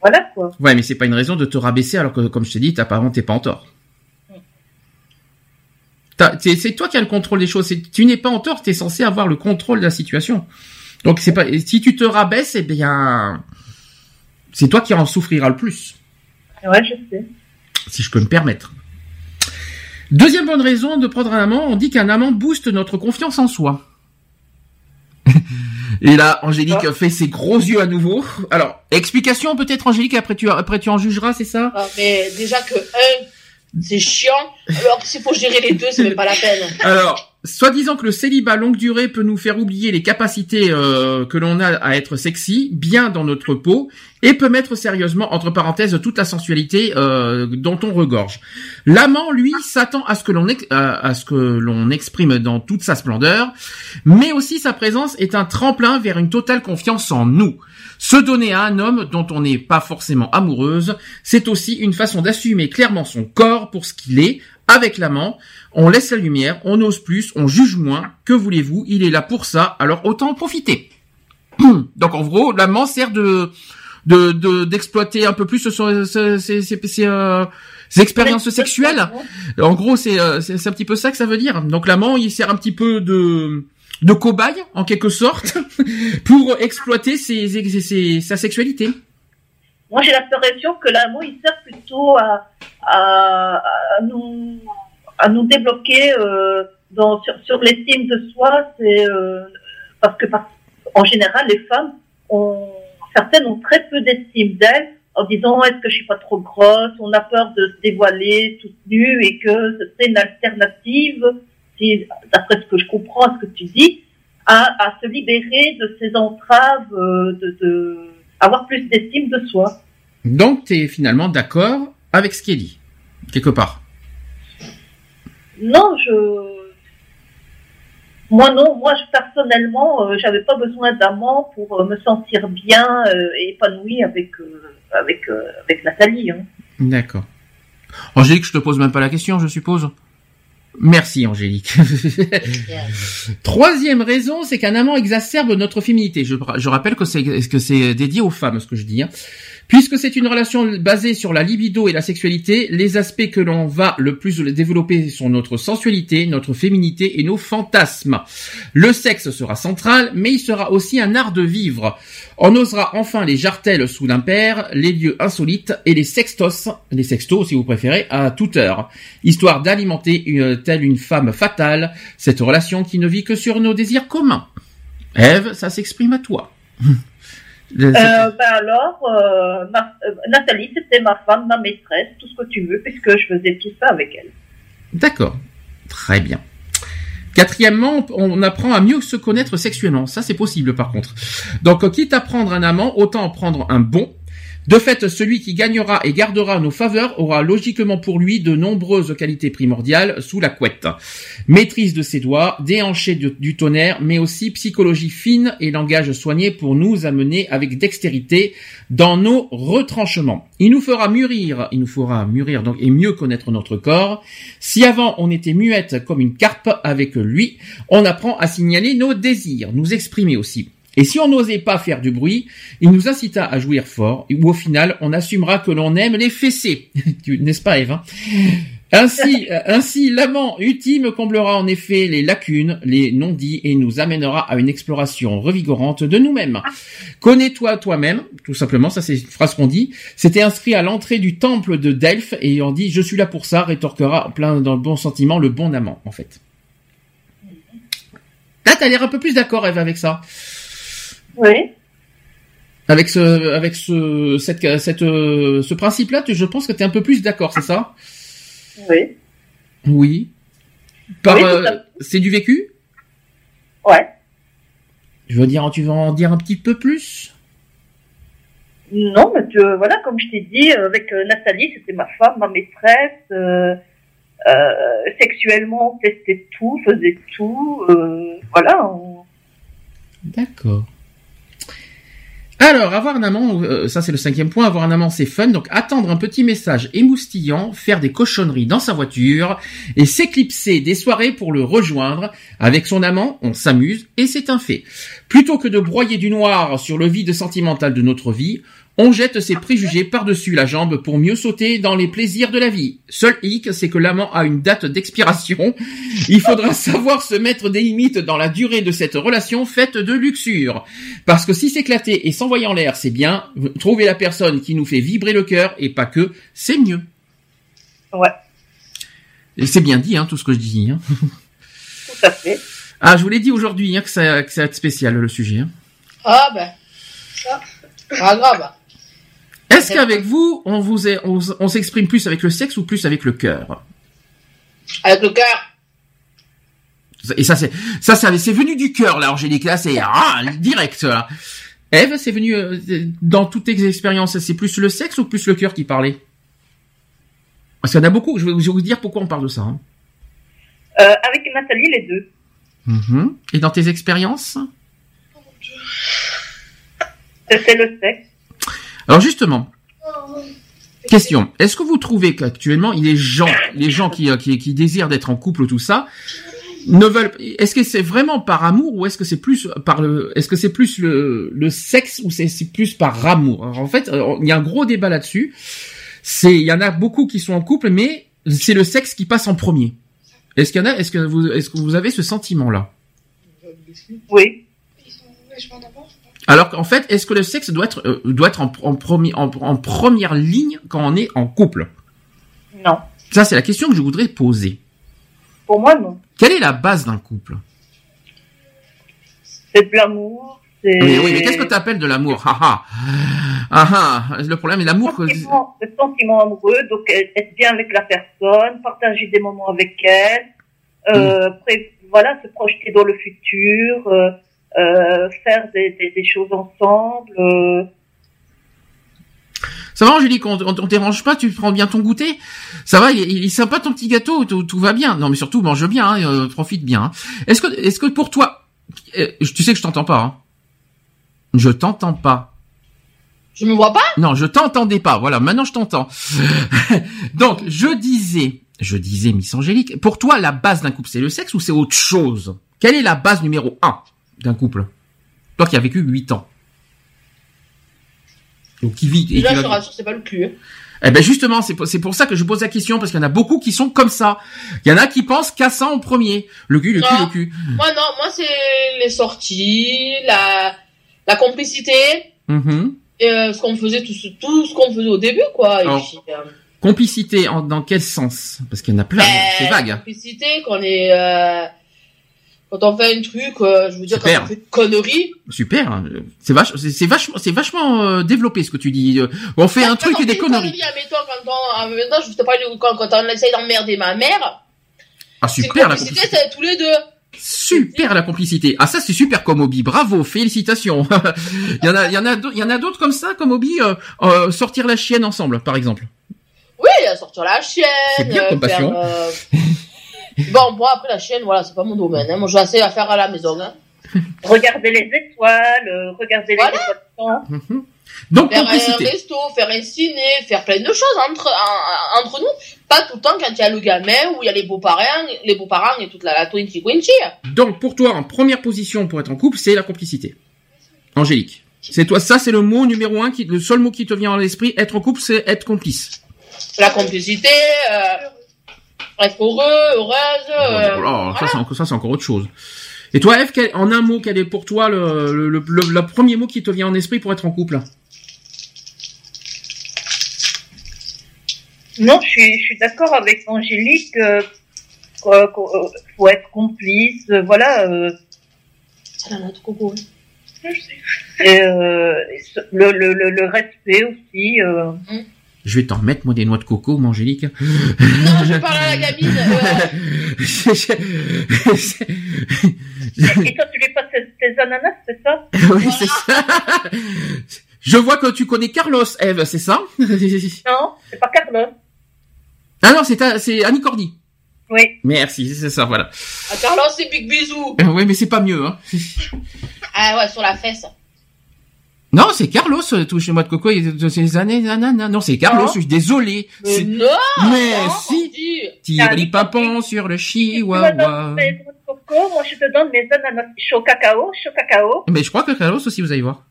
voilà quoi. Ouais, mais c'est pas une raison de te rabaisser alors que, comme je t'ai dit, t'es pas en tort. C'est toi qui as le contrôle des choses. Tu n'es pas en tort, t'es censé avoir le contrôle de la situation. Donc c'est pas. Si tu te rabaisses, eh bien, c'est toi qui en souffriras le plus. Ouais, je sais. Si je peux me permettre. Deuxième bonne raison de prendre un amant, on dit qu'un amant booste notre confiance en soi. Et là, Angélique fait ses gros yeux à nouveau. Alors, explication peut-être, Angélique, après tu en jugeras, c'est ça ? Ah, mais déjà que c'est chiant, alors s'il faut gérer les deux, c'est même pas la peine. Alors, soi-disant que le célibat longue durée peut nous faire oublier les capacités que l'on a à être sexy, bien dans notre peau, et peut mettre sérieusement, entre parenthèses, toute la sensualité dont on regorge. L'amant, lui, s'attend à ce que l'on exprime dans toute sa splendeur, mais aussi sa présence est un tremplin vers une totale confiance en nous. Se donner à un homme dont on n'est pas forcément amoureuse, c'est aussi une façon d'assumer clairement son corps pour ce qu'il est. Avec l'amant, on laisse la lumière, on ose plus, on juge moins. Que voulez-vous ? Il est là pour ça, alors autant en profiter. Donc en gros, l'amant sert d'exploiter un peu plus ses expériences sexuelles. En gros, c'est un petit peu ça que ça veut dire. Donc l'amant, il sert un petit peu de cobaye, en quelque sorte, pour exploiter sa sexualité. Moi, j'ai l'impression que l'amant, il sert plutôt à nous débloquer sur l'estime de soi, parce que en général, les femmes, certaines ont très peu d'estime d'elles, en disant est-ce que je suis pas trop grosse, on a peur de se dévoiler toute nue et que c'est une alternative, si, d'après ce que je comprends, ce que tu dis, à se libérer de ces entraves, avoir plus d'estime de soi. Donc, tu es finalement d'accord avec ce qui est dit, quelque part. Non, Moi, personnellement, j'avais pas besoin d'amant pour me sentir bien et épanouie avec Nathalie. Hein. D'accord. Angélique, je te pose même pas la question, je suppose. Merci, Angélique. Troisième raison, c'est qu'un amant exacerbe notre féminité. Je rappelle que c'est dédié aux femmes, ce que je dis. Hein. Puisque c'est une relation basée sur la libido et la sexualité, les aspects que l'on va le plus développer sont notre sensualité, notre féminité et nos fantasmes. Le sexe sera central, mais il sera aussi un art de vivre. On osera enfin les jartelles sous l'impair, les lieux insolites et les sextos si vous préférez, à toute heure. Histoire d'alimenter telle une femme fatale, cette relation qui ne vit que sur nos désirs communs. Ève, ça s'exprime à toi. Nathalie, c'était ma femme, ma maîtresse, tout ce que tu veux, puisque je faisais tout ça avec elle. D'accord, très bien. Quatrièmement, on apprend à mieux se connaître sexuellement. Ça, c'est possible, par contre. Donc, quitte à prendre un amant, autant en prendre un bon. De fait, celui qui gagnera et gardera nos faveurs aura logiquement pour lui de nombreuses qualités primordiales sous la couette. Maîtrise de ses doigts, déhanché du tonnerre, mais aussi psychologie fine et langage soigné pour nous amener avec dextérité dans nos retranchements. Il nous fera mûrir donc, et mieux connaître notre corps. Si avant on était muette comme une carpe, avec lui, on apprend à signaler nos désirs, nous exprimer aussi. Et si on n'osait pas faire du bruit, il nous incita à jouir fort, où au final, on assumera que l'on aime les fessées. N'est-ce pas, Ève, hein? Ainsi, l'amant ultime comblera en effet les lacunes, les non-dits et nous amènera à une exploration revigorante de nous-mêmes. Connais-toi toi-même, tout simplement, ça c'est une phrase qu'on dit. C'était inscrit à l'entrée du temple de Delphes et on dit « Je suis là pour ça », rétorquera plein dans le bon sentiment le bon amant, en fait. Là, t'as l'air un peu plus d'accord, Ève, avec ça. Oui. Avec ce principe-là, je pense que tu es un peu plus d'accord, c'est ça? Oui. Oui. C'est du vécu? Ouais. Je veux dire, tu veux en dire un petit peu plus? Non, mais voilà, comme je t'ai dit, avec Nathalie, c'était ma femme, ma maîtresse. Sexuellement, on testait tout, faisait tout. Voilà. D'accord. Alors, avoir un amant, ça c'est le cinquième point, avoir un amant c'est fun, donc attendre un petit message émoustillant, faire des cochonneries dans sa voiture et s'éclipser des soirées pour le rejoindre. Avec son amant, on s'amuse et c'est un fait. Plutôt que de broyer du noir sur le vide sentimental de notre vie, on jette ses préjugés par-dessus la jambe pour mieux sauter dans les plaisirs de la vie. Seul hic, c'est que l'amant a une date d'expiration. Il faudra savoir se mettre des limites dans la durée de cette relation faite de luxure. Parce que si s'éclater et s'envoyer en l'air, c'est bien. Trouver la personne qui nous fait vibrer le cœur et pas que, c'est mieux. Ouais. Et c'est bien dit, hein, tout ce que je dis. Hein. Tout à fait. Ah, je vous l'ai dit aujourd'hui hein, que ça va être spécial, le sujet. Hein. Ah ben, ça, pas grave. Est-ce qu'avec vous, on s'exprime plus avec le sexe ou plus avec le cœur? Avec le cœur. Et c'est venu du cœur, là, Angélique, là, c'est direct, là. Ève, c'est venu, dans toutes tes expériences, c'est plus le sexe ou plus le cœur qui parlait? Parce qu'il y en a beaucoup, je vais vous dire pourquoi on parle de ça. Hein. Avec Nathalie, les deux. Mm-hmm. Et dans tes expériences? Oh mon Dieu. C'était le sexe. Alors justement, question, est-ce que vous trouvez qu'actuellement les gens qui désirent d'être en couple tout ça ne veulent, est-ce que c'est vraiment par amour ou est-ce que c'est plus le sexe ou c'est plus par amour? Alors en fait, il y a un gros débat là-dessus. Il y en a beaucoup qui sont en couple mais c'est le sexe qui passe en premier. Est-ce que vous avez ce sentiment-là? Oui. Ils sont vachement d'abord. Alors qu'en fait, est-ce que le sexe doit être en première ligne quand on est en couple? Non. Ça, c'est la question que je voudrais poser. Pour moi, non. Quelle est la base d'un couple? C'est de l'amour. Mais qu'est-ce que tu appelles de l'amour? Le problème est l'amour. Le sentiment amoureux, donc être bien avec la personne, partager des moments avec elle, se projeter dans le futur... faire des choses ensemble. Ça va, Angélique, on dérange pas, tu prends bien ton goûter. Ça va, il est sympa ton petit gâteau, tout va bien. Non, mais surtout, mange bien, hein, profite bien. Hein. Est-ce que pour toi, tu sais que je t'entends pas, hein. Je t'entends pas. Je me vois pas? Non, je t'entendais pas. Voilà, maintenant je t'entends. Donc, je disais, Miss Angélique, pour toi, la base d'un couple, c'est le sexe ou c'est autre chose? Quelle est la base numéro 1 d'un couple? Toi qui as vécu 8 ans. Donc, qui vit. Déjà, je te rassure, c'est pas le cul. Hein. Eh ben, justement, c'est pour ça que je pose la question, parce qu'il y en a beaucoup qui sont comme ça. Il y en a qui pensent qu'à ça en premier. Le cul. Moi, c'est les sorties, la complicité. Mm-hmm. Et ce qu'on faisait au début, quoi. Alors, et puis, complicité, dans quel sens? Parce qu'il y en a plein, c'est vague. Complicité, quand on fait un truc, je veux dire, super. Quand on fait une connerie. Super. C'est vachement développé, ce que tu dis. On fait un truc et des conneries. Admettons, je te parle quand on essaye d'emmerder ma mère. Ah, super, la complicité. C'est tous les deux. Super la complicité. Ah ça c'est super comme hobby. Bravo, félicitations. il y en a d'autres comme ça comme hobby, sortir la chienne ensemble par exemple. Oui, sortir la chienne. C'est bien comme passion. Bon, moi après la chienne, voilà, c'est pas mon domaine. Hein. Moi j'ai assez à faire à la maison. Hein. Regarder les étoiles, voilà. Mm-hmm. Donc faire complicité. Un resto, faire un ciné, faire plein de choses entre nous. Pas tout le temps quand il y a le gamin ou il y a les beaux-parents et toute la twinty quinty. Donc pour toi, en première position pour être en couple, c'est la complicité. Angélique, c'est toi, ça c'est le mot numéro 1, le seul mot qui te vient à l'esprit. Être en couple, c'est être complice. La complicité, être heureux, heureuse. Ça c'est encore autre chose. Et toi, Ève, en un mot, quel est pour toi le premier mot qui te vient en esprit pour être en couple? Non, je suis d'accord avec Angélique. Faut être complice, voilà. Le respect aussi. Je vais t'en remettre, moi, des noix de coco, mon Angélique. Non, je parle à la gamine. Et toi, tu lui passes tes ananas, c'est ça? Oui, voilà. C'est ça. Je vois que tu connais Carlos, Ève, c'est ça? Non, c'est pas Carlos. Ah non, c'est Annie Cordy. Oui. Merci, c'est ça, voilà. Ah, Carlos, c'est big bisou. Oui, mais c'est pas mieux, hein. Ah ouais, sur la fesse. Non, c'est Carlos, touchez-moi de coco, ces années, nanana. Non, c'est Carlos, je suis désolé. Mais c'est... non! Mais non, si! Tire les pimpons sur le chihuahua. Mais coco, moi je te donne mes ananas chaud cacao. Mais je crois que Carlos aussi, vous allez voir.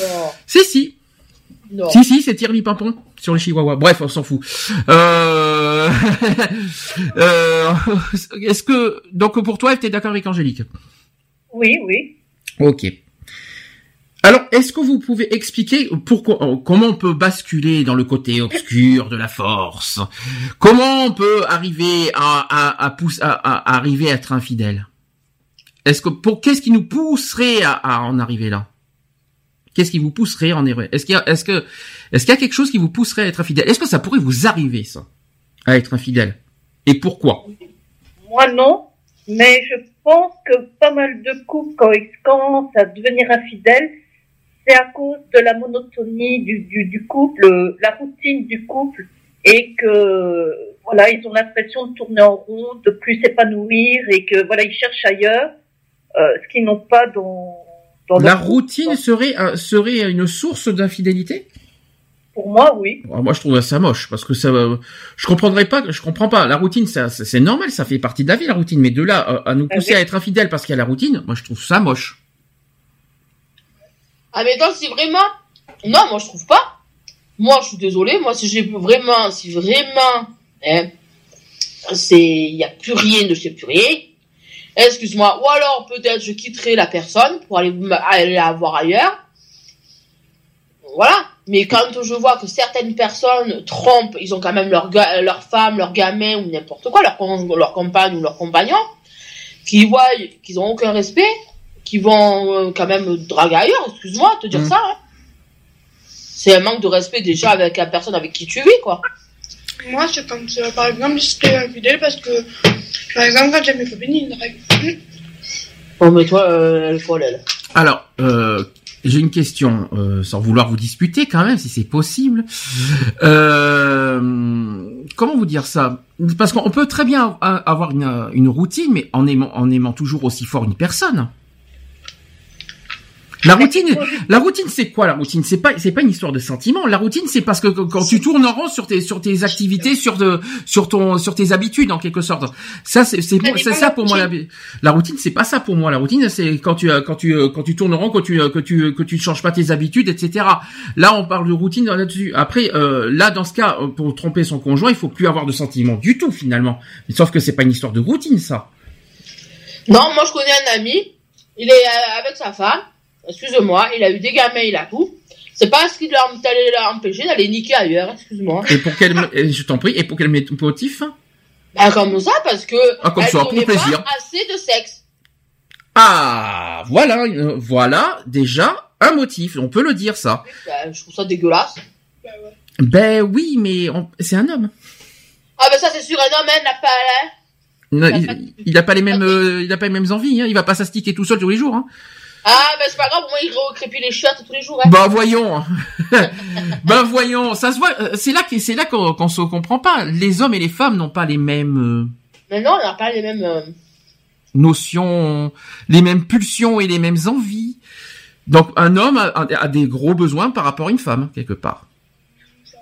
Non. Si. Non. Si, c'est tire les pimpons sur le chihuahua. Bref, on s'en fout. Est-ce que, donc pour toi, t'es d'accord avec Angélique? Oui. Ok. Alors, est-ce que vous pouvez expliquer comment on peut basculer dans le côté obscur de la force? Comment on peut arriver à arriver à être infidèle? Qu'est-ce qui nous pousserait à en arriver là? Qu'est-ce qui vous pousserait à en arriver? Est-ce qu'il y a quelque chose qui vous pousserait à être infidèle? Est-ce que ça pourrait vous arriver, ça? À être infidèle? Et pourquoi? Moi, non. Mais je pense que pas mal de couples, quand ils commencent à devenir infidèles, c'est à cause de la monotonie du couple, la routine du couple, et que voilà, ils ont l'impression de tourner en rond, de plus s'épanouir, et que voilà, ils cherchent ailleurs ce qu'ils n'ont pas dans la routine. Serait une source d'infidélité? Pour moi, oui. Moi, je trouve ça moche parce que ça, je comprends pas. La routine, ça, c'est normal, ça fait partie de la vie, la routine. Mais de là à nous pousser à être infidèles parce qu'il y a la routine, moi, je trouve ça moche. Ah, mais donc, c'est vraiment. Non, moi, je trouve pas. Moi, je suis désolée. Moi, si vraiment, hein, c'est, il y a plus rien de chez plus rien. Excuse-moi. Ou alors, peut-être, je quitterai la personne pour aller la voir ailleurs. Voilà. Mais quand je vois que certaines personnes trompent, ils ont quand même leur femme, leur gamin ou n'importe quoi, leur compagne ou leur compagnon, qui voient qu'ils n'ont aucun respect, qui vont quand même draguer ailleurs, excuse-moi de te dire ça. Hein. C'est un manque de respect déjà avec la personne avec qui tu vis, quoi. Moi, c'est quand, par exemple, j'étais infidèle parce que, par exemple, quand j'aime mes copines, ils draguent. Oh, mais toi, elle est folle, elle. Alors, J'ai une question, sans vouloir vous disputer quand même, si c'est possible. Comment vous dire ça ? Parce qu'on peut très bien avoir une routine, mais en aimant toujours aussi fort une personne. La routine, c'est quoi la routine ? C'est pas une histoire de sentiment. La routine, c'est parce que quand tu tournes en rond sur tes activités, sur tes habitudes en quelque sorte. La routine, c'est pas ça pour moi. La routine, c'est quand tu tournes en rond, que tu ne changes pas tes habitudes, etc. Là, on parle de routine là-dessus. Après, là, dans ce cas, pour tromper son conjoint, il faut plus avoir de sentiment du tout finalement. Sauf que c'est pas une histoire de routine, ça. Non, moi, je connais un ami. Il est avec sa femme. Excuse-moi, il a eu des gamins, il a tout. C'est pas ce qui l'a empêché d'aller niquer ailleurs, excuse-moi. Et pour quel, je t'en prie, et pour quel motif ? Bah comme ça, parce que elle n'avait pas assez de sexe. Ah, voilà, déjà un motif, on peut le dire ça. Ben, je trouve ça dégueulasse. Ben oui, mais c'est un homme. Ah ben ça c'est sûr, un homme, elle n'a pas... Non, il n'a pas les mêmes envies, hein. Il va pas s'astiquer tout seul tous les jours, hein. Ah, ben c'est pas grave, moi il recrépit les chiottes tous les jours. Hein. Ben voyons, ça se voit, c'est là qu'on se comprend pas. Les hommes et les femmes n'ont pas les mêmes... Mais non, on n'a pas les mêmes... notions, les mêmes pulsions et les mêmes envies. Donc un homme a des gros besoins par rapport à une femme, quelque part.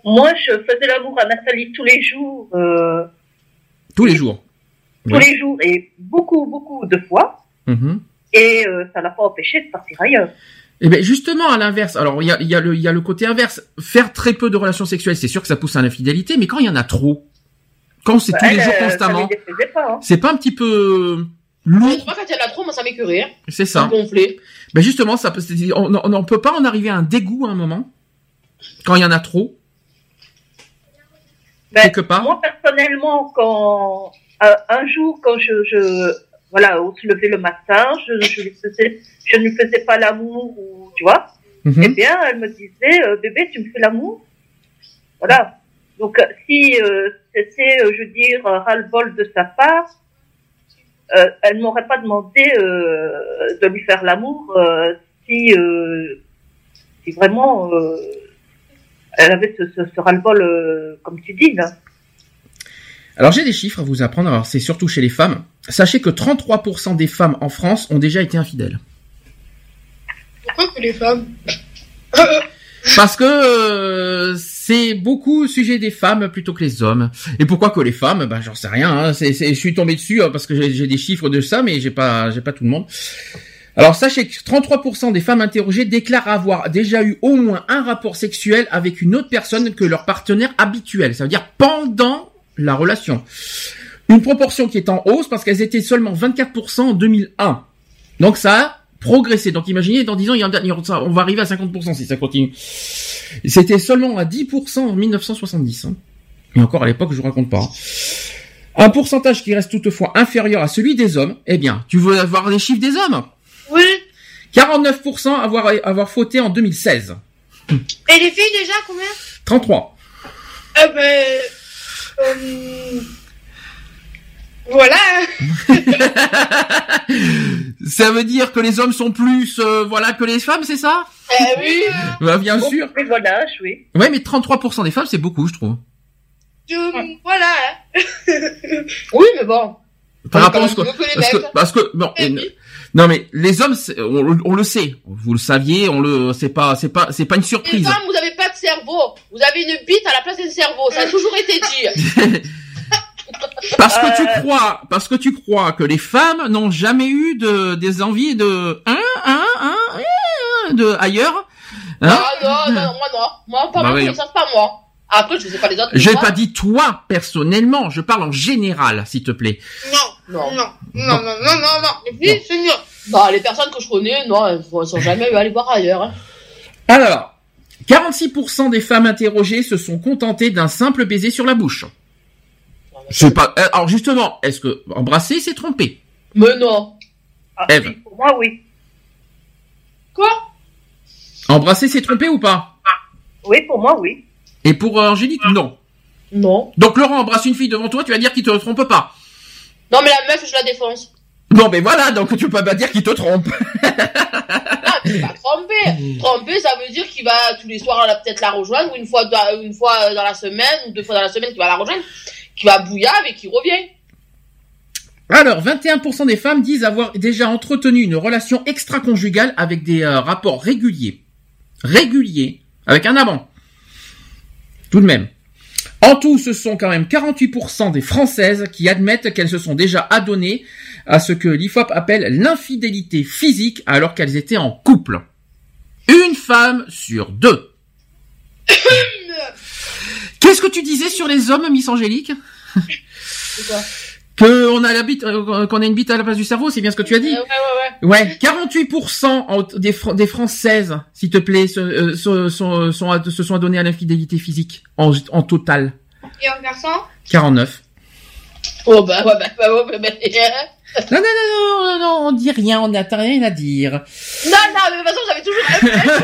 Moi, je faisais l'amour à Nathalie tous les jours. Tous les jours, et beaucoup de fois. Mm-hmm. Et ça l'a pas empêché de partir ailleurs. Eh ben justement à l'inverse. Alors il y a le côté inverse. Faire très peu de relations sexuelles, c'est sûr que ça pousse à l'infidélité, mais quand il y en a trop, quand c'est tous les jours constamment, ça les pas, hein. C'est pas un petit peu lourd? Je crois que quand il y en a trop, moi ça m'écœurait. Hein. C'est ça. Gonflé. Ben justement, ça peut, on peut pas en arriver à un dégoût à un moment quand il y en a trop. Ben, quelque part. Moi personnellement, quand un jour quand voilà, on se levait le matin, je ne faisais pas l'amour, ou, tu vois. Mm-hmm. Eh bien, elle me disait, bébé, tu me fais l'amour. Voilà. Donc, si c'était, je veux dire, ras-le-bol de sa part, elle m'aurait pas demandé de lui faire l'amour si vraiment elle avait ce ras-le-bol, comme tu dis, là. Alors, j'ai des chiffres à vous apprendre. Alors, c'est surtout chez les femmes. Sachez que 33% des femmes en France ont déjà été infidèles. Pourquoi que les femmes ? Parce que c'est beaucoup le sujet des femmes plutôt que les hommes. Et pourquoi que les femmes ? J'en sais rien. Hein. Je suis tombé dessus parce que j'ai des chiffres de ça, mais j'ai pas tout le monde. Alors, sachez que 33% des femmes interrogées déclarent avoir déjà eu au moins un rapport sexuel avec une autre personne que leur partenaire habituel. Ça veut dire pendant la relation. Une proportion qui est en hausse parce qu'elles étaient seulement 24% en 2001. Donc ça a progressé. Donc imaginez, dans 10 ans, on va arriver à 50% si ça continue. C'était seulement à 10% en 1970. Et encore à l'époque, je vous raconte pas. Un pourcentage qui reste toutefois inférieur à celui des hommes. Eh bien, tu veux avoir les chiffres des hommes ? Oui. 49% avoir fauté en 2016. Et les filles déjà, combien ? 33. Voilà. Ça veut dire que les hommes sont plus que les femmes, c'est ça ? Oui. Bah, bien sûr. Mais voilà, oui. Ouais, mais 33% des femmes, c'est beaucoup, je trouve. Voilà. Oui, mais bon. Par rapport à ce non, mais les hommes, on le sait, vous le saviez, c'est pas une surprise. Les femmes, vous avez pas de cerveau, vous avez une bite à la place d'un cerveau, ça a toujours été dit. Parce que tu crois que les femmes n'ont jamais eu des envies de ailleurs. Hein? Ah non, moi pas moi, ça pas moi. Après, je sais pas les autres. J'ai pas dit toi personnellement, je parle en général, s'il te plaît. Non. Les filles, c'est mieux. Bah les personnes que je connais, non, elles sont jamais allées voir ailleurs. Hein. Alors, 46% des femmes interrogées se sont contentées d'un simple baiser sur la bouche. C'est pas. Alors justement, est-ce que embrasser, c'est tromper ? Mais non. Ah, Ève. Oui, pour moi, oui. Quoi ? Embrasser, c'est tromper ou pas ? Oui, pour moi, oui. Et pour Angélique, non. Non. Donc Laurent embrasse une fille devant toi, tu vas dire qu'il te trompe pas. Non, mais la meuf, je la défonce. Non, mais voilà, donc tu peux pas dire qu'il te trompe. Ah, c'est pas tromper. Tromper, ça veut dire qu'il va tous les soirs peut-être la rejoindre, ou une fois dans la semaine, ou deux fois dans la semaine qu'il va la rejoindre, qu'il va bouillave et qu'il revient. Alors, 21% des femmes disent avoir déjà entretenu une relation extra-conjugale avec des rapports réguliers. Réguliers, avec un amant. Tout de même. En tout, ce sont quand même 48% des Françaises qui admettent qu'elles se sont déjà adonnées à ce que l'IFOP appelle l'infidélité physique alors qu'elles étaient en couple. Une femme sur deux. Qu'est-ce que tu disais sur les hommes, Miss Angélique ? C'est quoi ? Qu'on a une bite à la place du cerveau, c'est bien ce que tu as dit. Ouais. 48% des Françaises, s'il te plaît, se sont adonnées à l'infidélité physique en total. Et en garçon ? 49. Oh bah. Non, on dit rien, on n'a rien à dire. Non, mais de toute façon, j'avais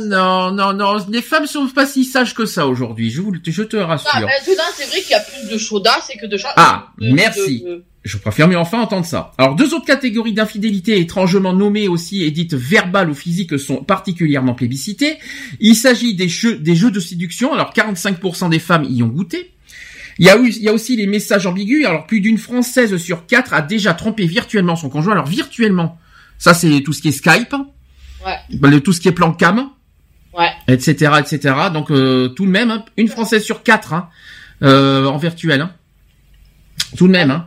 toujours... Non, les femmes sont pas si sages que ça aujourd'hui, je te rassure. Ah, mais soudain, c'est vrai qu'il y a plus de chaudasses que de chaudasses. Ah, merci. Je préfère mieux enfin entendre ça. Alors, deux autres catégories d'infidélité étrangement nommées aussi et dites verbales ou physiques sont particulièrement plébiscitées. Il s'agit des jeux de séduction. Alors, 45% des femmes y ont goûté. Il y a aussi les messages ambigus. Alors, plus d'une Française sur 4 a déjà trompé virtuellement son conjoint. Alors, virtuellement, ça, c'est tout ce qui est Skype. Ouais. Tout ce qui est plan cam. Ouais. Etc. Donc, tout de même, hein, une Française sur 4 en virtuel. Hein. Tout de même. Hein.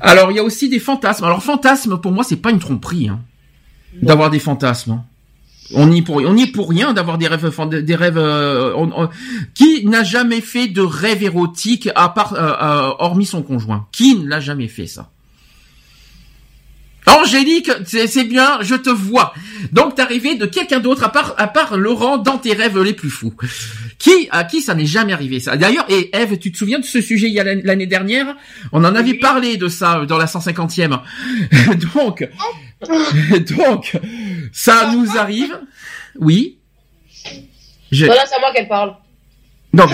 Alors, il y a aussi des fantasmes. Alors, fantasmes, pour moi, c'est pas une tromperie hein, d'avoir des fantasmes. On y est pour rien d'avoir des rêves. Qui n'a jamais fait de rêve érotique à part hormis son conjoint? Qui ne l'a jamais fait ça? Angélique, c'est bien, je te vois. Donc t'arrivais de quelqu'un d'autre à part Laurent dans tes rêves les plus fous. À qui ça n'est jamais arrivé ça? D'ailleurs, et Ève, tu te souviens de ce sujet il y a l'année dernière? On en avait parlé de ça dans la 150e. Donc ça nous arrive. Oui. Voilà, c'est à moi qu'elle parle. Donc,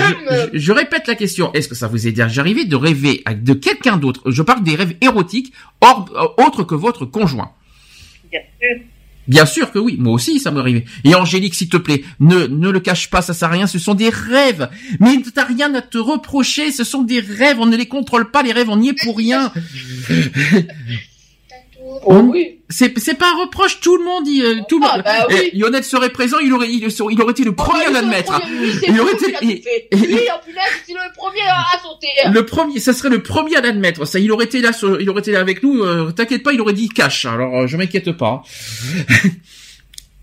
je répète la question. Est-ce que ça vous est déjà arrivé de rêver de quelqu'un d'autre? Je parle des rêves érotiques, autre que votre conjoint. Bien sûr. Bien sûr que oui. Moi aussi, ça m'est arrivé. Et Angélique, s'il te plaît, ne le cache pas, ça sert à rien. Ce sont des rêves. Mais t'as rien à te reprocher. Ce sont des rêves. On ne les contrôle pas, les rêves. On y est pour rien. Oui. C'est pas un reproche, tout le monde dit tout le monde. Bah, oui. Lionel serait présent, il aurait été le premier à l'admettre. Le premier à sauter. Le premier, ça serait le premier à l'admettre. Ça, il aurait été là avec nous, t'inquiète pas, il aurait dit cash. Alors je m'inquiète pas.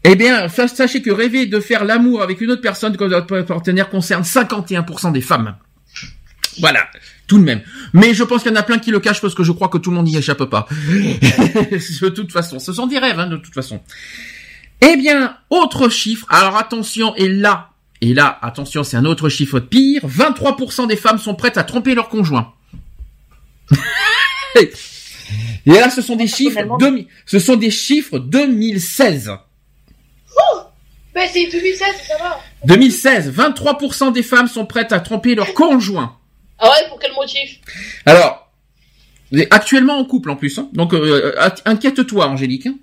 Eh bien, sachez que rêver de faire l'amour avec une autre personne comme votre partenaire concerne 51% des femmes. Voilà. Tout de même. Mais je pense qu'il y en a plein qui le cachent parce que je crois que tout le monde n'y échappe pas. De toute façon. Ce sont des rêves, hein, de toute façon. Eh bien, autre chiffre. Alors, attention, et là, attention, c'est un autre chiffre de pire. 23% des femmes sont prêtes à tromper leur conjoint. Et là, ce sont des chiffres 2016. Oh, mais c'est 2016, ça va. 2016, 23% des femmes sont prêtes à tromper leur conjoint. Ah ouais, pour quel motif? Alors, actuellement en couple en plus, hein, donc inquiète-toi Angélique, hein.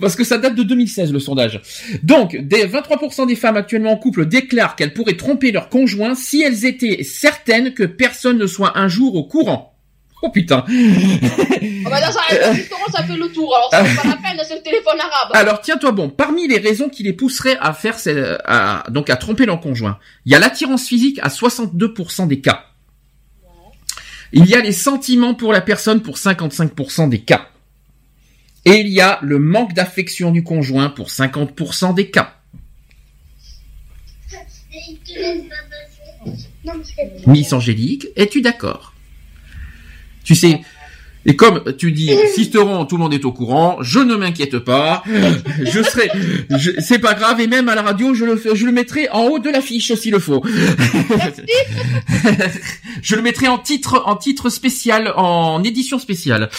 Parce que ça date de 2016 le sondage. Donc, 23% des femmes actuellement en couple déclarent qu'elles pourraient tromper leur conjoint si elles étaient certaines que personne ne soit un jour au courant. Oh putain. Oh bah non, ça fait le tour. Alors ça fait pas la peine, c'est le téléphone arabe. Alors tiens-toi bon. Parmi les raisons qui les pousseraient à faire, à tromper leur conjoint, il y a l'attirance physique à 62% des cas. Ouais. Il y a les sentiments pour la personne pour 55% des cas. Et il y a le manque d'affection du conjoint pour 50% des cas. Miss Angélique, es-tu d'accord? Tu sais, et comme tu dis, Sisteron, tout le monde est au courant, je ne m'inquiète pas, c'est pas grave, et même à la radio, je le mettrai en haut de l'affiche, s'il le faut. Je le mettrai en titre spécial, en édition spéciale,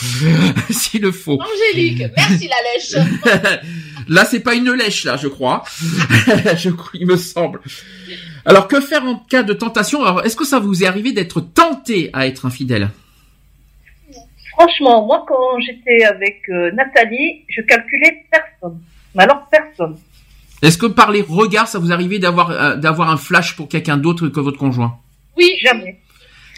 s'il le faut. Angélique, merci la lèche. Là, c'est pas une lèche, là, je crois. Il me semble. Alors, que faire en cas de tentation? Alors, est-ce que ça vous est arrivé d'être tenté à être infidèle? Franchement, moi, quand j'étais avec Nathalie, je calculais personne. Mais alors, personne. Est-ce que par les regards, ça vous arrivait d'avoir un flash pour quelqu'un d'autre que votre conjoint? Oui, jamais.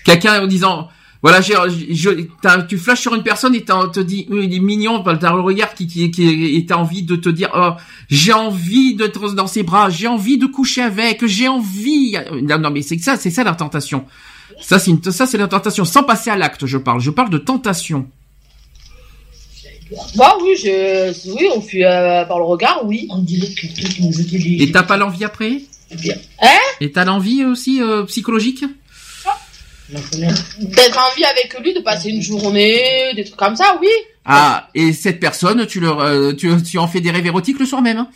Quelqu'un en disant, voilà, tu flashes sur une personne et te dis, il est mignon, t'as le regard qui et t'as envie de te dire, oh, j'ai envie de te dans ses bras, j'ai envie de coucher avec, j'ai envie. Non, mais c'est ça la tentation. Ça, c'est la tentation. Sans passer à l'acte, je parle de tentation. Bah oui, on fuit par le regard, oui. On dirait que tout nous était dit. Et t'as pas l'envie après? Bien. Hein? Et t'as l'envie aussi psychologique? D'être envie avec lui, de passer une journée, des trucs comme ça, oui. Ah, et cette personne, tu en fais des rêves érotiques le soir même?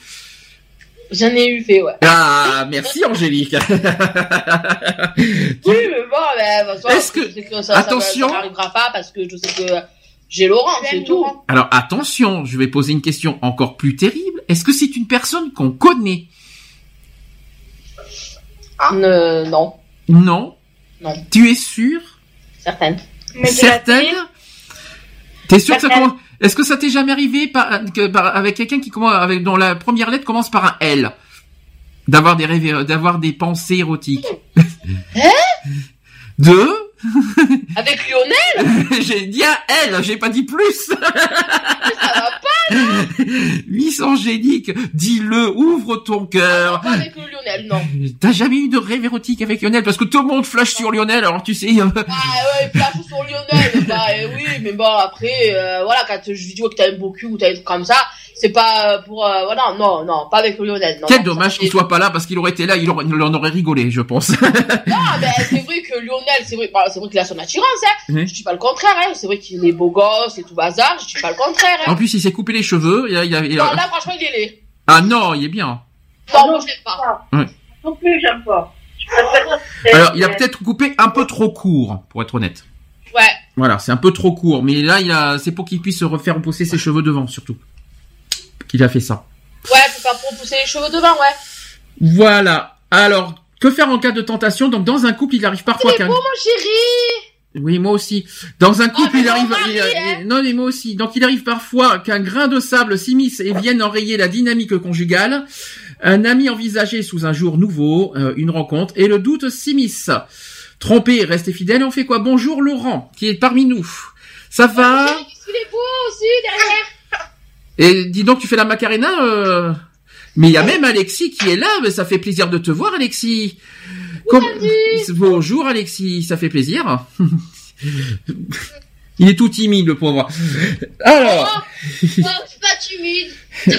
J'en ai eu fait, ouais. Ah, merci Angélique. Oui, mais bon, ben, soit, je sais que ça, attention, ça n'arrivera pas parce que je sais que j'ai Laurent, c'est tout. Laurent. Alors attention, je vais poser une question encore plus terrible. Est-ce que c'est une personne qu'on connaît? Non. Non. Non. Tu es sûre? Certaine. Mais certaine? T'es sûre que ça commence? Est-ce que ça t'est jamais arrivé avec quelqu'un qui commence, dont la première lettre commence par un L, d'avoir des rêves, d'avoir des pensées érotiques? Hein? Avec Lionel? J'ai dit un L, j'ai pas dit plus. Ça va pas, non? Miss Angélique, dis-le, ouvre ton cœur. Pas avec Lionel, non. T'as jamais eu de rêve érotique avec Lionel? Parce que tout le monde flash sur Lionel, alors tu sais. Ah ouais, flash sur Lionel, bah oui, mais bon, après, voilà, quand je vois que t'as un beau cul ou t'as un truc comme ça, c'est pas pour, voilà, non, pas avec Lionel. Non, quel dommage qu'il soit pas là, parce qu'il aurait été là, il en aurait rigolé, je pense. Non, mais c'est vrai que Lionel, c'est vrai qu'il a son attirance, hein. Mmh. Je dis pas le contraire, hein. C'est vrai qu'il est beau gosse et tout bazar, je dis pas le contraire, hein. En plus, il s'est coupé les cheveux, Non, là, franchement, il est laid. Ah non, il est bien. Non, moi, je l'aime pas. Ouais. Non plus, j'aime pas. Alors, il a peut-être coupé un peu trop court, pour être honnête. Ouais. Voilà, c'est un peu trop court, mais là, c'est pour qu'il puisse refaire pousser ses cheveux devant, surtout. Qu'il a fait ça. Ouais, c'est pas pour pousser les cheveux devant, ouais. Voilà. Alors, que faire en cas de tentation? Donc, dans un couple, il arrive parfois... C'est beau, mon chéri! Oui, moi aussi. Dans un couple, il arrive... Non, mais moi aussi. Donc, il arrive parfois qu'un grain de sable s'immisce et vienne enrayer la dynamique conjugale. Un ami envisagé sous un jour nouveau, une rencontre, et le doute s'immisce. Trompé, restez fidèle, on fait quoi? Bonjour, Laurent, qui est parmi nous. Ça va? Il est beau aussi, derrière. Et dis donc, tu fais la Macarena, mais il y a même Alexis qui est là, mais ça fait plaisir de te voir, Alexis. Bonjour, Alexis, ça fait plaisir. Il est tout timide, le pauvre. Alors. Oh, je suis pas timide.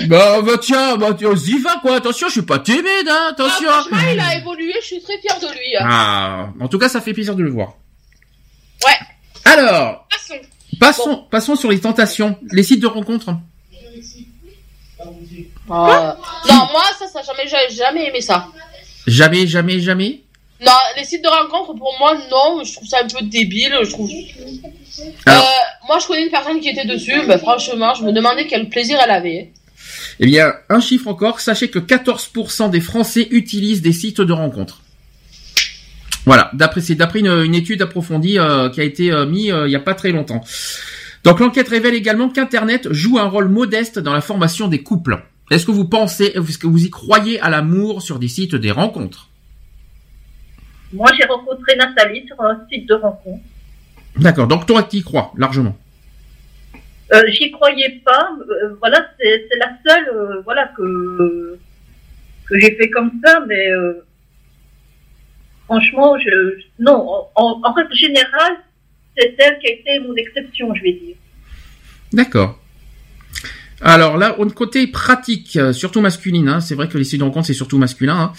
Bah, y va, quoi. Attention, je suis pas timide, hein. Attention. Ah, franchement, il a évolué, je suis très fière de lui. Hein. Ah, en tout cas, ça fait plaisir de le voir. Ouais. Alors. Passons sur les tentations, les sites de rencontres. Non, moi, ça jamais aimé ça. Jamais? Non, les sites de rencontres, pour moi, non. Je trouve ça un peu débile, je trouve. Alors, moi, je connais une personne qui était dessus. Bah, franchement, je me demandais quel plaisir elle avait. Eh bien, un chiffre encore. Sachez que 14% des Français utilisent des sites de rencontres. Voilà. C'est d'après une étude approfondie qui a été mise il n'y a pas très longtemps. Donc, l'enquête révèle également qu'Internet joue un rôle modeste dans la formation des couples. Est-ce que vous y croyez à l'amour sur des sites des rencontres? Moi, j'ai rencontré Nathalie sur un site de rencontre. D'accord. Donc, toi, tu y crois largement? J'y croyais pas. Voilà, c'est la seule, que j'ai fait comme ça, mais franchement, en règle générale, c'est elle qui a été mon exception, je vais dire. D'accord. Alors là, on côté pratique, surtout masculine, hein, c'est vrai que les sites de rencontres, c'est surtout masculin,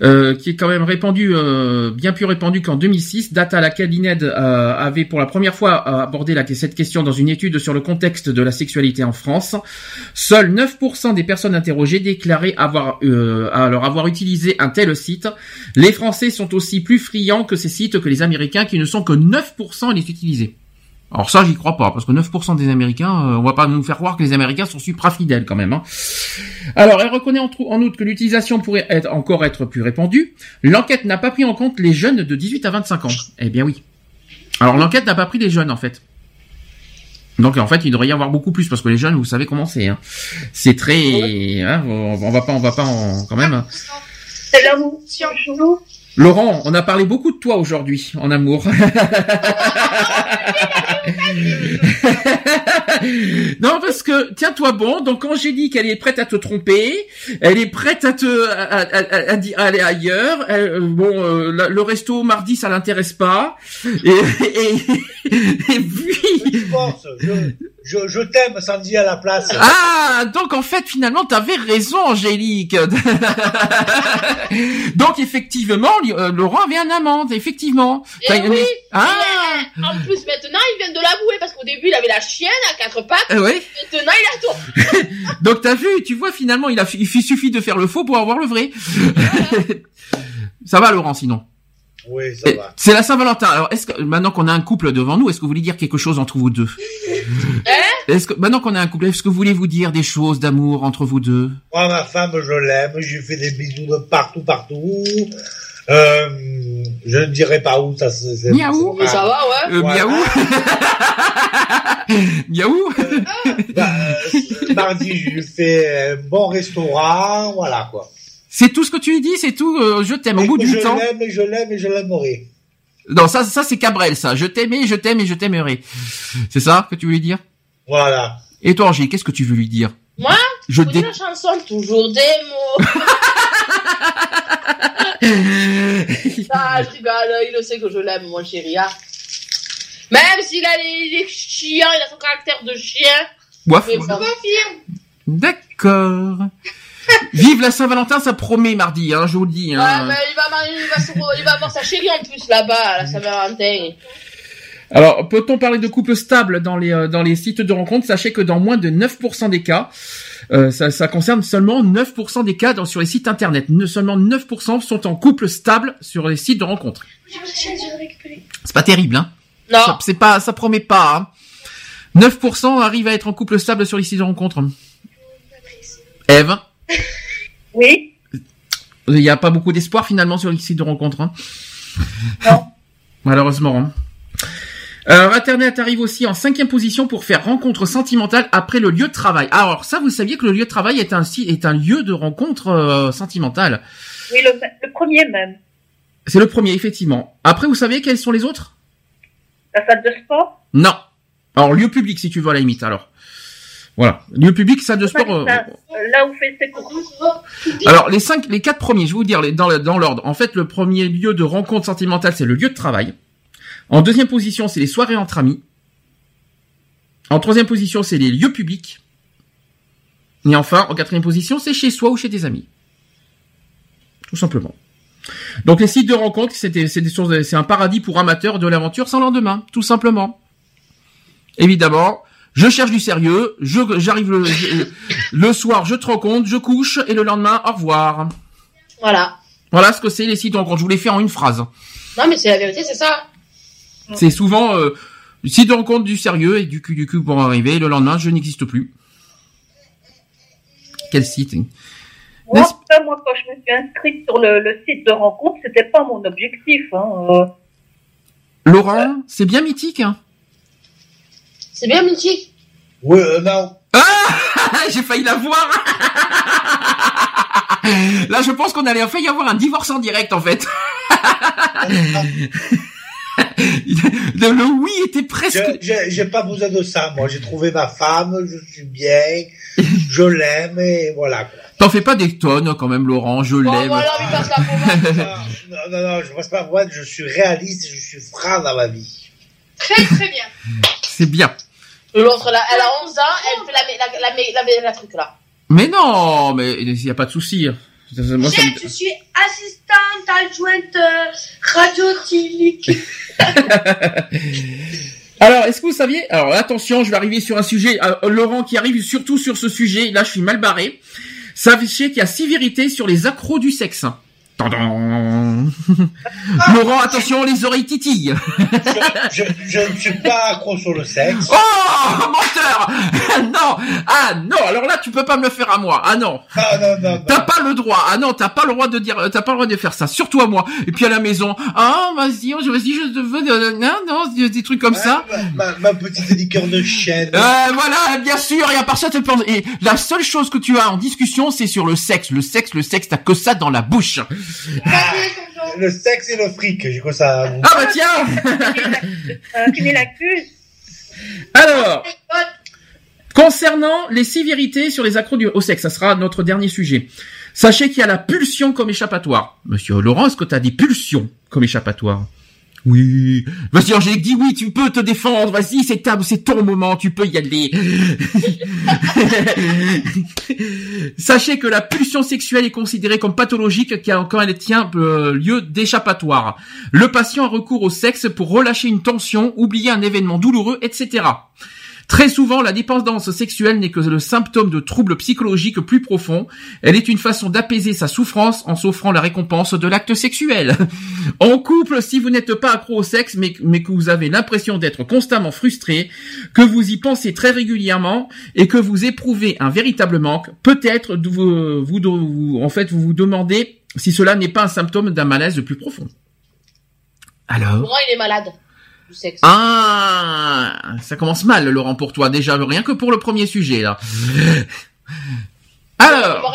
hein, qui est quand même répandu, bien plus répandu qu'en 2006, date à laquelle l'INED avait pour la première fois abordé cette question dans une étude sur le contexte de la sexualité en France. Seuls 9% des personnes interrogées déclaraient avoir utilisé un tel site. Les Français sont aussi plus friands que ces sites que les Américains, qui ne sont que 9% à les utiliser. Alors ça, j'y crois pas, parce que 9% des Américains, on va pas nous faire croire que les Américains sont supra fidèles quand même, hein. Alors, elle reconnaît en outre que l'utilisation pourrait encore être plus répandue. L'enquête n'a pas pris en compte les jeunes de 18 à 25 ans. Eh bien oui. Alors l'enquête n'a pas pris les jeunes, en fait. Donc en fait, il devrait y avoir beaucoup plus parce que les jeunes, vous savez comment c'est. Hein. C'est très, ouais. Hein, on va pas quand même. C'est l'amour sur nous. Laurent, on a parlé beaucoup de toi aujourd'hui en amour. Non, parce que tiens-toi bon. Donc Angélique, elle est prête à te tromper, elle est prête à te aller ailleurs. Le resto mardi, ça l'intéresse pas. Et puis. Je t'aime, Sandy, à la place. Ah, donc en fait, finalement, t'avais raison, Angélique. Donc effectivement, Laurent avait un amant, effectivement. Et oui. Ah. En plus, maintenant, il vient de l'avouer, parce qu'au début, il avait la chienne à 4 pattes. Oui. Maintenant, il a tout. Donc t'as vu, tu vois, finalement, il suffit de faire le faux pour avoir le vrai. Ça va, Laurent, sinon? Oui, ça va. C'est la Saint-Valentin. Alors, est-ce que maintenant qu'on a un couple devant nous, est-ce que vous voulez dire quelque chose entre vous deux? Est-ce que maintenant qu'on a un couple, est-ce que vous voulez vous dire des choses d'amour entre vous deux? Moi, ma femme, je l'aime. Je lui fais des bisous de partout. Je ne dirai pas où ça se. Miaou, c'est ça va, ouais. Voilà. Miaou. Miaou. Mardi, je lui fais un bon restaurant, voilà quoi. C'est tout ce que tu lui dis, c'est tout. Je t'aime. Au bout du temps. Je l'aime. Non, ça c'est Cabrel, ça. Je t'aimais, je t'aime et je t'aimerai. C'est ça que tu voulais dire? Voilà. Et toi, Angélique, qu'est-ce que tu veux lui dire? Moi? Je dis la chanson toujours des mots. Ah, je rigole. Il le sait que je l'aime, mon chéri. Hein. Même s'il a les chiens, il a son caractère de chien. Ouaf. Je confirme. D'accord. Vive la Saint-Valentin, ça promet mardi, hein, je vous le dis. Hein. Ouais, mais il va avoir sa chérie en plus là-bas, à la Saint-Valentin. Alors, peut-on parler de couple stable dans les sites de rencontres? Sachez que dans moins de 9% des cas, ça concerne seulement 9% des cas sur les sites internet. Seulement 9% sont en couple stable sur les sites de rencontres. C'est pas terrible, hein? Non. Ça promet pas, hein. 9% arrivent à être en couple stable sur les sites de rencontres. Ève? Oui. Il n'y a pas beaucoup d'espoir finalement sur les sites de rencontres. Hein. Non. Malheureusement. Hein. Alors, Internet arrive aussi en 5e position pour faire rencontre sentimentale après le lieu de travail. Alors ça, vous saviez que le lieu de travail est un lieu de rencontre sentimentale. Oui, le premier même. C'est le premier, effectivement. Après, vous saviez quels sont les autres? La salle de sport? Non. Alors, lieu public, si tu veux, à la limite, alors. Voilà. Lieu public, salle de sport. Là où fait ses courses. Alors, les 4 premiers, je vais vous dire, dans l'ordre. En fait, le premier lieu de rencontre sentimentale, c'est le lieu de travail. En 2e position, c'est les soirées entre amis. En 3e position, c'est les lieux publics. Et enfin, en 4e position, c'est chez soi ou chez des amis. Tout simplement. Donc, les sites de rencontre, c'est un paradis pour amateurs de l'aventure sans lendemain. Tout simplement. Évidemment. Je cherche du sérieux, j'arrive le soir, je te rencontre, je couche, et le lendemain, au revoir. Voilà. Voilà ce que c'est les sites de rencontre. Je vous l'ai fait en une phrase. Non, mais c'est la vérité, c'est ça. C'est souvent, sites de rencontre du sérieux et du cul pour arriver, et le lendemain, je n'existe plus. Quel site? Moi, quand je me suis inscrite sur le site de rencontre, c'était pas mon objectif, hein. Laurent, c'est bien mythique, hein. C'est bien Mythique. Oui, non. Ah, j'ai failli la voir. Là, je pense qu'on allait y avoir un divorce en direct, en fait. Le oui était presque... J'ai pas besoin de ça, moi. J'ai trouvé ma femme, je suis bien, je l'aime, et voilà. T'en fais pas des tonnes, quand même, Laurent, je l'aime. Voilà, il passe la non, je passe pas moi, je suis réaliste, je suis franc dans ma vie. Très, très bien. C'est bien. L'autre, elle a 11 ans, elle fait la truc là. Mais non, mais il n'y a pas de souci. Moi, je suis assistante adjointe radiophonique. Alors, est-ce que vous saviez? Alors, attention, je vais arriver sur un sujet. Laurent qui arrive surtout sur ce sujet. Là, je suis mal barré. Sachez qu'il y a 6 vérités sur les accros du sexe. Laurent, attention, les oreilles titillent. Je ne suis pas accro sur le sexe. Oh, menteur. Ah non, alors là tu peux pas me le faire à moi. Ah non. Non. T'as pas le droit. Ah non, t'as pas le droit de dire, t'as pas le droit de faire ça, surtout à moi. Et puis à la maison, vas-y, je veux des trucs comme ça. Ma petite liqueur de chêne. Voilà, bien sûr. Et à part ça, et la seule chose que tu as en discussion, c'est sur le sexe. Le sexe, t'as que ça dans la bouche. Ah, le sexe et le fric, j'ai quoi ça. Ah bah tiens. Tu mets la puce. Alors, concernant les 6 vérités sur les accros au sexe, ça sera notre dernier sujet. Sachez qu'il y a la pulsion comme échappatoire. Monsieur Laurent, est-ce que t'as des pulsions comme échappatoire? Oui. Vas-y, Angélique, dis oui, tu peux te défendre. Vas-y, c'est ton moment, tu peux y aller. Sachez que la pulsion sexuelle est considérée comme pathologique quand elle tient lieu d'échappatoire. Le patient a recours au sexe pour relâcher une tension, oublier un événement douloureux, etc. Très souvent, la dépendance sexuelle n'est que le symptôme de troubles psychologiques plus profonds. Elle est une façon d'apaiser sa souffrance en s'offrant la récompense de l'acte sexuel. En couple, si vous n'êtes pas accro au sexe, mais que vous avez l'impression d'être constamment frustré, que vous y pensez très régulièrement et que vous éprouvez un véritable manque, peut-être vous vous demandez si cela n'est pas un symptôme d'un malaise plus profond. Alors, Laurent, il est malade. Sexe. Ah, ça commence mal, Laurent, pour toi, déjà, rien que pour le premier sujet, là. Alors.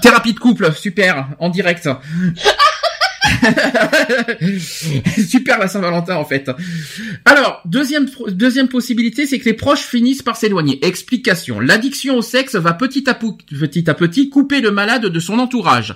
Thérapie de couple, super, en direct. Super la Saint-Valentin, en fait. Alors, deuxième possibilité, c'est que les proches finissent par s'éloigner. Explication. L'addiction au sexe va petit à petit couper le malade de son entourage.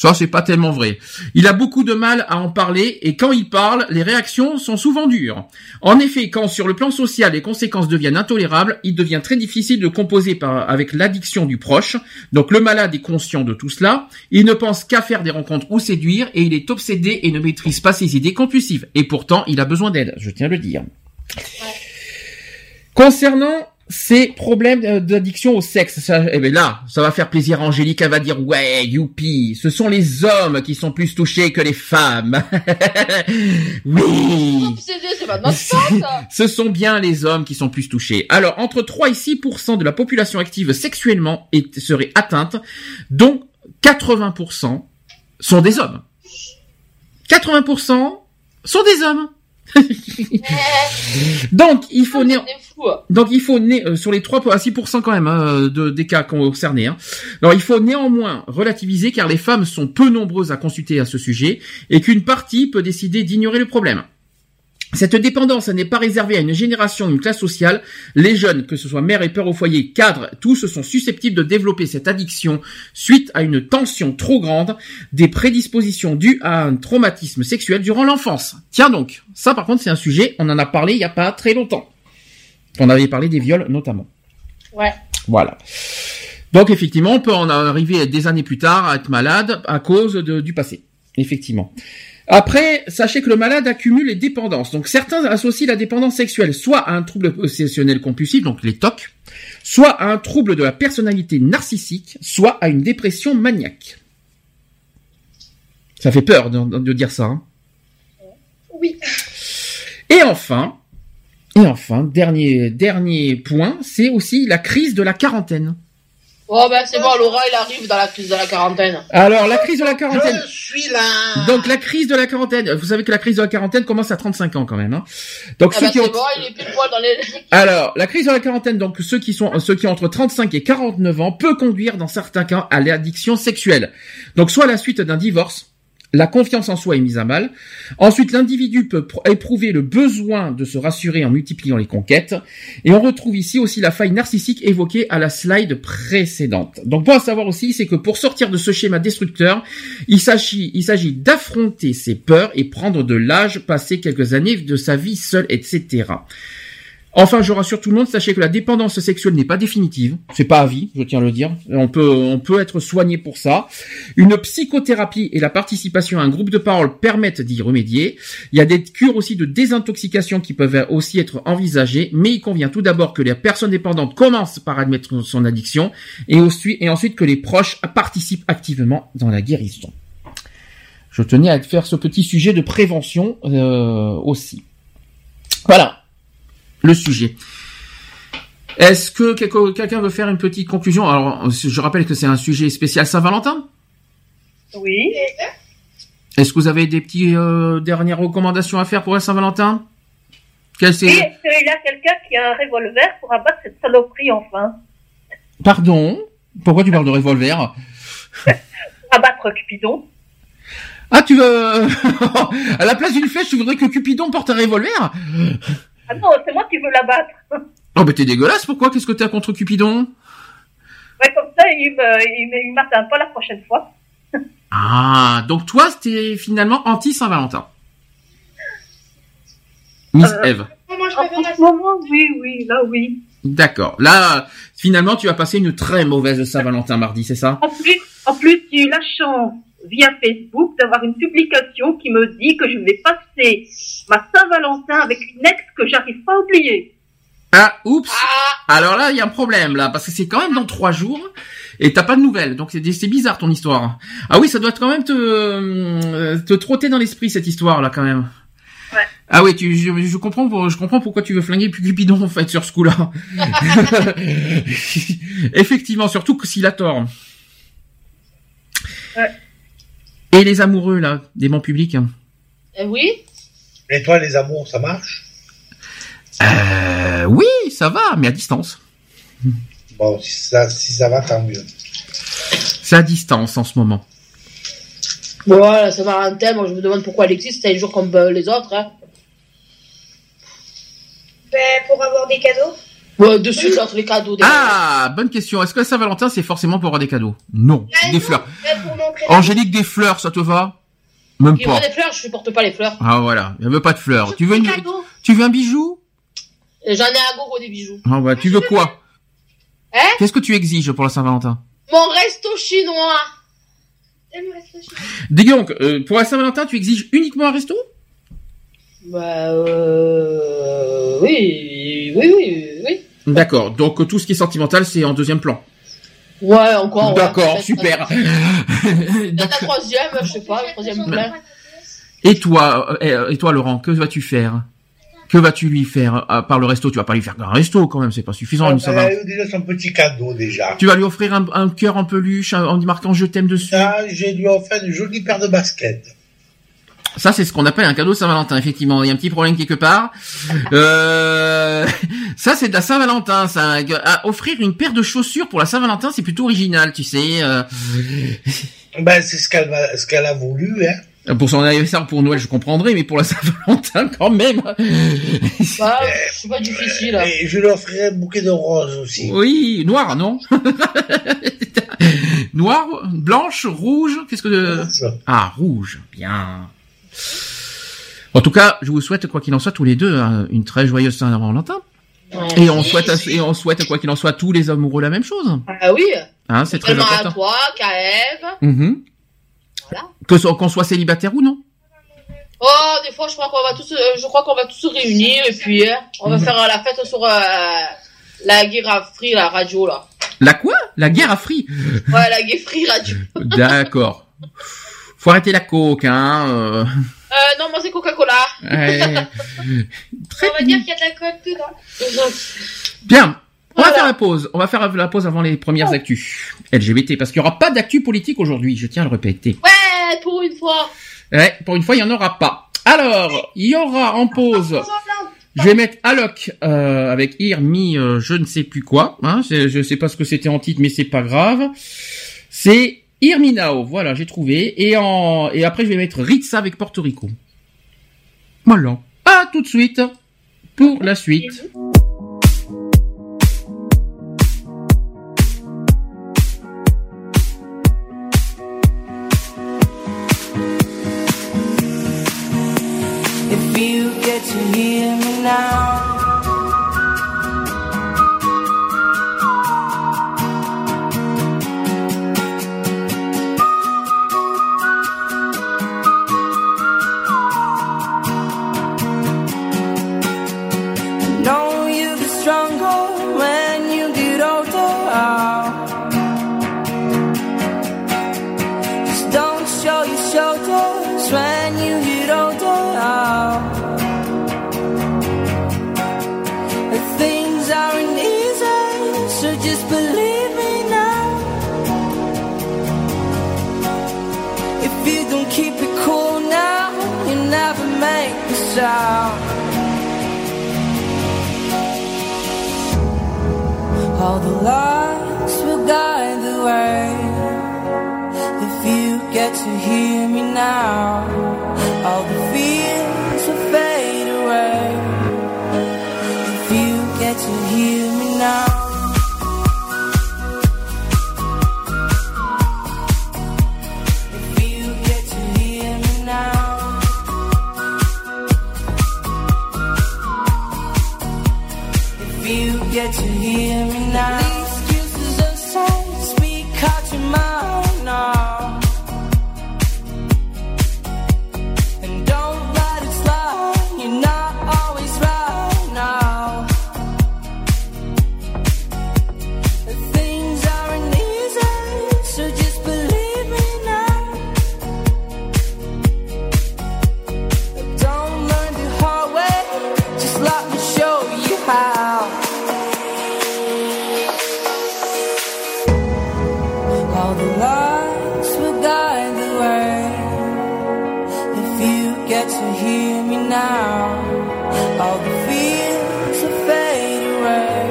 Ça, c'est pas tellement vrai. Il a beaucoup de mal à en parler et quand il parle, les réactions sont souvent dures. En effet, quand sur le plan social, les conséquences deviennent intolérables, il devient très difficile de composer avec l'addiction du proche. Donc le malade est conscient de tout cela. Il ne pense qu'à faire des rencontres ou séduire et il est obsédé et ne maîtrise pas ses idées compulsives. Et pourtant, il a besoin d'aide, je tiens à le dire. Concernant ces problèmes d'addiction au sexe, ça, eh ben là, ça va faire plaisir à Angélique, elle va dire « Ouais, youpi, ce sont les hommes qui sont plus touchés que les femmes. » Oui, c'est pas de notre faute. Ce sont bien les hommes qui sont plus touchés. Alors, entre 3 et 6% de la population active sexuellement serait atteinte, dont 80% sont des hommes. 80% sont des hommes. Donc il faut sur les 3 à 6% quand même des cas concernés. Alors il faut néanmoins relativiser car les femmes sont peu nombreuses à consulter à ce sujet et qu'une partie peut décider d'ignorer le problème. Cette dépendance n'est pas réservée à une génération, une classe sociale. Les jeunes, que ce soit mères et pères au foyer, cadres, tous sont susceptibles de développer cette addiction suite à une tension trop grande, des prédispositions dues à un traumatisme sexuel durant l'enfance. Tiens donc, ça par contre c'est un sujet, on en a parlé il n'y a pas très longtemps. On avait parlé des viols notamment. Ouais. Voilà. Donc effectivement, on peut en arriver des années plus tard à être malade à cause du passé. Effectivement. Après, sachez que le malade accumule les dépendances. Donc, certains associent la dépendance sexuelle soit à un trouble obsessionnel compulsif, donc les TOC, soit à un trouble de la personnalité narcissique, soit à une dépression maniaque. Ça fait peur de dire ça, hein. Oui. Et enfin, dernier point, c'est aussi la crise de la quarantaine. Oh ben c'est bon, Laurent il arrive dans la crise de la quarantaine. Alors la crise de la quarantaine. Je suis là. Donc la crise de la quarantaine. Vous savez que la crise de la quarantaine commence à 35 ans quand même. Hein. Donc ceux qui ont. Bon, il est plus poil dans les. Alors la crise de la quarantaine, donc ceux qui ont entre 35 et 49 ans peut conduire dans certains cas à l'addiction sexuelle. Donc soit à la suite d'un divorce. La confiance en soi est mise à mal. Ensuite, l'individu peut éprouver le besoin de se rassurer en multipliant les conquêtes. Et on retrouve ici aussi la faille narcissique évoquée à la slide précédente. Donc, bon à savoir aussi, c'est que pour sortir de ce schéma destructeur, il s'agit d'affronter ses peurs et prendre de l'âge, passer quelques années de sa vie seule, etc. Enfin, je rassure tout le monde, sachez que la dépendance sexuelle n'est pas définitive. C'est pas à vie, je tiens à le dire. On peut être soigné pour ça. Une psychothérapie et la participation à un groupe de parole permettent d'y remédier. Il y a des cures aussi de désintoxication qui peuvent aussi être envisagées, mais il convient tout d'abord que les personnes dépendantes commencent par admettre son addiction et ensuite que les proches participent activement dans la guérison. Je tenais à faire ce petit sujet de prévention aussi. Voilà. Le sujet. Est-ce que quelqu'un veut faire une petite conclusion? Alors, je rappelle que c'est un sujet spécial Saint-Valentin. Oui. Est-ce que vous avez des petites dernières recommandations à faire pour la Saint-Valentin? Est-ce qu'il y a quelqu'un qui a un revolver pour abattre cette saloperie, enfin? Pardon? Pourquoi tu parles de revolver? Abattre Cupidon. Ah, tu veux... à la place d'une flèche, tu voudrais que Cupidon porte un revolver? Ah non, c'est moi qui veux l'abattre. Oh, mais t'es dégueulasse, pourquoi? Qu'est-ce que t'as contre Cupidon? Ouais, comme ça, il m'atteint pas la prochaine fois. Ah, donc toi, t'es finalement anti-Saint-Valentin. Miss Ève. Moi, en ce moment, oui, là, oui. D'accord. Là, finalement, tu as passé une très mauvaise Saint-Valentin mardi, c'est ça? En plus, j'ai eu la chance, via Facebook, d'avoir une publication qui me dit que je vais passer ma Saint-Valentin avec une ex que j'arrive pas à oublier. Ah, oups. Ah. Alors là, il y a un problème, là, parce que c'est quand même dans 3 jours, et t'as pas de nouvelles, donc c'est bizarre, ton histoire. Ah oui, ça doit quand même te trotter dans l'esprit, cette histoire, là, quand même. Ouais. Ah oui, je comprends pourquoi tu veux flinguer plus Cupidon, en fait, sur ce coup-là. Effectivement, surtout que s'il a tort. Ouais. Et les amoureux, là, des bancs publics. Oui. Et toi, les amours, ça marche? Oui, ça va, mais à distance. Bon, si ça va, tant mieux. C'est à distance en ce moment. Voilà, ça va en thème. Moi, je me demande pourquoi Alexis, c'était un jour comme les autres. Hein. Ben, pour avoir des cadeaux. Ouais, de suite, entre les cadeaux. Bonne question. Est-ce que Saint-Valentin, c'est forcément pour avoir des cadeaux? Non, des fleurs. Angélique, des fleurs, ça te va? Même pas. Moi, des fleurs, je supporte pas les fleurs. Ah, voilà. Elle veut pas de fleurs. Tu veux un bijou? J'en ai un gros des bijoux. Ah, bah, tu veux quoi? Hein? Qu'est-ce que tu exiges pour la Saint-Valentin? Mon resto chinois. Dis donc, pour la Saint-Valentin, tu exiges uniquement un resto? Bah, oui. D'accord. Donc, tout ce qui est sentimental, c'est en deuxième plan. Ouais, encore. D'accord, ouais, super. Dans la troisième, je sais pas, troisième plan. Et toi, Laurent, que vas-tu faire? Que vas-tu lui faire par le resto? Tu vas pas lui faire un resto quand même, c'est pas suffisant. Ah, elle a eu déjà son petit cadeau déjà. Tu vas lui offrir un cœur en peluche en lui marquant je t'aime dessus. Ah, j'ai lui offert une jolie paire de baskets. Ça, c'est ce qu'on appelle un cadeau Saint-Valentin, effectivement. Il y a un petit problème quelque part. Ça, c'est de la Saint-Valentin, ça. Offrir une paire de chaussures pour la Saint-Valentin, c'est plutôt original, tu sais. Ben, c'est ce qu'elle a voulu, hein. Pour son anniversaire, pour Noël, je comprendrais, mais pour la Saint-Valentin, quand même. Bah, c'est pas difficile, hein. Et je lui offrirais un bouquet de roses aussi. Oui, noir, non? Noir, blanche, rouge, qu'est-ce que... Ah, rouge, bien... En tout cas, je vous souhaite, quoi qu'il en soit, tous les deux, une très joyeuse Saint-Valentin. Ouais, et on souhaite, quoi qu'il en soit, tous les amoureux la même chose. Ah oui. Hein, c'est très important. À toi, qu'à Ève. Mm-hmm. Voilà. Qu'on soit célibataire ou non. Oh, des fois, je crois qu'on va tous se réunir et puis on va faire la fête sur la Gayfree, la radio là. La quoi? La Gayfree. Ouais, la Gayfree Radio. D'accord. Faut arrêter la coke, hein. Non, moi c'est Coca-Cola. On va dire qu'il y a de la coke dedans. Bien, on va faire la pause. On va faire la pause avant les premières actus LGBT, parce qu'il y aura pas d'actu politique aujourd'hui. Je tiens à le répéter. Ouais, pour une fois. Ouais, pour une fois, il y en aura pas. Alors, il y aura en pause. Je vais mettre Alok avec Irmi, je ne sais plus quoi. Hein, je sais pas ce que c'était en titre, mais c'est pas grave. C'est Irminao, voilà, j'ai trouvé. Et après, je vais mettre Ritza avec Porto Rico. Voilà. À tout de suite pour la suite. If you get to hear me now, out. All the lights will guide the way. If you get to hear me now, all the fears will fade away. If you get to hear me now. Get to hear me now. These excuses aside, speak out your mouth now. And don't let it slide, you're not always right now. Things aren't easy, so just believe me now. Don't learn the hard way, just let me show you how. To hear me now, all the fears will fade away.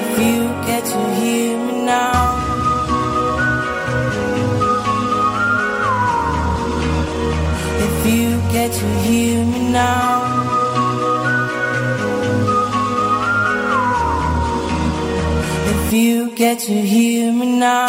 If you get to hear me now. If you get to hear me now. If you get to hear me now.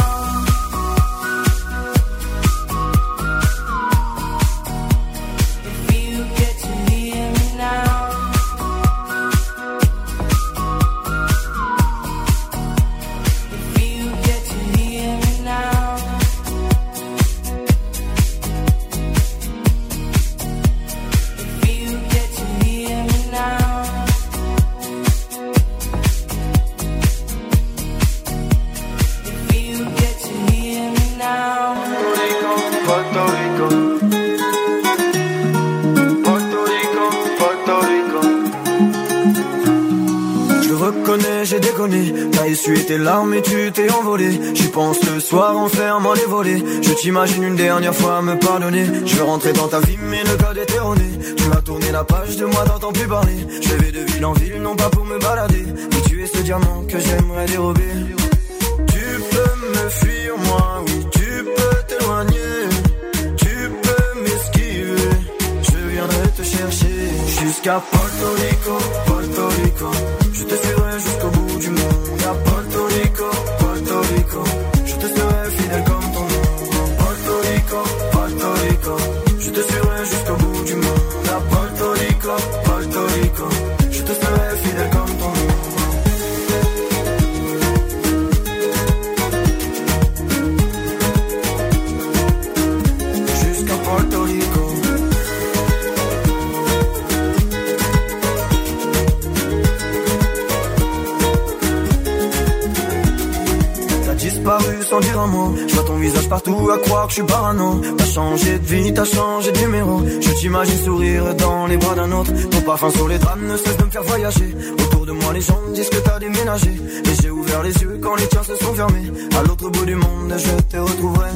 T'as essuyé tes larmes et tu t'es envolé. J'y pense le soir en fermant les volets. Je t'imagine une dernière fois me pardonner. Je veux rentrer dans ta vie mais le cadre est erroné. Tu m'as tourné la page de moi, t'entends plus parler. Je vais de ville en ville, non pas pour me balader, mais tu es ce diamant que j'aimerais dérober. Tu peux me fuir, moi, oui, tu peux t'éloigner. Tu peux m'esquiver, je viendrai te chercher. Jusqu'à Porto Rico, Porto Rico, je te suivrai jusqu'au bout. Porto Rico, Porto Rico, je te serai fidèle comme ton nom. Porto Rico, Porto Rico, je te suivrai jusqu'au bout du monde. À Porto Rico, Porto Rico, je te serai fidèle comme ton nom. Jusqu'à Porto Rico. Sans dire un mot, je vois ton visage partout à croire que je suis parano. T'as changé de vie, t'as changé de numéro. Je t'imagine sourire dans les bras d'un autre. Ton parfum sur les drames ne cesse de me faire voyager. Autour de moi les gens disent que t'as déménagé, mais j'ai ouvert les yeux quand les tiens se sont fermés. À l'autre bout du monde je te retrouverai.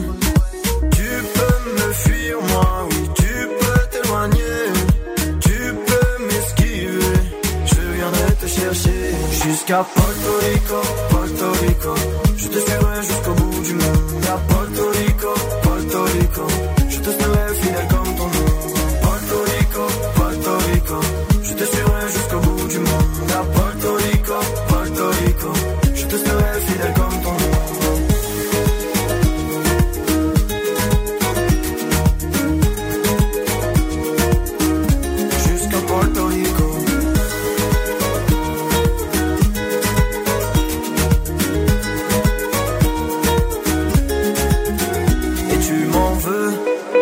Tu peux me fuir, moi, oui, tu peux t'éloigner. Tu peux m'esquiver, je viendrai te chercher. Jusqu'à Porto Rico, Porto Rico, je te suivrai jusqu'au bout du monde. À Porto Rico, Porto Rico, je te serai fidèle comme ton nom. Porto Rico, Porto Rico, je te suivrai jusqu'au bout du monde. À Porto Rico, Porto Rico, je te serai fidèle comme ton nom.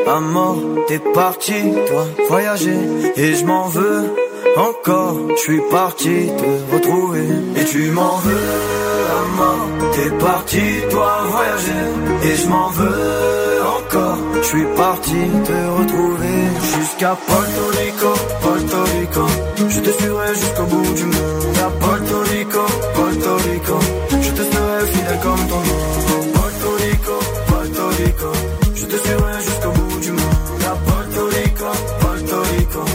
À mort, t'es parti, toi, voyager. Et je m'en veux encore, je suis parti te retrouver. Et tu m'en veux à mort, t'es parti, toi, voyager. Et je m'en veux encore, je suis parti te retrouver. Jusqu'à Porto Rico, Porto Rico, je te suivrai jusqu'au bout du monde. À Porto Rico, Porto Rico, je te serai fidèle comme ton nom. Porto Rico, Porto Rico, je te suivrai jusqu'au bout du monde. Puerto Rico, Puerto Rico.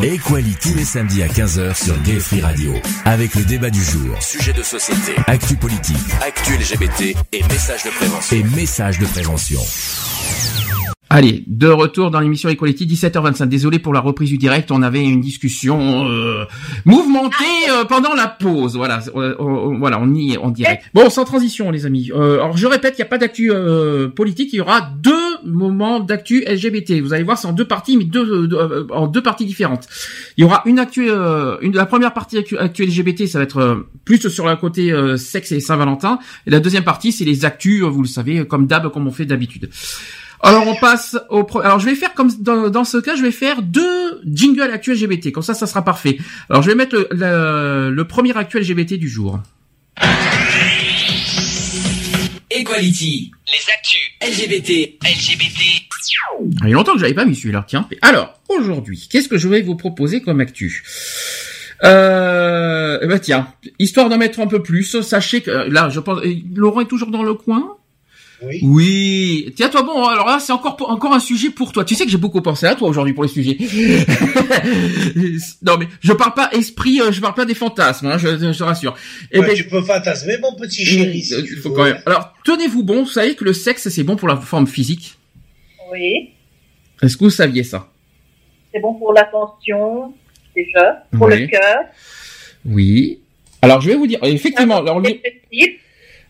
l'émission Equality tous les samedis à 15h sur Gayfree Radio, avec le débat du jour, sujet de société, actu politique, actu LGBT et messages de prévention. Allez, de retour dans l'émission Equality, 17h25. Désolé pour la reprise du direct, on avait une discussion mouvementée pendant la pause. Voilà, voilà, on y est en direct. Bon, sans transition, les amis. Alors, je répète, il n'y a pas d'actu politique. Il y aura deux moments d'actu LGBT. Vous allez voir, c'est en deux parties, mais en deux parties différentes. Il y aura une actu, la première partie actu LGBT, ça va être plus sur le côté sexe et Saint-Valentin. Et la deuxième partie, c'est les actus, vous le savez, comme on fait d'habitude. Alors on passe alors je vais faire comme dans ce cas, je vais faire deux jingles actu LGBT, comme ça sera parfait. Alors je vais mettre le premier actu LGBT du jour. Equality, les actus LGBT. Il y a longtemps que j'avais pas mis celui-là, tiens. Alors aujourd'hui, qu'est-ce que je vais vous proposer comme actu? Ben tiens, histoire d'en mettre un peu plus, sachez que là je pense Laurent est toujours dans le coin. Oui. Tiens, toi, bon, alors là, c'est encore un sujet pour toi. Tu sais que j'ai beaucoup pensé à toi aujourd'hui pour les sujets. Non, mais je parle pas esprit, je parle pas des fantasmes, hein, je te rassure. Ouais, tu peux fantasmer, mon petit chéri. Si il faut quand même. Alors, tenez-vous bon, vous savez que le sexe, c'est bon pour la forme physique. Oui. Est-ce que vous saviez ça? C'est bon pour l'attention, déjà, pour le cœur. Oui. Alors, je vais vous dire, effectivement, là,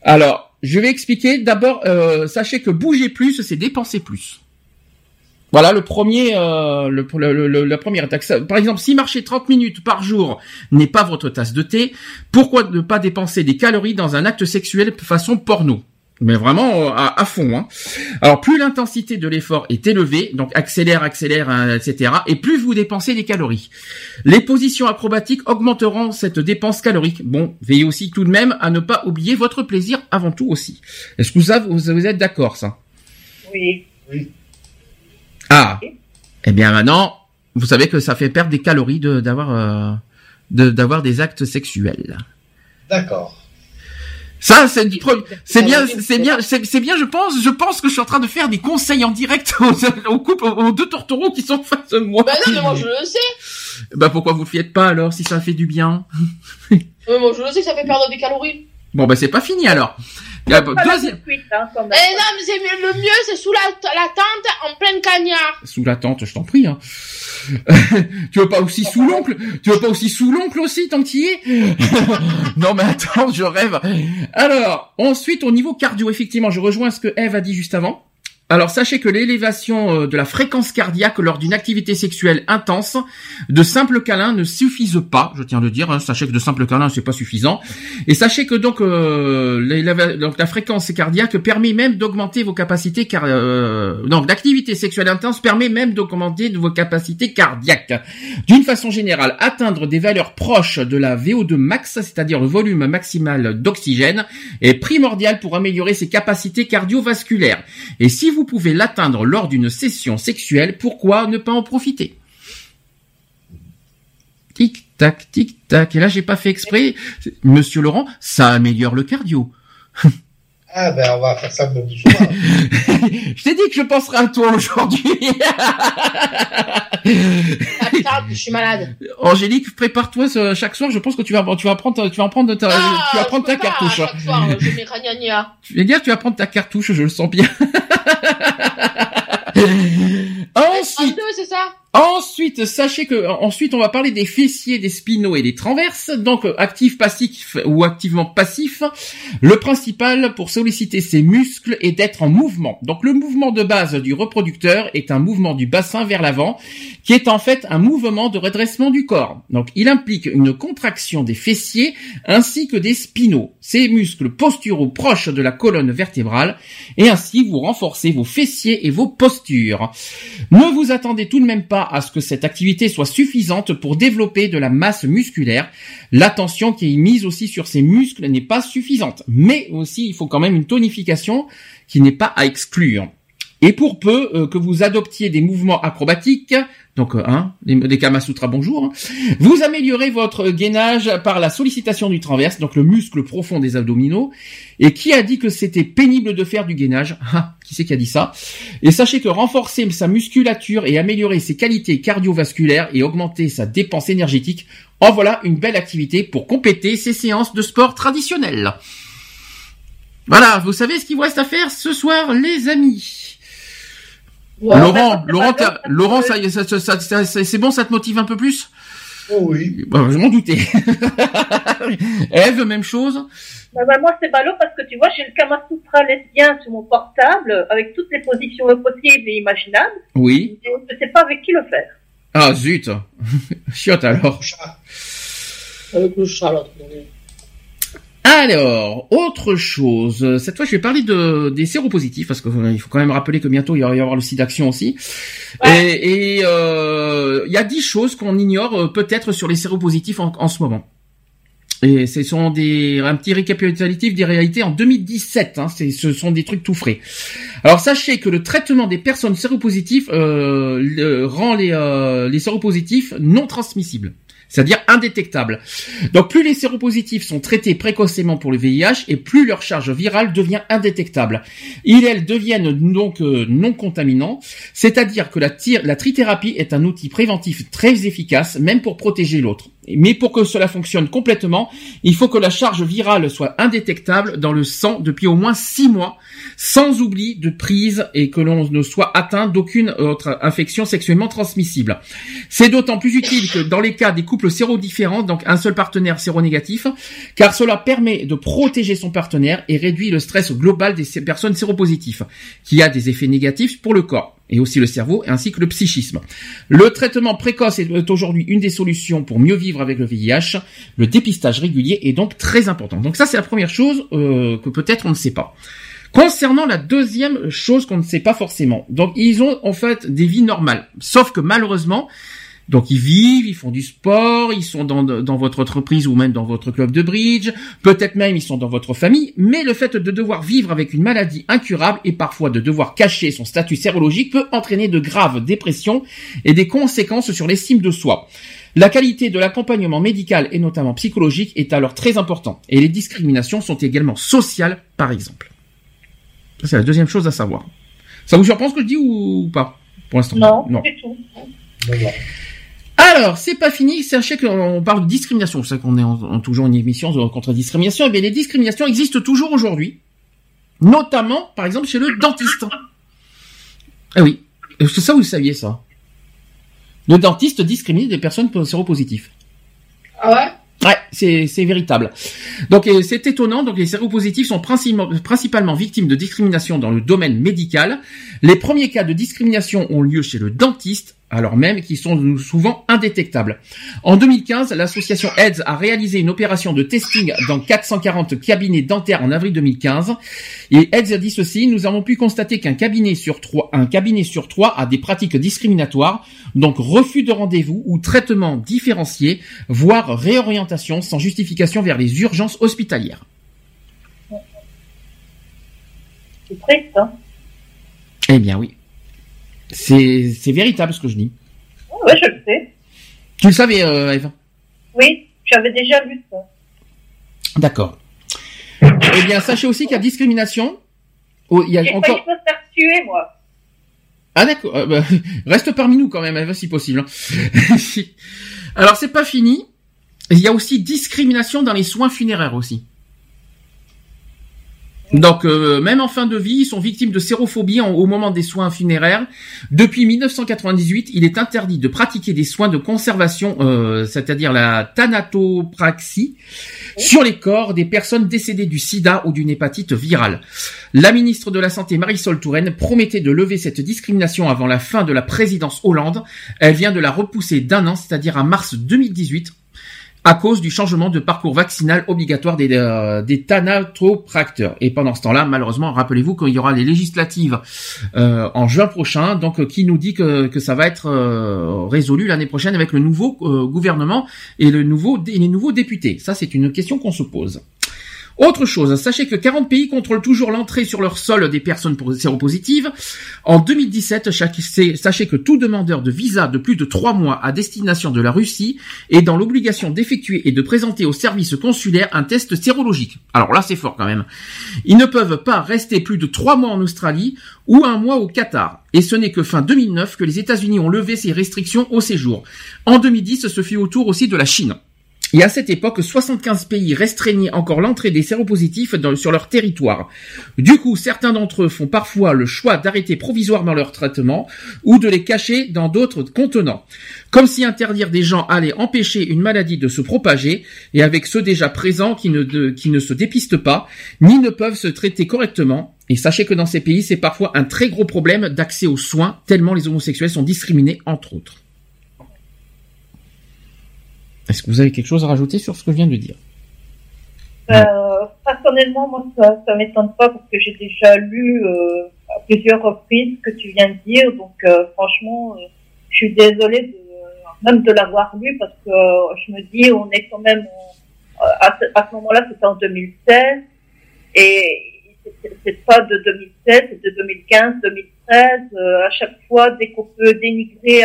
alors, je vais expliquer. D'abord, sachez que bouger plus, c'est dépenser plus. Voilà le premier, la première taxe. Par exemple, si marcher 30 minutes par jour n'est pas votre tasse de thé, pourquoi ne pas dépenser des calories dans un acte sexuel façon porno? Mais vraiment à fond, hein. Alors, plus l'intensité de l'effort est élevée, donc accélère, hein, etc., et plus vous dépensez des calories. Les positions acrobatiques augmenteront cette dépense calorique. Bon, veillez aussi tout de même à ne pas oublier votre plaisir avant tout aussi. Est-ce que vous êtes d'accord, ça? Oui. Ah. Eh bien, maintenant, vous savez que ça fait perdre des calories d'avoir des actes sexuels. D'accord. Ça, c'est bien, je pense que je suis en train de faire des conseils en direct aux couples, aux deux torterons qui sont face à moi. Bah non, mais moi je le sais. Bah pourquoi vous le faites pas alors, si ça fait du bien? Moi je le sais que ça fait perdre des calories. Bon bah c'est pas fini alors. Non, mais c'est le mieux, c'est sous la tente en pleine cagnard. Sous la tente, je t'en prie. Hein. Tu veux pas aussi sous l'oncle aussi, tant qu'il y est. Non mais attends, je rêve. Alors ensuite au niveau cardio, effectivement, je rejoins ce que Ève a dit juste avant. Alors sachez que l'élévation de la fréquence cardiaque lors d'une activité sexuelle intense, de simples câlins ne suffisent pas, je tiens à le dire, hein, sachez que de simples câlins c'est pas suffisant, et sachez que donc la fréquence cardiaque permet même d'augmenter vos capacités donc l'activité sexuelle intense permet même d'augmenter vos capacités cardiaques. D'une façon générale, atteindre des valeurs proches de la VO2 max, c'est-à-dire le volume maximal d'oxygène, est primordial pour améliorer ses capacités cardiovasculaires. Et si vous pouvez l'atteindre lors d'une session sexuelle, pourquoi ne pas en profiter? Tic-tac, tic-tac. Et là, j'ai pas fait exprès. Monsieur Laurent, ça améliore le cardio. Ah ben, on va faire ça de bonjour. Je t'ai dit que je penserai à toi aujourd'hui. Attends, je suis malade. Angélique, prépare-toi chaque soir. Je pense que tu vas prendre ta cartouche. Chaque soir, je mets ragnagna. Je veux dire, tu vas prendre ta cartouche. Je le sens bien. Ensuite, sachez que on va parler des fessiers, des spinaux et des transverses. Donc actif passif ou activement passif, le principal pour solliciter ses muscles est d'être en mouvement. Donc le mouvement de base du reproducteur est un mouvement du bassin vers l'avant qui est en fait un mouvement de redressement du corps. Donc il implique une contraction des fessiers ainsi que des spinaux, ces muscles posturaux proches de la colonne vertébrale, et ainsi vous renforcez vos fessiers et vos postures. Ne vous attendez tout de même pas à ce que cette activité soit suffisante pour développer de la masse musculaire. L'attention qui est mise aussi sur ces muscles n'est pas suffisante, mais aussi il faut quand même une tonification qui n'est pas à exclure. Et pour peu que vous adoptiez des mouvements acrobatiques, donc des Kamasutra bonjour, vous améliorez votre gainage par la sollicitation du transverse, donc le muscle profond des abdominaux. Et qui a dit que c'était pénible de faire du gainage ? Qui c'est qui a dit ça ? Et sachez que renforcer sa musculature et améliorer ses qualités cardiovasculaires et augmenter sa dépense énergétique, en voilà une belle activité pour compléter ses séances de sport traditionnelles. Voilà, vous savez ce qu'il vous reste à faire ce soir, les amis. Ouais, Laurent, ça, c'est bon, ça te motive un peu plus ? Oh oui. Bah, je m'en doutais. Ève, même chose. Bah, moi, c'est ballot parce que tu vois, j'ai le Kamasutra lesbien sur mon portable avec toutes les positions possibles et imaginables. Oui. Et je ne sais pas avec qui le faire. Ah, zut. Chiotte, alors. Avec le chat, l'autre. Alors, autre chose. Cette fois, je vais parler des séropositifs parce qu'il faut quand même rappeler que bientôt il va y avoir le sida d'action aussi. Ouais. Et il y a 10 choses qu'on ignore peut-être sur les séropositifs en ce moment. Et ce sont un petit récapitulatif des réalités en 2017. Ce sont des trucs tout frais. Alors, sachez que le traitement des personnes séropositives rend les séropositifs non transmissibles. C'est-à-dire indétectable. Donc, plus les séropositifs sont traités précocement pour le VIH et plus leur charge virale devient indétectable. Ils, elles deviennent donc non contaminants, c'est-à-dire que la trithérapie est un outil préventif très efficace, même pour protéger l'autre. Mais pour que cela fonctionne complètement, il faut que la charge virale soit indétectable dans le sang depuis au moins 6 mois, sans oubli de prise et que l'on ne soit atteint d'aucune autre infection sexuellement transmissible. C'est d'autant plus utile que dans les cas des couples sérodifférents, donc un seul partenaire séronégatif, car cela permet de protéger son partenaire et réduit le stress global des personnes séropositives, qui a des effets négatifs pour le corps. Et aussi le cerveau, ainsi que le psychisme. Le traitement précoce est aujourd'hui une des solutions pour mieux vivre avec le VIH. Le dépistage régulier est donc très important. Donc ça, c'est la première chose que peut-être on ne sait pas. Concernant la deuxième chose qu'on ne sait pas forcément. Donc ils ont en fait des vies normales. Sauf que malheureusement, donc ils vivent, ils font du sport, ils sont dans votre entreprise ou même dans votre club de bridge. Peut-être même ils sont dans votre famille. Mais le fait de devoir vivre avec une maladie incurable et parfois de devoir cacher son statut sérologique peut entraîner de graves dépressions et des conséquences sur l'estime de soi. La qualité de l'accompagnement médical et notamment psychologique est alors très importante. Et les discriminations sont également sociales, par exemple. Ça, c'est la deuxième chose à savoir. Ça vous surprend ce que je dis ou pas pour l'instant ? Non, du tout. D'accord. Alors, c'est pas fini. Sachez qu'on parle de discrimination. C'est qu'on est toujours une émission contre la discrimination. Eh bien, les discriminations existent toujours aujourd'hui. Notamment, par exemple, chez le dentiste. Ah oui. C'est ça, vous saviez ça. Le dentiste discrimine des personnes séropositives. Ah ouais? Ouais, c'est véritable. Donc c'est étonnant. Donc les séropositifs sont principalement victimes de discrimination dans le domaine médical. Les premiers cas de discrimination ont lieu chez le dentiste, alors même qu'ils sont souvent indétectables. En 2015, l'association AIDES a réalisé une opération de testing dans 440 cabinets dentaires en avril 2015. Et AIDES a dit ceci: nous avons pu constater qu'un cabinet sur trois a des pratiques discriminatoires, donc refus de rendez-vous ou traitement différencié, voire réorientation sans justification vers les urgences hospitalières. C'est triste, hein ? Eh bien oui. C'est véritable ce que je dis. Oui, je le sais. Tu le savais, Ève ? Oui, j'avais déjà vu ça. D'accord. Eh bien, sachez aussi qu'il y a discrimination. Oh, il y a j'ai encore... failli me faire tuer, moi. Ah d'accord. Reste parmi nous quand même, Ève, si possible. Alors, c'est pas fini. Il y a aussi discrimination dans les soins funéraires aussi. Donc même en fin de vie, ils sont victimes de sérophobie au moment des soins funéraires. Depuis 1998, il est interdit de pratiquer des soins de conservation, c'est-à-dire la thanatopraxie, sur les corps des personnes décédées du sida ou d'une hépatite virale. La ministre de la Santé, Marisol Touraine, promettait de lever cette discrimination avant la fin de la présidence Hollande. Elle vient de la repousser d'1 an, c'est-à-dire à mars 2018, à cause du changement de parcours vaccinal obligatoire des thanatopracteurs. Et pendant ce temps-là, malheureusement, rappelez-vous qu'il y aura les législatives en juin prochain, donc qui nous dit que ça va être résolu l'année prochaine avec le nouveau gouvernement et les nouveaux députés. Ça, c'est une question qu'on se pose. Autre chose, sachez que 40 pays contrôlent toujours l'entrée sur leur sol des personnes séropositives. En 2017, sachez que tout demandeur de visa de plus de 3 mois à destination de la Russie est dans l'obligation d'effectuer et de présenter au service consulaire un test sérologique. Alors là, c'est fort quand même. Ils ne peuvent pas rester plus de 3 mois en Australie ou 1 mois au Qatar. Et ce n'est que fin 2009 que les États-Unis ont levé ces restrictions au séjour. En 2010, ce fut au tour aussi de la Chine. Et à cette époque, 75 pays restreignaient encore l'entrée des séropositifs sur leur territoire. Du coup, certains d'entre eux font parfois le choix d'arrêter provisoirement leur traitement ou de les cacher dans d'autres contenants. Comme si interdire des gens allait empêcher une maladie de se propager, et avec ceux déjà présents qui ne se dépistent pas, ni ne peuvent se traiter correctement. Et sachez que dans ces pays, c'est parfois un très gros problème d'accès aux soins, tellement les homosexuels sont discriminés, entre autres. Est-ce que vous avez quelque chose à rajouter sur ce que je viens de dire? Personnellement, moi, ça m'étonne pas parce que j'ai déjà lu à plusieurs reprises ce que tu viens de dire. Donc, franchement, je suis désolée de l'avoir lu parce que je me dis, on est quand même... à ce moment-là, c'était en 2016 et c'est pas de 2016, c'est de 2015, 2013. À chaque fois, dès qu'on peut dénigrer...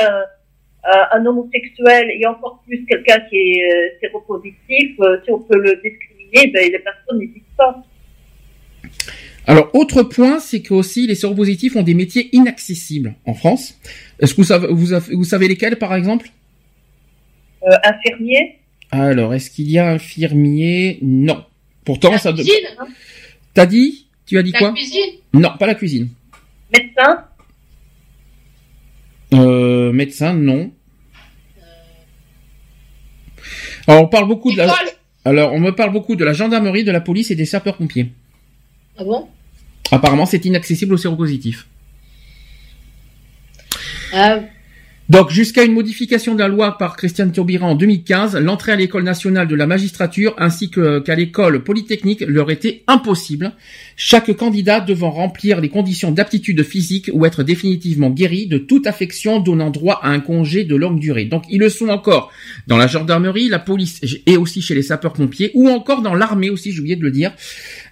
un homosexuel et encore plus quelqu'un qui est séropositif, si on peut le discriminer, ben les personnes n'hésitent pas. Alors, autre point, c'est que aussi les séropositifs ont des métiers inaccessibles en France. Est-ce que vous savez lesquels, par exemple? Infirmier. Alors, est-ce qu'il y a infirmier? Non. Pourtant, la ça. Cuisine. Hein. Tu as dit la quoi? La cuisine. Non, pas la cuisine. Médecin. Médecin, non. Alors, on parle beaucoup on me parle beaucoup de la gendarmerie, de la police et des sapeurs-pompiers. Ah bon? Apparemment, c'est inaccessible aux séropositifs. Donc, jusqu'à une modification de la loi par Christiane Taubira en 2015, l'entrée à l'école nationale de la magistrature ainsi qu'à l'école polytechnique leur était impossible, chaque candidat devant remplir les conditions d'aptitude physique ou être définitivement guéri de toute affection donnant droit à un congé de longue durée. Donc, ils le sont encore dans la gendarmerie, la police et aussi chez les sapeurs-pompiers ou encore dans l'armée aussi, j'ai oublié de le dire.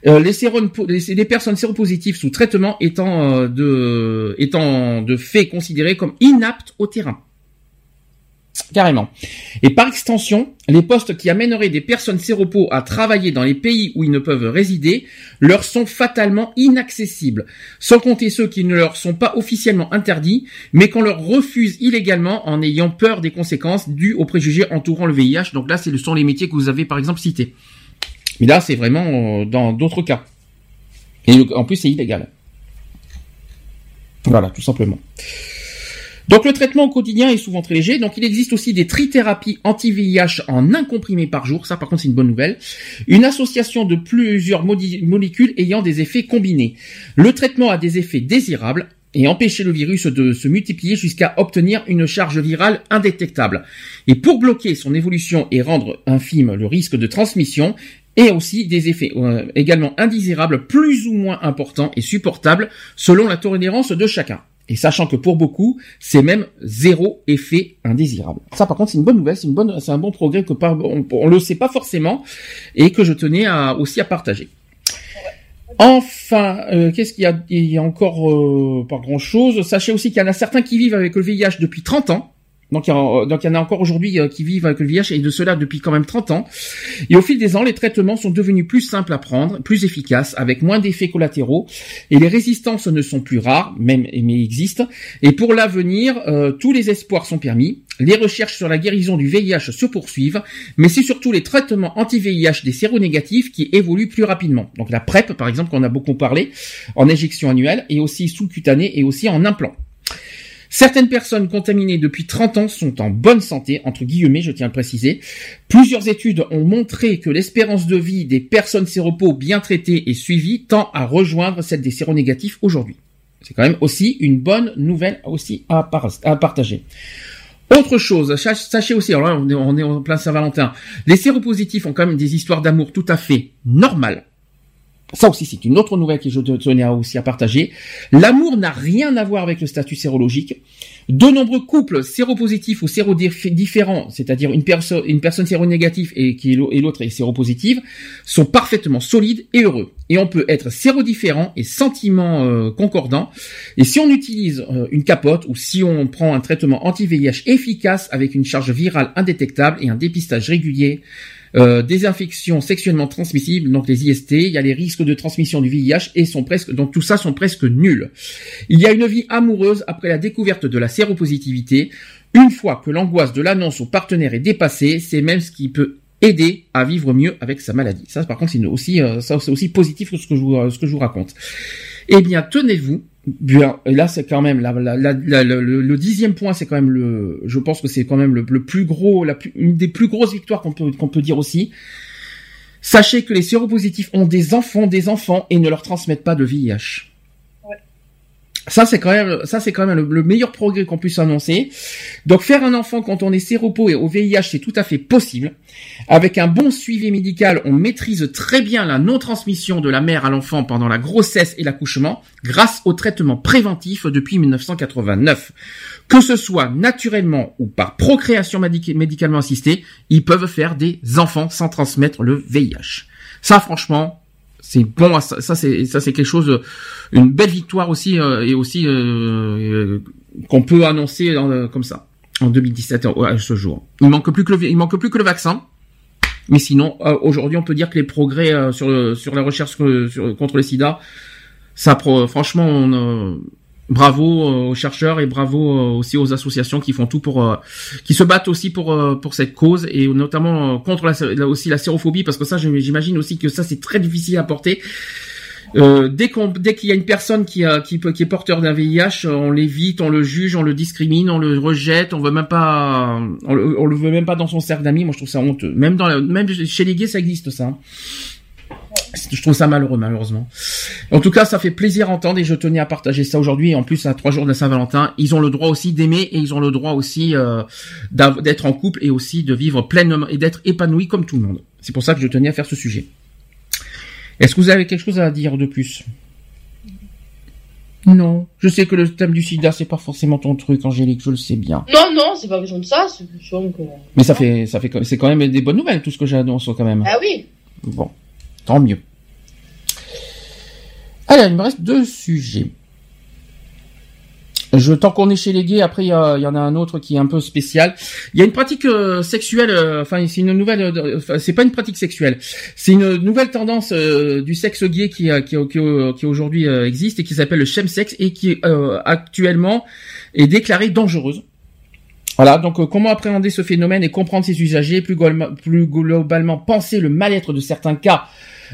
Les personnes séropositives sous traitement étant de fait considérées comme inaptes au terrain. Carrément. Et par extension, les postes qui amèneraient des personnes séropos à travailler dans les pays où ils ne peuvent résider leur sont fatalement inaccessibles, sans compter ceux qui ne leur sont pas officiellement interdits, mais qu'on leur refuse illégalement en ayant peur des conséquences dues aux préjugés entourant le VIH. Donc là, ce sont les métiers que vous avez par exemple cités. Mais là, c'est vraiment dans d'autres cas. Et en plus, c'est illégal. Voilà, tout simplement. Donc le traitement au quotidien est souvent très léger. Donc il existe aussi des trithérapies anti-VIH en un comprimé par jour. Ça par contre c'est une bonne nouvelle. Une association de plusieurs molécules ayant des effets combinés. Le traitement a des effets désirables et empêcher le virus de se multiplier jusqu'à obtenir une charge virale indétectable. Et pour bloquer son évolution et rendre infime le risque de transmission, et aussi des effets également indésirables plus ou moins importants et supportables selon la tolérance de chacun. Et sachant que pour beaucoup, c'est même zéro effet indésirable. Ça, par contre, c'est une bonne nouvelle, c'est un bon progrès que on le sait pas forcément et que je tenais aussi à partager. Enfin, qu'est-ce qu'il y a? Il y a encore pas grand-chose. Sachez aussi qu'il y en a certains qui vivent avec le VIH depuis 30 ans. Donc il y en a encore aujourd'hui qui vivent avec le VIH et de cela depuis quand même 30 ans. Et au fil des ans, les traitements sont devenus plus simples à prendre, plus efficaces, avec moins d'effets collatéraux. Et les résistances ne sont plus rares, mais existent. Et pour l'avenir, tous les espoirs sont permis. Les recherches sur la guérison du VIH se poursuivent, mais c'est surtout les traitements anti-VIH des séronégatifs qui évoluent plus rapidement. Donc la PrEP, par exemple, qu'on a beaucoup parlé, en injection annuelle, et aussi sous-cutanée, et aussi en implant. Certaines personnes contaminées depuis 30 ans sont en bonne santé, entre guillemets, je tiens à le préciser. Plusieurs études ont montré que l'espérance de vie des personnes séropos bien traitées et suivies tend à rejoindre celle des séronégatifs aujourd'hui. C'est quand même aussi une bonne nouvelle aussi à partager. Autre chose, sachez aussi, alors là on est en plein Saint-Valentin, les séropositifs ont quand même des histoires d'amour tout à fait normales. Ça aussi, c'est une autre nouvelle que je tenais aussi à partager. L'amour n'a rien à voir avec le statut sérologique. De nombreux couples séropositifs ou sérodifférents, c'est-à-dire une personne séronégative et l'autre est séropositive, sont parfaitement solides et heureux. Et on peut être sérodifférent et sentiments concordants. Et si on utilise une capote ou si on prend un traitement anti-VIH efficace avec une charge virale indétectable et un dépistage régulier, des infections sexuellement transmissibles, donc les IST, il y a les risques de transmission du VIH et sont presque nuls. Il y a une vie amoureuse après la découverte de la séropositivité. Une fois que l'angoisse de l'annonce au partenaire est dépassée, c'est même ce qui peut aider à vivre mieux avec sa maladie. Ça, par contre, c'est aussi positif que ce que je vous raconte. Eh bien, tenez-vous. Bien, et là c'est quand même le 10e point, c'est quand même je pense que c'est quand même le plus gros, une des plus grosses victoires qu'on peut dire aussi. Sachez que les séropositifs ont des enfants et ne leur transmettent pas de VIH. Ouais. Ça c'est quand même le meilleur progrès qu'on puisse annoncer. Donc faire un enfant quand on est séropo et au VIH, c'est tout à fait possible. Avec un bon suivi médical, on maîtrise très bien la non-transmission de la mère à l'enfant pendant la grossesse et l'accouchement grâce au traitement préventif depuis 1989. Que ce soit naturellement ou par procréation médicalement assistée, ils peuvent faire des enfants sans transmettre le VIH. Ça, franchement, c'est bon. Ça c'est quelque chose, une belle victoire aussi qu'on peut annoncer comme ça en 2017 à ce jour. Il manque plus que le vaccin. Mais sinon, aujourd'hui, on peut dire que les progrès sur la recherche contre le sida, franchement, bravo aux chercheurs et bravo aussi aux associations qui font tout qui se battent aussi pour cette cause et notamment contre la sérophobie, parce que ça, j'imagine aussi que ça, c'est très difficile à porter. Dès qu'il y a une personne qui est porteur d'un VIH, on l'évite, on le juge, on le discrimine, on le rejette, on le veut même pas dans son cercle d'amis. Moi, je trouve ça honteux. Même chez les gays, ça existe, ça. Je trouve ça malheureux, malheureusement. En tout cas, ça fait plaisir à entendre et je tenais à partager ça aujourd'hui. Et en plus, à 3 jours de la Saint-Valentin, ils ont le droit aussi d'aimer et ils ont le droit aussi d'être en couple et aussi de vivre pleinement et d'être épanouis comme tout le monde. C'est pour ça que je tenais à faire ce sujet. Est-ce que vous avez quelque chose à dire de plus? Non. Je sais que le thème du sida, c'est pas forcément ton truc, Angélique, je le sais bien. Non, c'est pas besoin de ça, c'est besoin que... Mais c'est quand même des bonnes nouvelles, tout ce que j'annonce, quand même. Ah oui. Bon. Tant mieux. Allez, il me reste 2 sujets. Tant qu'on est chez les gays, après il y en a un autre qui est un peu spécial. Il y a une pratique sexuelle, c'est une nouvelle, c'est pas une pratique sexuelle, c'est une nouvelle tendance du sexe gay qui aujourd'hui existe et qui s'appelle le chemsex et qui actuellement est déclarée dangereuse. Voilà, donc comment appréhender ce phénomène et comprendre ses usagers, plus globalement penser le mal-être de certains cas,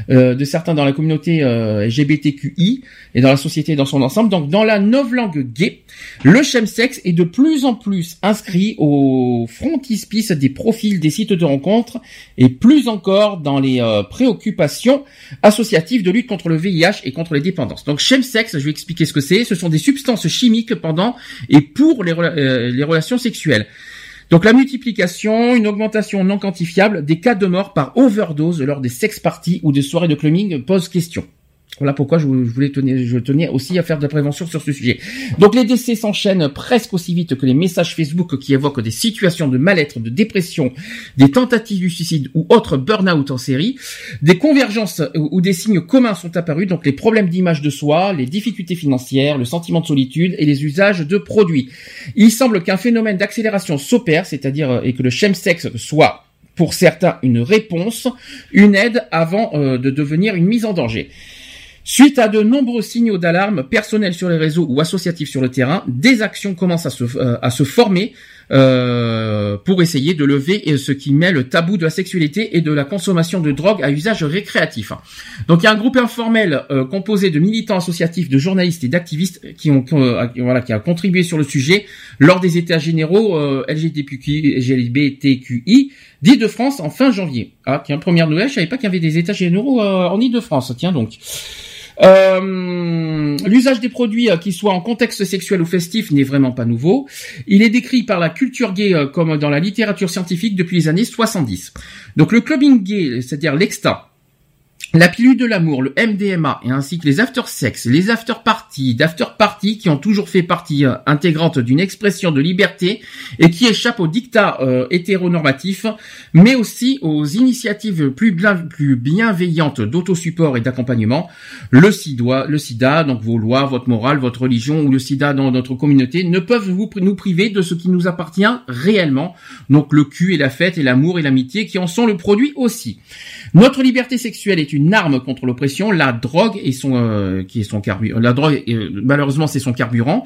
de certains dans la communauté LGBTQI et dans la société dans son ensemble. Donc dans la novlangue gay, le chemsex est de plus en plus inscrit au frontispice des profils des sites de rencontres et plus encore dans les préoccupations associatives de lutte contre le VIH et contre les dépendances. Donc chemsex, je vais expliquer ce que c'est. Ce sont des substances chimiques pendant et pour les relations sexuelles. Donc la multiplication, une augmentation non quantifiable des cas de mort par overdose lors des sex-parties ou des soirées de clubbing pose question. Voilà pourquoi je tenais aussi à faire de la prévention sur ce sujet. Donc les décès s'enchaînent presque aussi vite que les messages Facebook qui évoquent des situations de mal-être, de dépression, des tentatives du suicide ou autres burn-out en série. Des convergences ou des signes communs sont apparus, donc les problèmes d'image de soi, les difficultés financières, le sentiment de solitude et les usages de produits. Il semble qu'un phénomène d'accélération s'opère, c'est-à-dire et que le chemsex soit pour certains une réponse, une aide avant de devenir une mise en danger. Suite à de nombreux signaux d'alarme personnels sur les réseaux ou associatifs sur le terrain, des actions commencent à se former pour essayer de lever ce qui met le tabou de la sexualité et de la consommation de drogue à usage récréatif. Donc il y a un groupe informel composé de militants associatifs, de journalistes et d'activistes qui a contribué sur le sujet lors des états généraux LGBTQI d'Île-de-France en fin janvier. Ah tiens, première nouvelle, je savais pas qu'il y avait des états généraux en Île-de-France. Tiens donc. L'usage des produits qui soient en contexte sexuel ou festif n'est vraiment pas nouveau. Il est décrit par la culture gay comme dans la littérature scientifique depuis les années 70. Donc le clubbing gay, c'est-à-dire l'exta, La pilule de l'amour, le MDMA, et ainsi que les after-sex, les after-parties, d'after-parties qui ont toujours fait partie intégrante d'une expression de liberté et qui échappent aux dictats hétéronormatifs, mais aussi aux initiatives plus bienveillantes d'autosupport et d'accompagnement. Le sida, donc vos lois, votre morale, votre religion ou le sida dans notre communauté ne peuvent nous priver de ce qui nous appartient réellement. Donc le cul et la fête et l'amour et l'amitié qui en sont le produit aussi. Notre liberté sexuelle est une arme contre l'oppression, la drogue et son carburant. La drogue, malheureusement, c'est son carburant.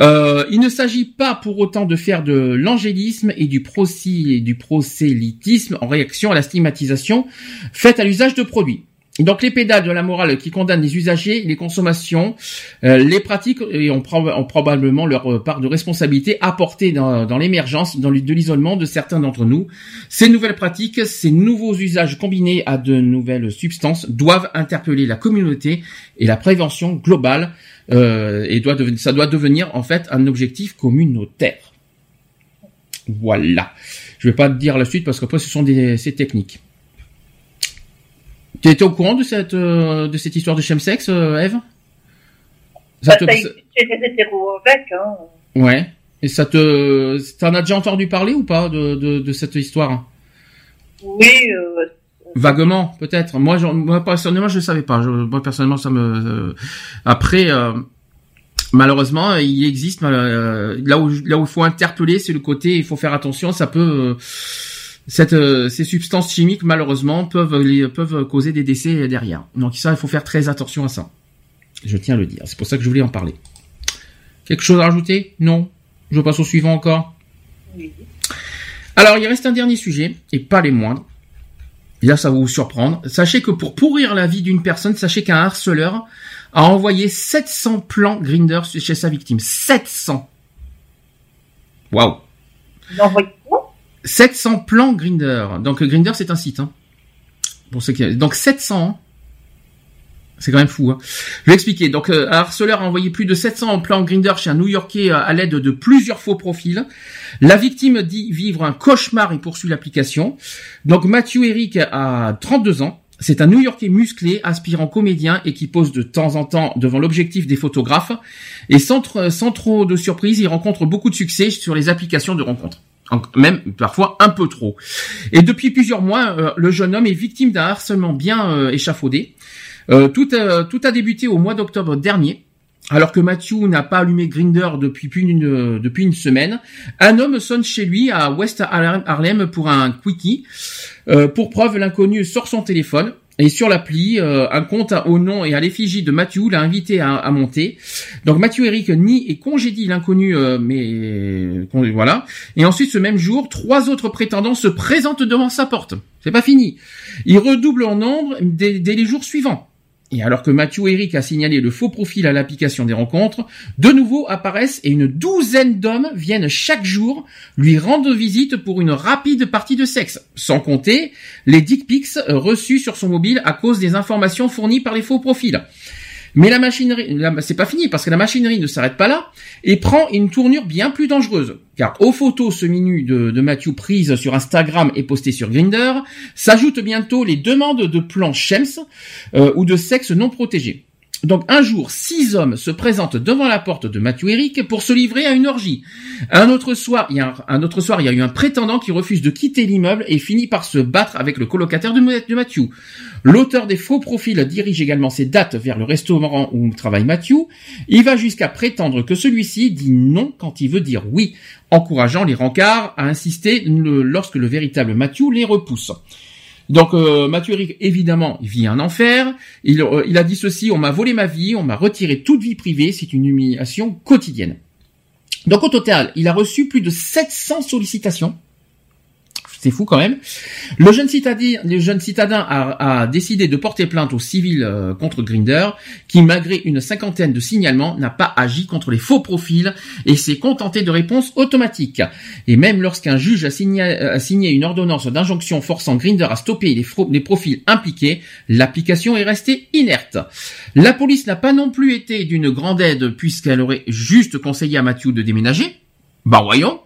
Il ne s'agit pas pour autant de faire de l'angélisme et du prosélytisme en réaction à la stigmatisation faite à l'usage de produits. Donc les pédales de la morale qui condamnent les usagers, les consommations, les pratiques et ont probablement leur part de responsabilité apportée dans l'émergence, de l'isolement de certains d'entre nous. Ces nouvelles pratiques, ces nouveaux usages combinés à de nouvelles substances doivent interpeller la communauté et la prévention globale et ça doit devenir en fait un objectif communautaire. Voilà. Je vais pas te dire la suite parce qu'après c'est technique. Tu étais au courant de cette histoire de chemsex, Ève ? Ça existe chez les hétéros avec, hein. Ouais. Et t'en as déjà entendu parler ou pas de cette histoire ? Oui. Vaguement, peut-être. Moi personnellement, je ne savais pas. Moi personnellement, ça me. Après. Malheureusement, il existe. Là où il faut interpeller, c'est le côté. Il faut faire attention. Ça peut. Ces substances chimiques, malheureusement, peuvent causer des décès derrière. Donc ça, il faut faire très attention à ça. Je tiens à le dire. C'est pour ça que je voulais en parler. Quelque chose à rajouter ? Non. Je passe au suivant encore. Oui. Alors, il reste un dernier sujet, et pas les moindres. Et là, ça va vous surprendre. Sachez que pour pourrir la vie d'une personne, sachez qu'un harceleur a envoyé 700 plans Grindr chez sa victime. 700 ! Waouh ! 700 plans Grindr. Donc Grindr c'est un site. Hein. Pour ceux qui... Donc 700. C'est quand même fou. Hein. Je vais expliquer. Donc un harceleur a envoyé plus de 700 plans Grindr chez un New-Yorkais à l'aide de plusieurs faux profils. La victime dit vivre un cauchemar et poursuit l'application. Donc Matthew Eric a 32 ans. C'est un New-Yorkais musclé, aspirant comédien et qui pose de temps en temps devant l'objectif des photographes. Et sans trop de surprise, il rencontre beaucoup de succès sur les applications de rencontres. Même parfois un peu trop. Et depuis plusieurs mois, le jeune homme est victime d'un harcèlement bien échafaudé. Tout a débuté au mois d'octobre dernier, alors que Matthew n'a pas allumé Grindr depuis une semaine. Un homme sonne chez lui à West Harlem pour un quickie. Pour preuve, l'inconnu sort son téléphone. Et sur l'appli, un compte au nom et à l'effigie de Matthew l'a invité à monter. Donc Matthew Eric nie et congédie l'inconnu, mais voilà. Et ensuite, ce même jour, 3 autres prétendants se présentent devant sa porte. C'est pas fini. Ils redoublent en nombre dès les jours suivants. Et alors que Matthew Eric a signalé le faux profil à l'application des rencontres, de nouveau apparaissent et une douzaine d'hommes viennent chaque jour lui rendre visite pour une rapide partie de sexe. Sans compter les dick pics reçus sur son mobile à cause des informations fournies par les faux profils. Mais la machinerie, c'est pas fini parce que la machinerie ne s'arrête pas là et prend une tournure bien plus dangereuse. Car aux photos semi-nues de Matthew prises sur Instagram et postées sur Grindr s'ajoutent bientôt les demandes de plans chems ou de sexe non protégé. Donc un jour, 6 hommes se présentent devant la porte de Matthew Eric pour se livrer à une orgie. Un autre soir, il y a eu un prétendant qui refuse de quitter l'immeuble et finit par se battre avec le colocataire de Matthew. L'auteur des faux profils dirige également ses dates vers le restaurant où travaille Matthew. Il va jusqu'à prétendre que celui-ci dit non quand il veut dire oui, encourageant les rencarts à insister lorsque le véritable Matthew les repousse. Donc Matthew Eric, évidemment, vit un enfer. Il a dit ceci: on m'a volé ma vie, on m'a retiré toute vie privée, c'est une humiliation quotidienne. Donc au total, il a reçu plus de 700 sollicitations. C'est fou quand même. Le jeune citadin a décidé de porter plainte au civil contre Grindr, qui malgré une cinquantaine de signalements n'a pas agi contre les faux profils et s'est contenté de réponses automatiques. Et même lorsqu'un juge a signé une ordonnance d'injonction forçant Grindr à stopper les profils impliqués, l'application est restée inerte. La police n'a pas non plus été d'une grande aide puisqu'elle aurait juste conseillé à Matthew de déménager. Ben voyons.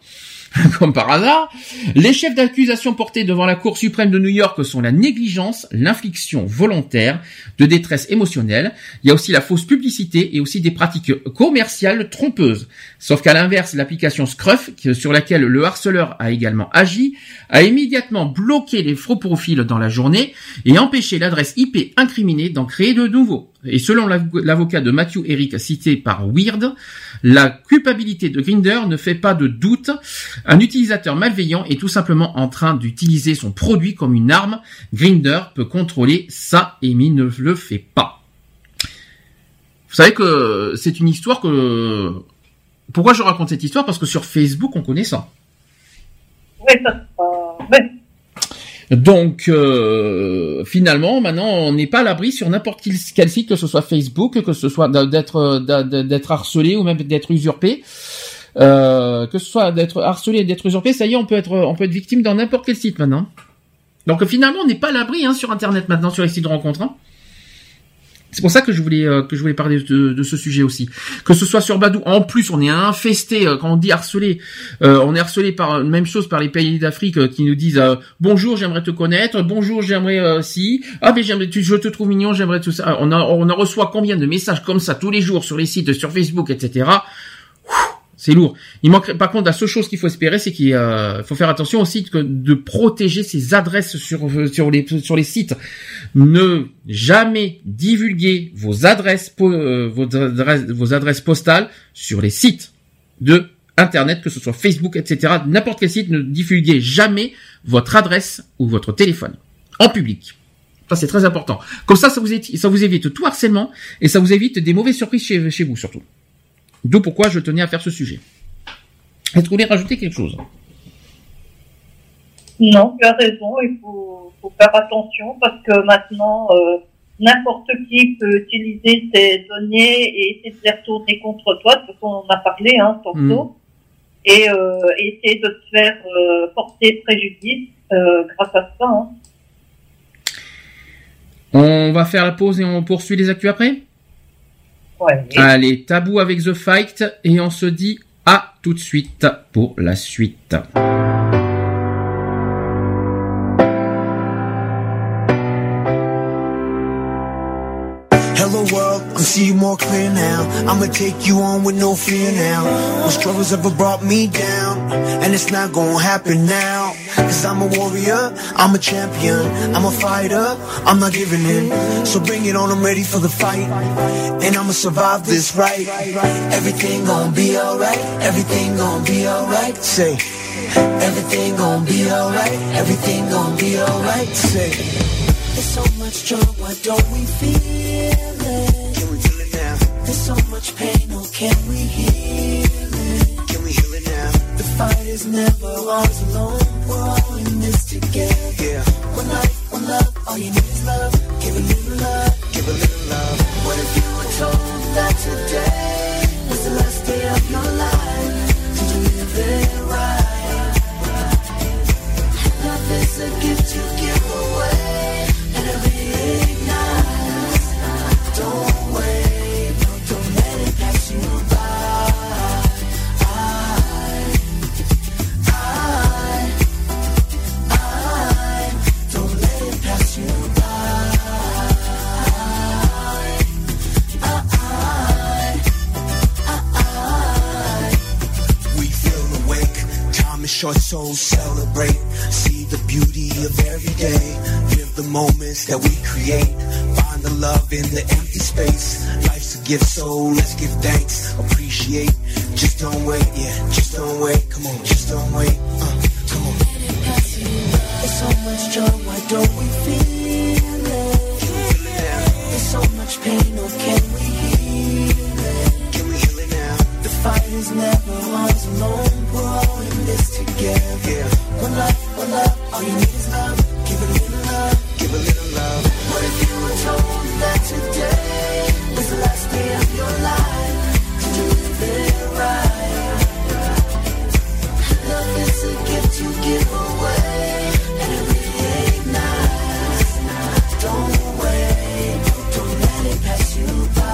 comme par hasard. Les chefs d'accusation portés devant la Cour suprême de New York sont la négligence, l'infliction volontaire de détresse émotionnelle. Il y a aussi la fausse publicité et aussi des pratiques commerciales trompeuses. Sauf qu'à l'inverse, l'application Scruff, sur laquelle le harceleur a également agi, a immédiatement bloqué les faux profils dans la journée et empêché l'adresse IP incriminée d'en créer de nouveaux. Et selon l'avocat de Matthew Eric cité par Weird, la culpabilité de Grindr ne fait pas de doute. Un utilisateur malveillant est tout simplement en train d'utiliser son produit comme une arme. Grindr peut contrôler ça et il ne le fait pas. Vous savez que c'est une histoire que... Pourquoi je raconte cette histoire ? Parce que sur Facebook, on connaît ça. Oui, ça. Ouais. Donc, finalement, maintenant, on n'est pas à l'abri sur n'importe quel site, que ce soit Facebook, que ce soit d'être harcelé ou même d'être usurpé. Que ce soit d'être harcelé et d'être usurpé, ça y est, on peut être victime dans n'importe quel site maintenant. Donc, finalement, on n'est pas à l'abri sur Internet maintenant, sur les sites de rencontres. C'est pour ça que je voulais parler de ce sujet aussi. Que ce soit sur Badou, en plus on est infesté, quand on dit harcelé, on est harcelé par même chose par les pays d'Afrique qui nous disent bonjour, j'aimerais te connaître, bonjour, j'aimerais si, ah mais je te trouve mignon, j'aimerais tout ça. On en reçoit combien de messages comme ça tous les jours sur les sites, sur Facebook, etc. C'est lourd. Il manque, par contre, la seule chose qu'il faut espérer, c'est qu'il faut faire attention aussi de protéger ses adresses sur les sites. Ne jamais divulguer vos adresses postales sur les sites de Internet, que ce soit Facebook, etc. N'importe quel site, ne divulguez jamais votre adresse ou votre téléphone en public. Ça, c'est très important. Comme ça, ça vous évite tout harcèlement et ça vous évite des mauvaises surprises chez vous, surtout. D'où pourquoi je tenais à faire ce sujet. Est-ce que vous voulez rajouter quelque chose ? Non, tu as raison, il faut faire attention parce que maintenant, n'importe qui peut utiliser tes données et essayer de les retourner contre toi, de toute façon on en a parlé tantôt, et essayer de te faire porter préjudice grâce à ça. On va faire la pause et on poursuit les actus après ? Ouais. Allez, tabou avec The Fight et on se dit à tout de suite pour la suite. Hello world, can see you more clear now. I'ma take you on with no fear now. No struggles ever brought me down, and it's not gonna happen now. Cause I'm a warrior, I'm a champion, I'm a fighter, I'm not giving in. So bring it on, I'm ready for the fight. And I'ma survive this right. Everything gon' be alright, everything gon' be alright. Say, everything gon' be alright, everything gon' be alright. Say, there's so much joy, why don't we feel it? Can we feel it now? There's so much pain, oh can we heal it? Can we heal it now? The fight is never ours alone. We're all in this together. Yeah. One life, one love. All you need is love. Give a little love. Give a little love. What if you were told that today was the last day of your life? Did you live it right? Love is a gift you give away, and it reignites. Don't wait, don't let it pass you by. Short souls celebrate, see the beauty of every day, live the moments that we create, find the love in the empty space, life's a gift so let's give thanks, appreciate, just don't wait, yeah, just don't wait, come on, just don't wait, come on. There's so much joy, why don't we feel it? Can we feel it now? There's so much pain, oh can we heal it? Can we heal it now? The fight is never ours alone, we're all in this together, yeah. One love, all you need is love. Give a little love, give a little love. What if you were told that today was the last day of your life? Did you live it right? Love is a gift you give away, and it reignites. Don't wait, don't let it pass you by.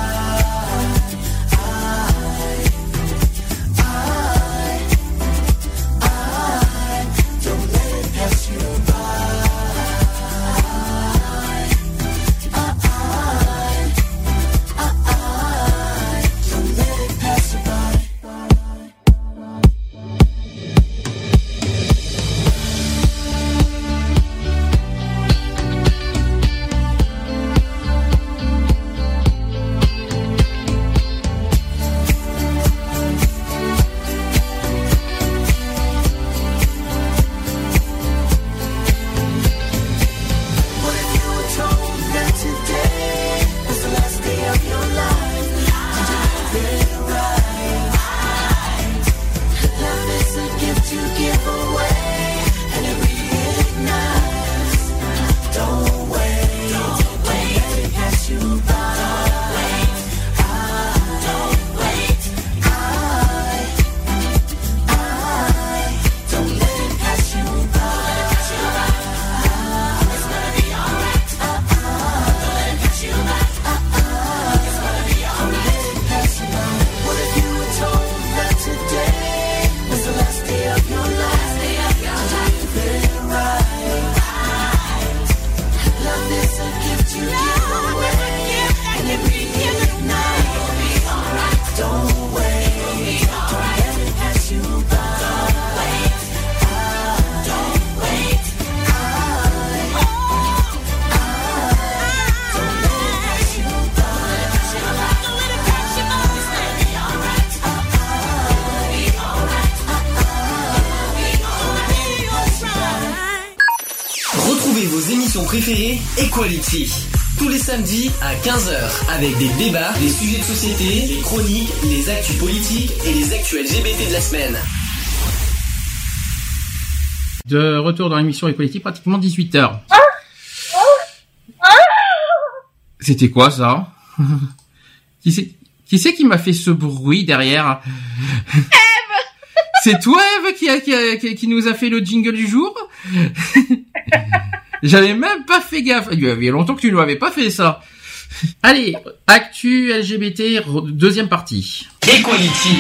émission préférée, Equality. Tous les samedis à 15h, avec des débats, des sujets de société, des chroniques, les actus politiques et les actus LGBT de la semaine. De retour dans l'émission Equality, pratiquement 18h. C'était quoi ça? Qui c'est qui m'a fait ce bruit derrière? Ève! C'est toi, Ève, qui nous a fait le jingle du jour? J'avais même pas fait gaffe. Il y avait longtemps que tu ne l'avais pas fait, ça. Allez, actu LGBT, deuxième partie. Equality,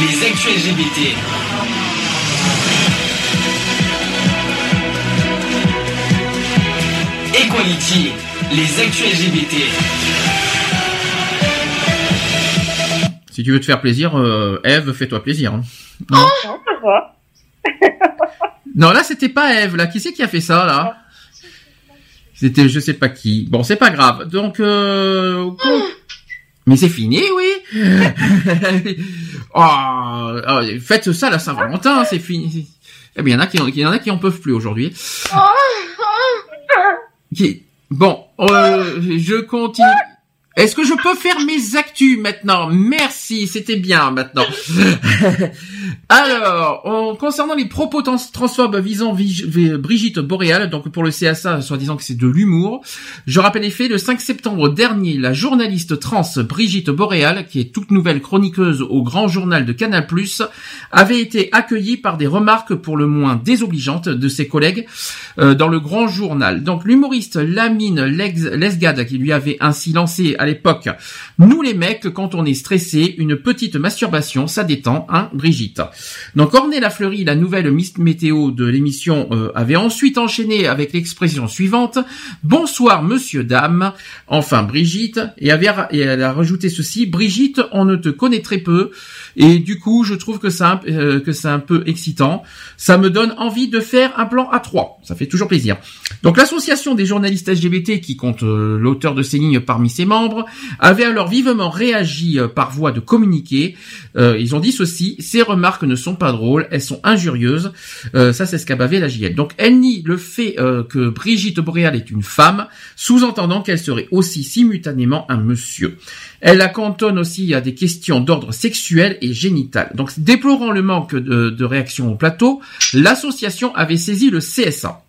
les actus LGBT. Equality, les actus LGBT. Si tu veux te faire plaisir, Ève, fais-toi plaisir. Hein. Non, non, là, c'était pas Ève, là. Qui c'est qui a fait ça, là? C'était je sais pas qui. Bon, c'est pas grave. Donc, mais c'est fini, oui. Oh, faites ça la Saint-Valentin, hein, c'est fini. Eh bien, il y en a qui en peuvent plus aujourd'hui. Okay. Bon, je continue. Est-ce que je peux faire mes actus maintenant? Merci, c'était bien maintenant. Alors, concernant les propos transphobes visant Brigitte Boréal, donc pour le CSA, soi-disant que c'est de l'humour, je rappelle les faits, le 5 septembre dernier, la journaliste trans Brigitte Boréal, qui est toute nouvelle chroniqueuse au Grand Journal de Canal+, avait été accueillie par des remarques pour le moins désobligeantes de ses collègues dans le Grand Journal. Donc l'humoriste Lamine Lesgade, qui lui avait ainsi lancé à l'époque « Nous les mecs, quand on est stressé, une petite masturbation, ça détend, hein, Brigitte ?» Donc Ornella Fleury, la nouvelle Miss Météo de l'émission, avait ensuite enchaîné avec l'expression suivante « Bonsoir monsieur, dame, enfin Brigitte » et elle a rajouté ceci « Brigitte, on ne te connaît très peu et du coup je trouve que c'est un peu excitant, ça me donne envie de faire un plan à 3, ça fait toujours plaisir ». Donc l'association des journalistes LGBT qui compte l'auteur de ces lignes parmi ses membres avait alors vivement réagi par voie de communiqué, ils ont dit ceci « Ces remarques ne sont pas drôles, elles sont injurieuses. Ça, c'est ce qu'a bavé la JL. Donc, elle nie le fait que Brigitte Boréal est une femme, sous-entendant qu'elle serait aussi simultanément un monsieur. Elle la cantonne aussi à des questions d'ordre sexuel et génital. Donc, déplorant le manque de réaction au plateau, l'association avait saisi le CSA.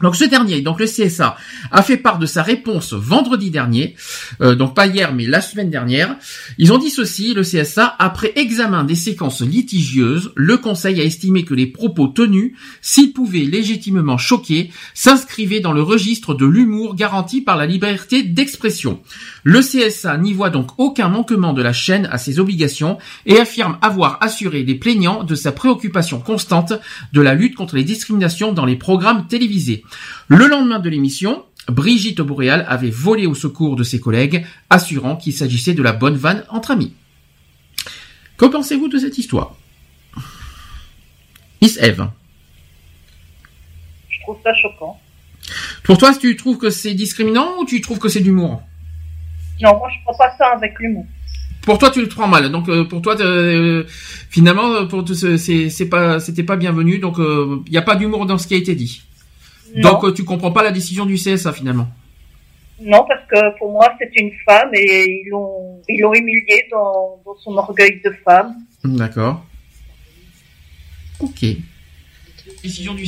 Donc ce dernier, donc le CSA, a fait part de sa réponse vendredi dernier, donc pas hier mais la semaine dernière. Ils ont dit ceci, le CSA, après examen des séquences litigieuses, le Conseil a estimé que les propos tenus, s'ils pouvaient légitimement choquer, s'inscrivaient dans le registre de l'humour garanti par la liberté d'expression. Le CSA n'y voit donc aucun manquement de la chaîne à ses obligations et affirme avoir assuré les plaignants de sa préoccupation constante de la lutte contre les discriminations dans les programmes télévisés. Le lendemain de l'émission, Brigitte Boréal avait volé au secours de ses collègues, assurant qu'il s'agissait de la bonne vanne entre amis. Que pensez-vous de cette histoire, Miss Ève? Je trouve ça choquant. Pour toi, tu trouves que c'est discriminant ou tu trouves que c'est d'humour? Non, moi je ne prends pas ça avec l'humour. Pour toi, tu le prends mal. Donc pour toi, finalement, c'était pas bienvenu. Donc il n'y a pas d'humour dans ce qui a été dit. Non. Donc tu comprends pas la décision du CSA finalement. Non, parce que pour moi c'est une femme et ils l'ont humiliée dans son orgueil de femme. D'accord. Ok. Décision du.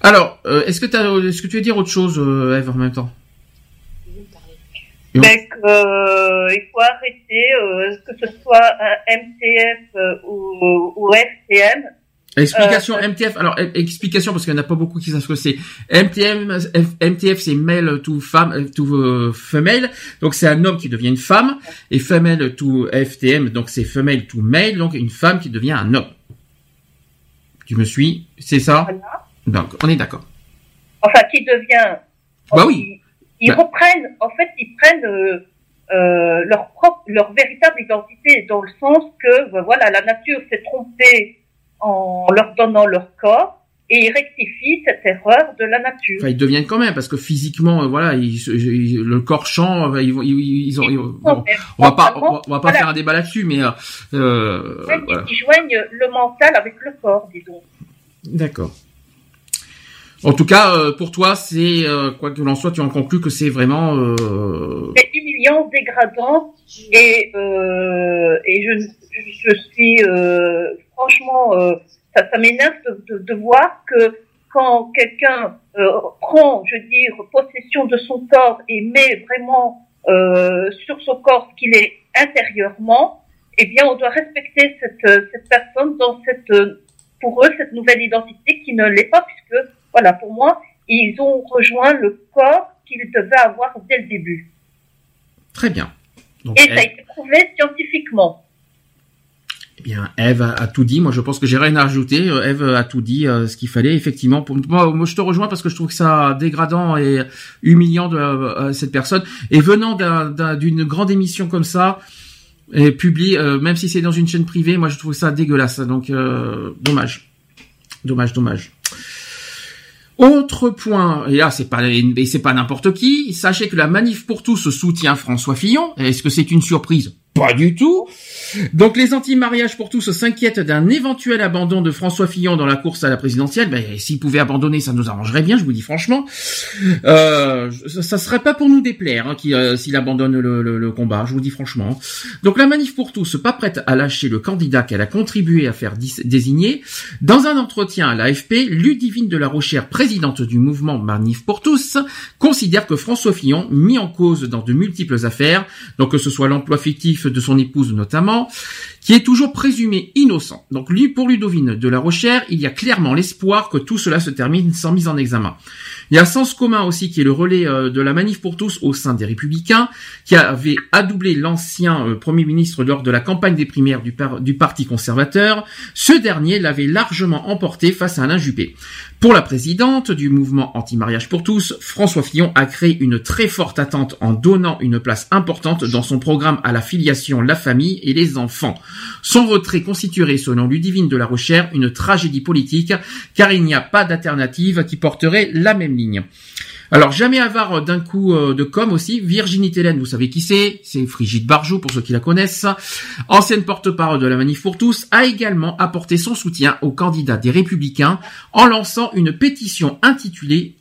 Alors, est-ce que tu veux dire autre chose, Ève, en même temps? Donc, il faut arrêter, que ce soit un MTF ou FTM. Explication MTF. Alors, explication, parce qu'il n'y en a pas beaucoup qui savent ce que c'est. MTF, c'est male to femme, to femelle. Donc, c'est un homme qui devient une femme. Et femelle to FTM, donc c'est femelle to male. Donc, une femme qui devient un homme. Tu me suis? C'est ça? Voilà. Donc, on est d'accord. Enfin, qui devient? Bah oui. Ils reprennent, en fait, ils prennent leur véritable identité, dans le sens que, ben voilà, la nature s'est trompée en leur donnant leur corps, et ils rectifient cette erreur de la nature. Enfin, ils deviennent quand même, parce que physiquement, voilà, le corps champ, on va pas faire un débat là-dessus, mais voilà. Ils joignent le mental avec le corps, disons. D'accord. En tout cas, pour toi, c'est quoi que l'on soit, tu en conclus que c'est vraiment c'est humiliant, dégradant, et je suis franchement, ça m'énerve de voir que quand quelqu'un prend, je veux dire, possession de son corps et met vraiment sur son corps ce qu'il est intérieurement, eh bien, on doit respecter cette personne dans pour eux, cette nouvelle identité qui ne l'est pas, puisque voilà, pour moi, ils ont rejoint le corps qu'ils devaient avoir dès le début. Très bien. Donc, et ça a été prouvé scientifiquement. Eh bien, Ève a tout dit. Moi, je pense que j'ai rien à ajouter. Ève a tout dit ce qu'il fallait. Effectivement, pour moi, je te rejoins parce que je trouve que ça dégradant et humiliant de cette personne. Et venant d'une grande émission comme ça, et publie, même si c'est dans une chaîne privée, moi, je trouve ça dégueulasse. Donc, dommage. Dommage. Autre point, et là c'est pas n'importe qui. Sachez que la Manif pour tous soutient François Fillon. Est-ce que c'est une surprise? Pas du tout. Donc les anti-mariages pour tous s'inquiètent d'un éventuel abandon de François Fillon dans la course à la présidentielle. Ben, s'il pouvait abandonner, ça nous arrangerait bien, je vous dis franchement. Ça serait pas pour nous déplaire hein, s'il abandonne le combat, je vous dis franchement. Donc la Manif pour tous, pas prête à lâcher le candidat qu'elle a contribué à faire désigner. Dans un entretien à l'AFP, Ludivine de la Rochère, présidente du mouvement Manif pour tous, considère que François Fillon, mis en cause dans de multiples affaires, donc que ce soit l'emploi fictif de son épouse notamment, qui est toujours présumé innocent. Donc lui, pour Ludovine de la Rochère, il y a clairement l'espoir que tout cela se termine sans mise en examen. Il y a Sens commun aussi qui est le relais de la Manif pour tous au sein des Républicains, qui avait adoubé l'ancien Premier ministre lors de la campagne des primaires du Parti conservateur. Ce dernier l'avait largement emporté face à Alain Juppé. Pour la présidente du mouvement anti-mariage pour tous, François Fillon a créé une très forte attente en donnant une place importante dans son programme à la filiation, la famille et les enfants. Son retrait constituerait, selon Ludivine de la Rochère, une tragédie politique, car il n'y a pas d'alternative qui porterait la même ligne. Alors, jamais avare d'un coup de com' aussi, Virginie Tellen, vous savez qui c'est Frigide Barjot, pour ceux qui la connaissent, ancienne porte-parole de la Manif pour tous, a également apporté son soutien au candidat des Républicains en lançant une pétition intitulée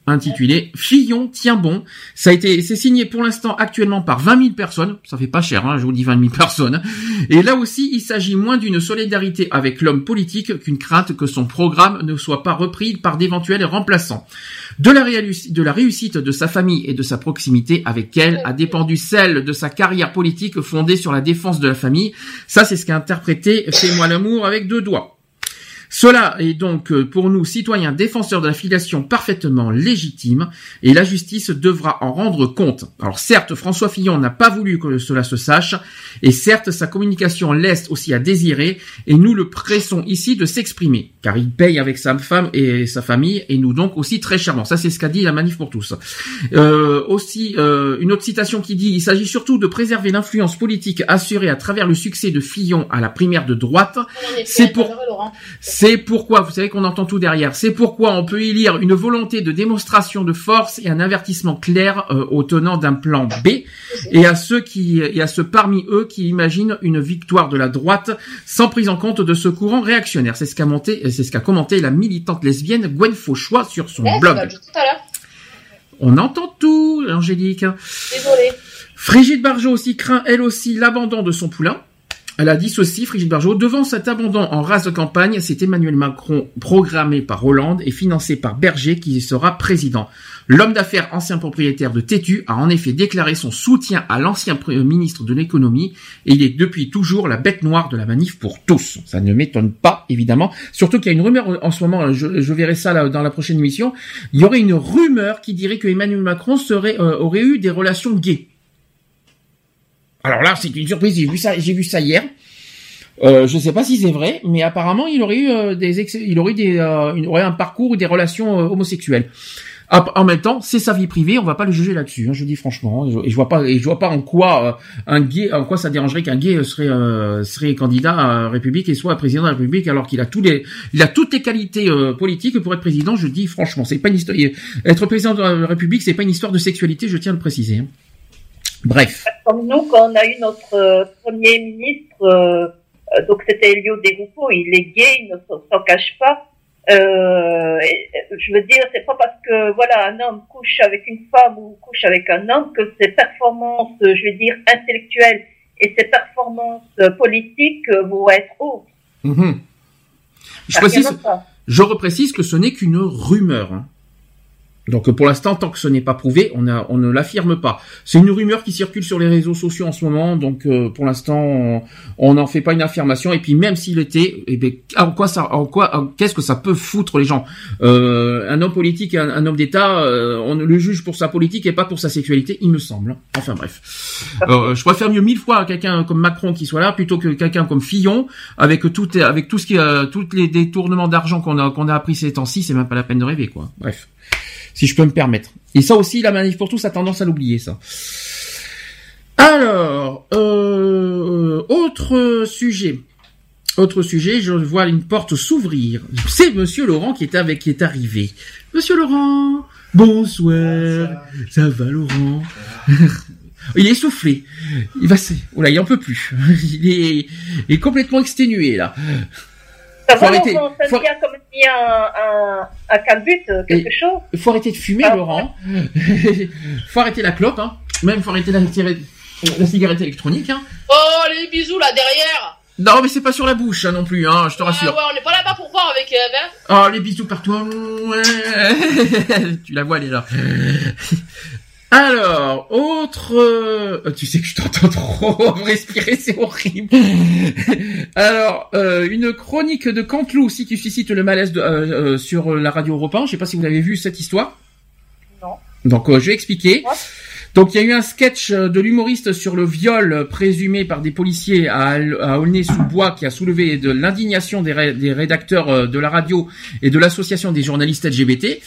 Fillon tient bon. C'est signé pour l'instant actuellement par 20 000 personnes, ça fait pas cher, hein, je vous dis 20 000 personnes, et là aussi, il s'agit moins d'une solidarité avec l'homme politique qu'une crainte que son programme ne soit pas repris par d'éventuels remplaçants. De la réussite de sa famille et de sa proximité avec elle a dépendu celle de sa carrière politique fondée sur la défense de la famille. Ça, c'est ce qu'a interprété « Fais-moi l'amour avec deux doigts ». Cela est donc pour nous, citoyens défenseurs de la filiation, parfaitement légitime et la justice devra en rendre compte. Alors certes, François Fillon n'a pas voulu que cela se sache et certes, sa communication laisse aussi à désirer et nous le pressons ici de s'exprimer car il paye avec sa femme et sa famille et nous donc aussi très chèrement. Ça, c'est ce qu'a dit la Manif pour tous. Aussi, une autre citation qui dit « Il s'agit surtout de préserver l'influence politique assurée à travers le succès de Fillon à la primaire de droite. » C'est pourquoi, vous savez qu'on entend tout derrière, c'est pourquoi on peut y lire une volonté de démonstration de force et un avertissement clair aux tenants d'un plan B et à ceux parmi eux qui imaginent une victoire de la droite sans prise en compte de ce courant réactionnaire. C'est ce qu'a commenté la militante lesbienne Gwen Fauchois sur son blog. On entend tout, Angélique. Désolée. Frigide Barjot aussi craint, elle aussi, l'abandon de son poulain. Elle a dit ceci, Frigide Barjot, devant cet abandon en race de campagne, c'est Emmanuel Macron programmé par Hollande et financé par Berger qui sera président. L'homme d'affaires ancien propriétaire de Tétu a en effet déclaré son soutien à l'ancien ministre de l'économie et il est depuis toujours la bête noire de la Manif pour tous. Ça ne m'étonne pas, évidemment. Surtout qu'il y a une rumeur en ce moment, je verrai ça là, dans la prochaine émission, il y aurait une rumeur qui dirait que Emmanuel Macron aurait eu des relations gays. Alors là, c'est une surprise, j'ai vu ça hier. Je ne sais pas si c'est vrai, mais apparemment, il aurait eu un parcours ou des relations homosexuelles. En même temps, c'est sa vie privée, on va pas le juger là-dessus, hein, je dis franchement. Je vois pas en quoi ça dérangerait qu'un gay serait candidat à la République et soit président de la République alors qu'il a toutes les qualités politiques pour être président. Je dis franchement, c'est pas une histoire. Être président de la République, c'est pas une histoire de sexualité, je tiens à le préciser. Hein. Bref. Comme nous, quand on a eu notre premier ministre, donc c'était Elio Deroupeau, il est gay, il ne s'en cache pas, Je veux dire, c'est pas parce que voilà un homme couche avec une femme ou couche avec un homme que ses performances, je veux dire, intellectuelles et ses performances politiques vont être hautes. Mmh. Je reprécise que ce n'est qu'une rumeur. Hein. Donc pour l'instant, tant que ce n'est pas prouvé, on ne l'affirme pas. C'est une rumeur qui circule sur les réseaux sociaux en ce moment, donc pour l'instant, on n'en fait pas une affirmation. Et puis même s'il était, eh bien, qu'est-ce que ça peut foutre les gens ? Un homme politique, un homme d'État, on le juge pour sa politique et pas pour sa sexualité, il me semble. Enfin bref. Je préfère mieux 1000 fois quelqu'un comme Macron qui soit là plutôt que quelqu'un comme Fillon, avec tout ce qui, tous les détournements d'argent qu'on a appris ces temps-ci, c'est même pas la peine de rêver, quoi. Bref. Si je peux me permettre. Et ça aussi, la manif pour tous a tendance à l'oublier, ça. Alors, autre sujet, je vois une porte s'ouvrir. C'est Monsieur Laurent qui est arrivé. Monsieur Laurent, bonsoir. Ça va, Laurent? Il est soufflé. Il en peut plus. Il est complètement exténué, là. Ça va, Laurent, ça devient comme si un calbut, quelque chose. Il faut arrêter de fumer, Laurent. Il faut arrêter la clope, hein. Même, il faut arrêter la cigarette électronique, hein. Oh, les bisous, là, derrière. Non, mais c'est pas sur la bouche, hein, non plus, hein, je te rassure. Ouais, on n'est pas là-bas pour voir avec Ève, hein. Oh, les bisous partout. Tu la vois, elle est là. Alors, tu sais que je t'entends trop respirer, c'est horrible. Alors, une chronique de Canteloup qui suscite le malaise sur la radio Europe 1. Je sais pas si vous l'avez vu cette histoire. Non. Donc, je vais expliquer. Ouais. Donc, il y a eu un sketch de l'humoriste sur le viol présumé par des policiers à Aulnay-sous-Bois qui a soulevé de l'indignation des rédacteurs de la radio et de l'association des journalistes LGBT.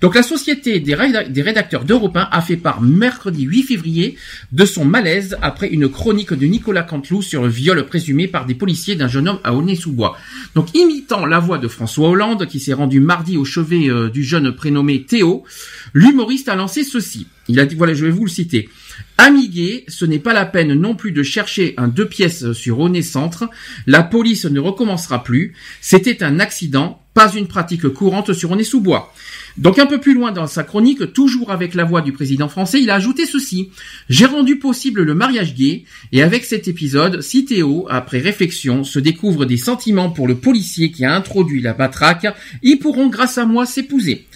Donc, la société des rédacteurs d'Europe 1 a fait part mercredi 8 février de son malaise après une chronique de Nicolas Canteloup sur le viol présumé par des policiers d'un jeune homme à Aulnay-sous-Bois. Donc, imitant la voix de François Hollande qui s'est rendu mardi au chevet du jeune prénommé Théo, l'humoriste a lancé ceci. Il a dit, voilà, je vais vous le citer. Amis gays, ce n'est pas la peine non plus de chercher un 2 pièces sur Aulnay Centre. La police ne recommencera plus. C'était un accident, pas une pratique courante sur Aulnay-sous-Bois. Donc un peu plus loin dans sa chronique, toujours avec la voix du président français, il a ajouté ceci. J'ai rendu possible le mariage gay, et avec cet épisode, si Théo, après réflexion, se découvre des sentiments pour le policier qui a introduit la matraque, ils pourront grâce à moi s'épouser.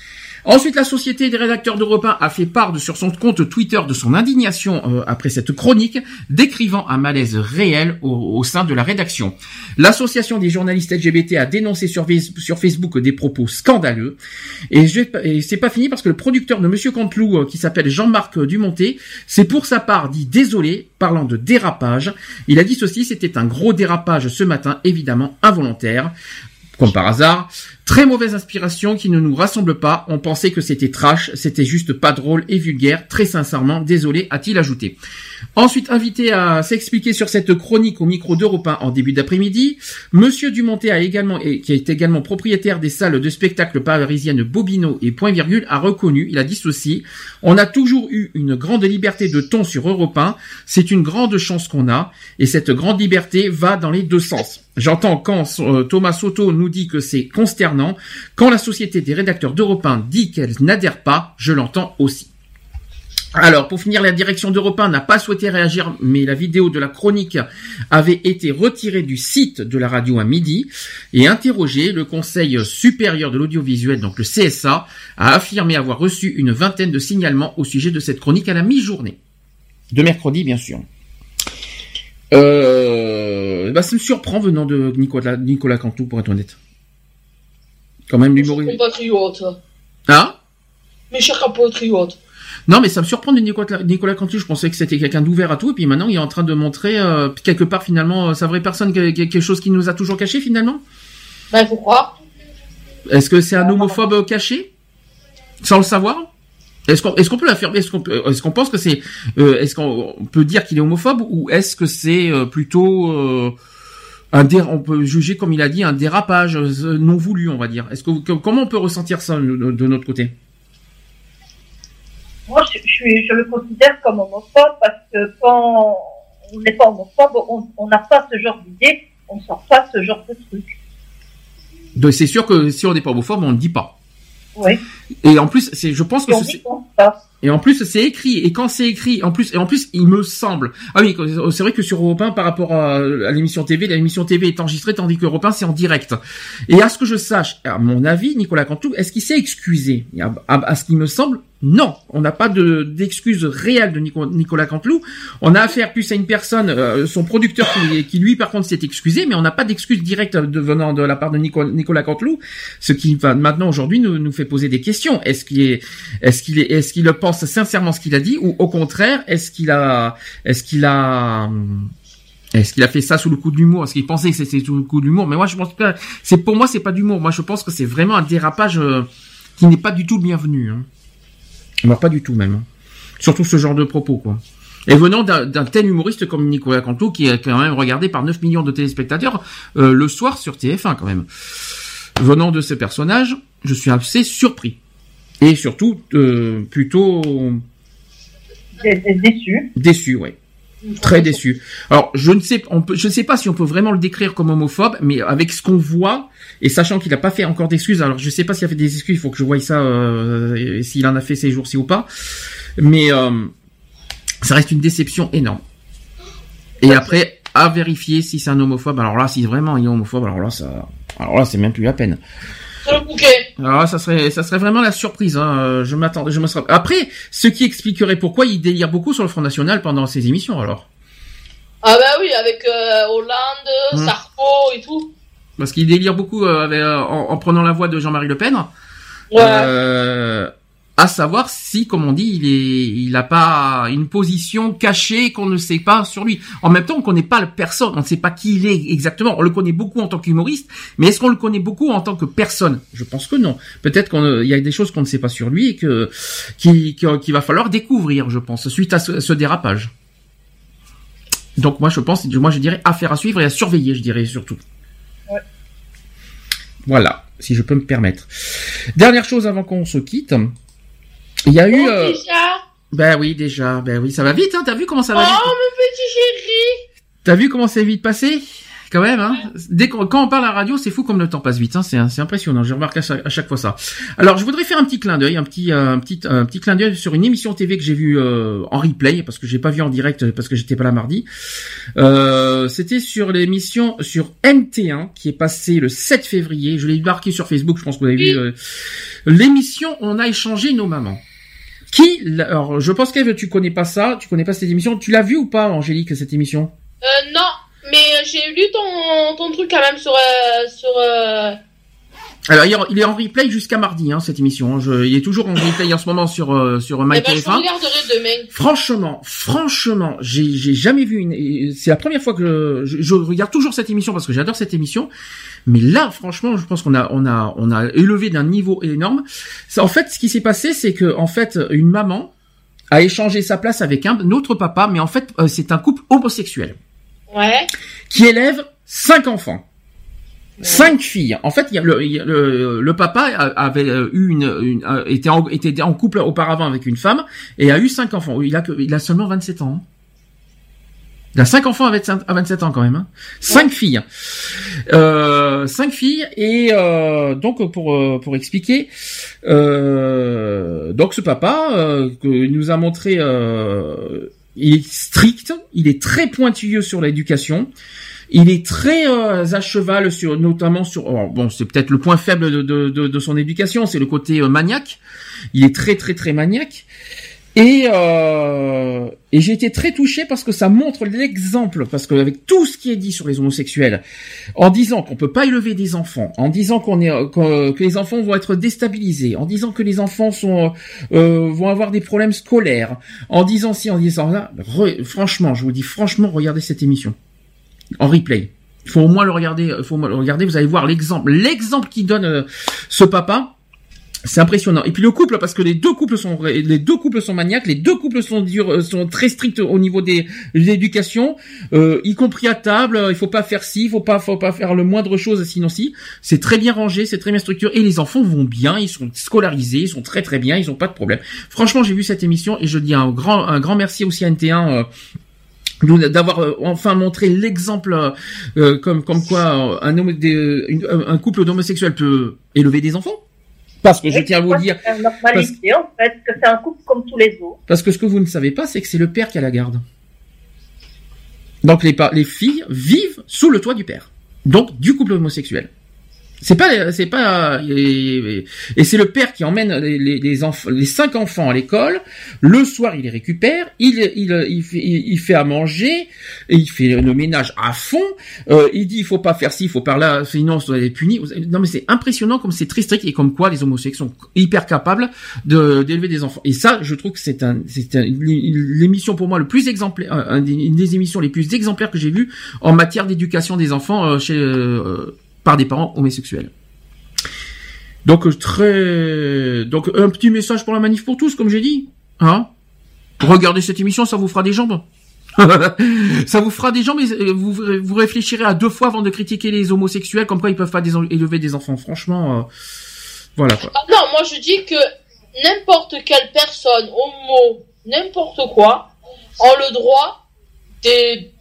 Ensuite, la Société des rédacteurs d'Europe 1 a fait part sur son compte Twitter de son indignation après cette chronique, décrivant un malaise réel au sein de la rédaction. L'association des journalistes LGBT a dénoncé sur Facebook des propos scandaleux. Et c'est pas fini parce que le producteur de Monsieur Canteloup, qui s'appelle Jean-Marc Dumonté, s'est pour sa part dit désolé, parlant de dérapage. Il a dit ceci, c'était un gros dérapage ce matin, évidemment involontaire. Comme par hasard, très mauvaise inspiration qui ne nous rassemble pas, on pensait que c'était trash, c'était juste pas drôle et vulgaire, très sincèrement, désolé, a-t-il ajouté. Ensuite, invité à s'expliquer sur cette chronique au micro d'Europe 1 en début d'après-midi, Monsieur Dumonté qui est également propriétaire des salles de spectacle parisiennes Bobino et Point Virgule, a reconnu, il a dit ceci, on a toujours eu une grande liberté de ton sur Europe 1, c'est une grande chance qu'on a, et cette grande liberté va dans les deux sens. J'entends quand Thomas Soto nous dit que c'est consternant, quand la Société des rédacteurs d'Europe 1 dit qu'elle n'adhère pas, je l'entends aussi. Alors, pour finir, la direction d'Europe 1 n'a pas souhaité réagir, mais la vidéo de la chronique avait été retirée du site de la radio à midi et interrogée. Le Conseil supérieur de l'audiovisuel, donc le CSA, a affirmé avoir reçu une 20aine de signalements au sujet de cette chronique à la mi-journée. De mercredi, bien sûr. Ça me surprend venant de Nicolas Canteloup, pour être honnête. Quand même, l'humoriste. Mes chers compatriotes. Hein? Mes chers compatriotes. Non, mais ça me surprend de Nicolas Canteloup. Je pensais que c'était quelqu'un d'ouvert à tout, et puis maintenant il est en train de montrer quelque part finalement sa vraie personne, quelque chose qui nous a toujours caché finalement. Ben, faut croire. Est-ce que c'est un homophobe caché, sans le savoir? Est-ce qu'on peut l'affirmer? Est-ce qu'on pense que c'est est-ce qu'on peut dire qu'il est homophobe ou est-ce que c'est plutôt on peut juger comme il a dit un dérapage non voulu, on va dire. Est-ce que comment on peut ressentir ça de notre côté? Moi, je le considère comme homophobe parce que quand on n'est pas homophobe, on n'a pas ce genre d'idée, on ne sort pas ce genre de truc. Donc, c'est sûr que si on n'est pas homophobe, on ne le dit pas. Oui. Et en plus, je pense que et en plus, c'est écrit. Et quand c'est écrit, en plus, il me semble. Ah oui, c'est vrai que sur Europe 1, par rapport à l'émission TV, l'émission TV est enregistrée, tandis que Europe 1, c'est en direct. Et à ce que je sache, à mon avis, Nicolas Canteloup, est-ce qu'il s'est excusé? À ce qu'il me semble, non. On n'a pas d'excuse réelle de Nicolas Canteloup. On a affaire plus à une personne, son producteur qui lui, par contre, s'est excusé, mais on n'a pas d'excuse directe venant de la part de Nicolas Canteloup. Ce qui, maintenant, aujourd'hui, nous fait poser des questions. Est-ce qu'il pense sincèrement ce qu'il a dit, ou au contraire, est-ce qu'il a fait ça sous le coup de l'humour? Est-ce qu'il pensait que c'était sous le coup de l'humour? Mais moi, je pense que pour moi, c'est pas d'humour. Moi, je pense que c'est vraiment un dérapage qui n'est pas du tout bienvenu. Hein. Bah, pas du tout, même. Surtout ce genre de propos, quoi. Et venant d'un tel humoriste comme Nicolas Canteloup, qui est quand même regardé par 9 millions de téléspectateurs le soir sur TF1, quand même. Venant de ces personnages, je suis assez surpris. Et surtout, plutôt... Déçu. Déçu, oui. Très déçu. Alors, je ne sais pas si on peut vraiment le décrire comme homophobe, mais avec ce qu'on voit, et sachant qu'il n'a pas fait encore d'excuses, alors je ne sais pas s'il a fait des excuses, il faut que je voie ça, et s'il en a fait ces jours-ci ou pas, mais ça reste une déception énorme. Et après, à vérifier si c'est un homophobe. Alors là, si vraiment il est homophobe, alors là, c'est même plus la peine. Alors, ça serait vraiment la surprise, hein. Je me serais... Après, ce qui expliquerait pourquoi il délire beaucoup sur le Front National pendant ses émissions, alors. Ah bah oui, avec Hollande, Sarko et tout. Parce qu'il délire beaucoup en prenant la voix de Jean-Marie Le Pen. Ouais. À savoir si, comme on dit, il a pas une position cachée qu'on ne sait pas sur lui. En même temps, on connaît pas la personne, on ne sait pas qui il est exactement. On le connaît beaucoup en tant qu'humoriste, mais est-ce qu'on le connaît beaucoup en tant que personne? Je pense que non. Peut-être qu'il y a des choses qu'on ne sait pas sur lui et qu'il va falloir découvrir, je pense, suite à ce dérapage. Donc moi je dirais affaire à suivre et à surveiller, je dirais surtout. Ouais. Voilà, si je peux me permettre. Dernière chose avant qu'on se quitte. Il y a eu. Ben oui, ça va vite, hein. T'as vu comment ça va vite? Oh, mon petit chéri! T'as vu comment c'est vite passé? Quand même, hein. Ouais. Quand on parle à la radio, c'est fou comme le temps passe vite, hein. C'est impressionnant. Je remarque à chaque fois ça. Alors, je voudrais faire un petit clin d'œil, un petit clin d'œil sur une émission TV que j'ai vue, en replay, parce que j'ai pas vu en direct, parce que j'étais pas là mardi. C'était sur l'émission sur NT1, qui est passée le 7 février. Je l'ai marqué sur Facebook, je pense que vous avez vu, l'émission On a échangé nos mamans. Alors, je pense qu'Ève, tu connais pas cette émission. Tu l'as vue ou pas, Angélique, cette émission? Non. Mais j'ai lu ton truc quand même sur. Alors il est en replay jusqu'à mardi, hein, cette émission. Il est toujours en replay en ce moment sur MyTF1. Je regarderai demain. Franchement, j'ai jamais vu c'est la première fois que je regarde toujours cette émission parce que j'adore cette émission. Mais là, franchement, je pense qu'on a élevé d'un niveau énorme. En fait, ce qui s'est passé, c'est que en fait, une maman a échangé sa place avec un autre papa, mais en fait, c'est un couple homosexuel. Ouais. Qui élève 5 enfants. Ouais. 5 filles. En fait, le papa avait eu était en couple auparavant avec une femme et a eu 5 enfants. Il a seulement 27 ans. Hein. Il a 5 enfants à 27 ans quand même. Hein. 5 filles. 5 filles et donc pour expliquer donc ce papa il nous a montré il est strict, il est très pointilleux sur l'éducation, il est très à cheval sur, notamment sur. Alors bon, c'est peut-être le point faible de son éducation, c'est le côté maniaque. Il est très très très maniaque. Et j'ai été très touché parce que ça montre l'exemple, parce que avec tout ce qui est dit sur les homosexuels, en disant qu'on peut pas élever des enfants, en disant que les enfants vont être déstabilisés, en disant que les enfants vont avoir des problèmes scolaires, franchement, je vous dis franchement, regardez cette émission. En replay. Il faut au moins le regarder, vous allez voir l'exemple qu'il donne ce papa. C'est impressionnant. Et puis le couple, parce que les deux couples sont maniaques, les deux couples sont durs, sont très stricts au niveau de l'éducation, y compris à table. Il faut pas faire ci, faut pas faire le moindre chose, sinon si. C'est très bien rangé, c'est très bien structuré, et les enfants vont bien, ils sont scolarisés, ils sont très très bien, ils ont pas de problème. Franchement, j'ai vu cette émission et je dis un grand merci aussi à NT1. d'avoir enfin montré l'exemple comme quoi un couple d'homosexuels peut élever des enfants. Parce que je tiens à vous dire, c'est la normalité, parce, en fait, que c'est un couple comme tous les autres. Parce que ce que vous ne savez pas, c'est que c'est le père qui a la garde. Donc les filles vivent sous le toit du père, donc du couple homosexuel. Et c'est le père qui emmène les 5 enfants à l'école. Le soir, il les récupère, il fait à manger, et il fait le ménage à fond. Il dit il faut pas faire ci, il faut par là, sinon vous allez être punis. Non mais c'est impressionnant comme c'est très strict et comme quoi les homosexuels sont hyper capables d'élever des enfants. Et ça, je trouve que c'est l'émission pour moi le plus exemplaire, une des émissions les plus exemplaires que j'ai vues en matière d'éducation des enfants par des parents homosexuels. Donc un petit message pour la manif pour tous, comme j'ai dit. Hein ? Regardez cette émission, ça vous fera des jambes. Ça vous fera des jambes, mais vous réfléchirez à 2 fois avant de critiquer les homosexuels, comme quoi ils peuvent pas élever des enfants. Franchement, voilà quoi. Ah non, moi je dis que n'importe quelle personne, homo, n'importe quoi, ont le droit d'éduquer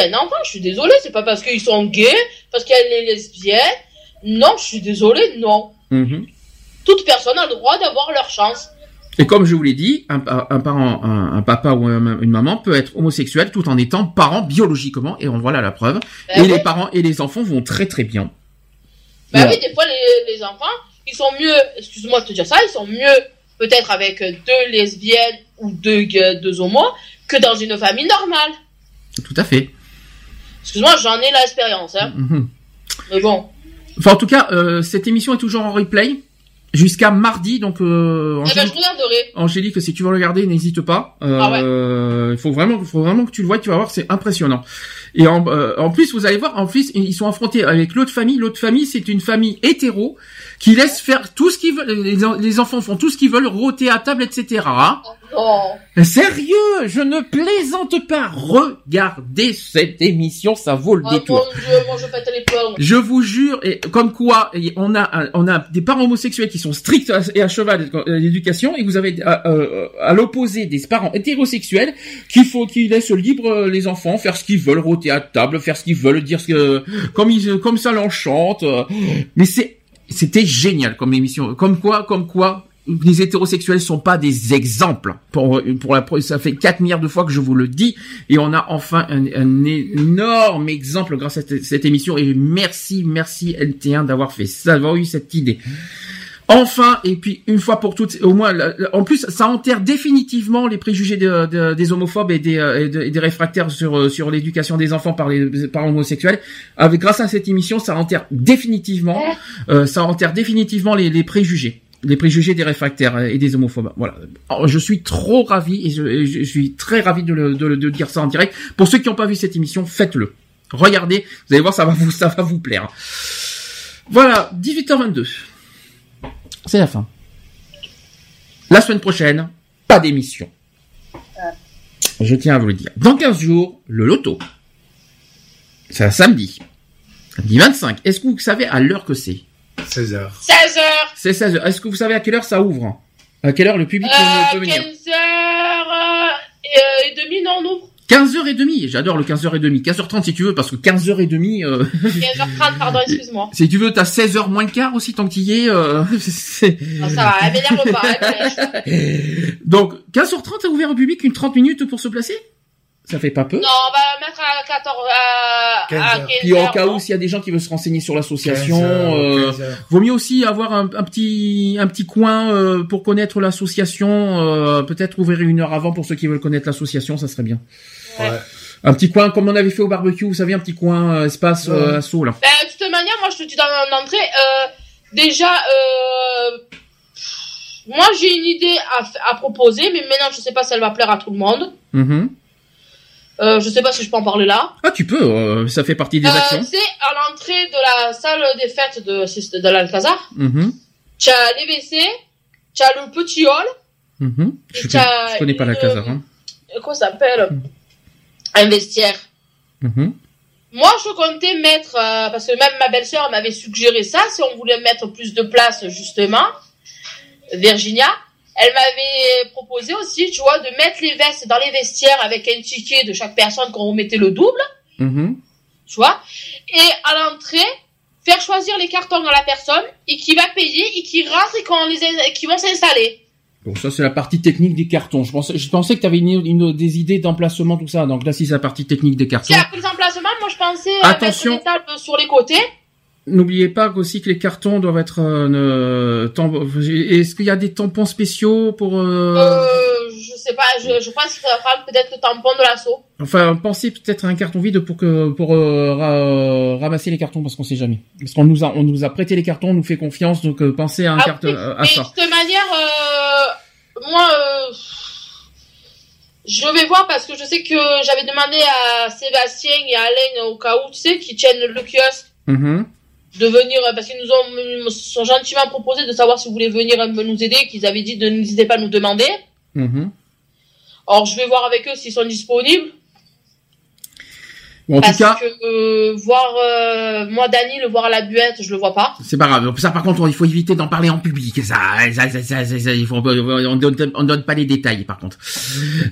un enfant. Je suis désolée, c'est pas parce qu'ils sont gays, parce qu'elle est lesbienne. Non, je suis désolée, non. Mm-hmm. Toute personne a le droit d'avoir leur chance. Et comme je vous l'ai dit, un parent, un papa ou une maman peut être homosexuel tout en étant parent biologiquement, et on voilà la preuve. Ben et oui. Les parents et les enfants vont très très bien. Ben voilà. Oui, des fois les enfants, ils sont mieux, excuse-moi de te dire ça, ils sont mieux peut-être avec 2 lesbiennes ou 2 homos que dans une famille normale. Tout à fait. Excuse-moi, j'en ai l'expérience, hein. Mm-hmm. Mais bon. Enfin, en tout cas, cette émission est toujours en replay jusqu'à mardi, donc. Angélique, je regarderai. Angélique, si tu veux regarder, n'hésite pas. Ouais. Faut vraiment que tu le vois, tu vas voir, c'est impressionnant. Et en plus, vous allez voir, en plus, ils sont affrontés avec l'autre famille. L'autre famille, c'est une famille hétéro qui laisse faire tout ce qu'ils veulent. Les enfants font tout ce qu'ils veulent, rôter à table, etc. Oh. Sérieux, je ne plaisante pas. Regardez cette émission, ça vaut le détour. Mon Dieu, moi, je pète les plombs. Je vous jure, et comme quoi, on a des parents homosexuels qui sont stricts et à cheval à l'éducation, et vous avez à l'opposé des parents hétérosexuels qui laissent libres les enfants faire ce qu'ils veulent, rôter à table, faire ce qu'ils veulent, dire ce que comme ça l'enchante. Mais c'était génial comme émission. Comme quoi. Les hétérosexuels sont pas des exemples. Ça fait 4 milliards de fois que je vous le dis, et on a enfin un énorme exemple grâce à cette émission. Et merci NT1 d'avoir eu cette idée. Enfin, et puis une fois pour toutes, au moins, en plus, ça enterre définitivement les préjugés des homophobes et des réfractaires sur l'éducation des enfants par les parents homosexuels. Grâce à cette émission, ça enterre définitivement les préjugés. Les préjugés des réfractaires et des homophobes. Voilà. Je suis trop ravi, et je suis très ravi de dire ça en direct. Pour ceux qui n'ont pas vu cette émission, faites-le. Regardez, vous allez voir, ça va vous plaire. Voilà, 18h22. C'est la fin. La semaine prochaine, pas d'émission. Je tiens à vous le dire. Dans 15 jours, le loto. C'est un samedi. Samedi 25. Est-ce que vous savez à l'heure que c'est ? 16h. 16h. C'est 16h. Est-ce que vous savez à quelle heure ça ouvre ? À quelle heure le public peut venir ? 15h30, non, on ouvre. 15h30, j'adore le 15h30. 15h30 si tu veux, parce que 15h30... 15h30, pardon, excuse-moi. Si tu veux, t'as 16h moins le quart aussi, tant que t'y es... Non, ça va, elle m'énerve pas. Donc, 15h30, t'as ouvert au public une 30 minutes pour se placer ? Ça fait pas peu. Non, on va mettre à 15h. Puis en cas où, s'il y a des gens qui veulent se renseigner sur l'association, 15h. Vaut mieux aussi avoir un petit coin pour connaître l'association. Peut-être ouvrir 1 heure avant pour ceux qui veulent connaître l'association, ça serait bien. Ouais. Un petit coin, comme on avait fait au barbecue, vous savez, un petit coin espace assaut, là. Ben, de toute manière, moi, je te dis dans l'entrée, moi, j'ai une idée à proposer, mais maintenant, je sais pas si elle va plaire à tout le monde. Mm-hmm. Je sais pas si je peux en parler là. Ah, tu peux, ça fait partie des actions. C'est à l'entrée de la salle des fêtes de l'Alcazar. Mm-hmm. Tu as les WC, tu as le petit hall. Mm-hmm. Je connais pas l'Alcazar. Hein. Quoi ça s'appelle? Un vestiaire. Mm-hmm. Moi, je comptais mettre, parce que même ma belle-sœur m'avait suggéré ça, si on voulait mettre plus de place, justement, Virginia, Elle m'avait proposé aussi, tu vois, de mettre les vestes dans les vestiaires avec un ticket de chaque personne quand on mettait le double. Mmh. Tu vois. Et à l'entrée, faire choisir les cartons à la personne et qui va payer et qui rentre et qui vont s'installer. Donc ça, c'est la partie technique des cartons. Je pensais que tu avais des idées d'emplacement, tout ça. Donc là, si c'est la partie technique des cartons. Si après les emplacements, moi, je pensais attention, mettre les tables sur les côtés. N'oubliez pas aussi que les cartons doivent être... Est-ce qu'il y a des tampons spéciaux pour... Je sais pas, je pense que ça sera peut-être le tampon de l'assaut. Enfin, pensez peut-être à un carton vide pour ramasser les cartons, parce qu'on sait jamais. Parce qu'on nous a prêté les cartons, on nous fait confiance, donc pensez à un carton... Oui. À ça. De toute manière, moi, je vais voir, parce que je sais que j'avais demandé à Sébastien et à Alain, au cas où, tu sais, qui tiennent le kiosque. Mmh. De venir, parce qu'ils nous sont gentiment proposé de savoir si vous voulez venir nous aider, qu'ils avaient dit de n'hésitez pas à nous demander. Mmh. Or je vais voir avec eux s'ils sont disponibles. Bon, en parce tout cas, que voir moi Dany le voir à la buette, je le vois pas. C'est pas grave. Ça par contre, il faut éviter d'en parler en public. Ça il faut, on donne pas les détails par contre.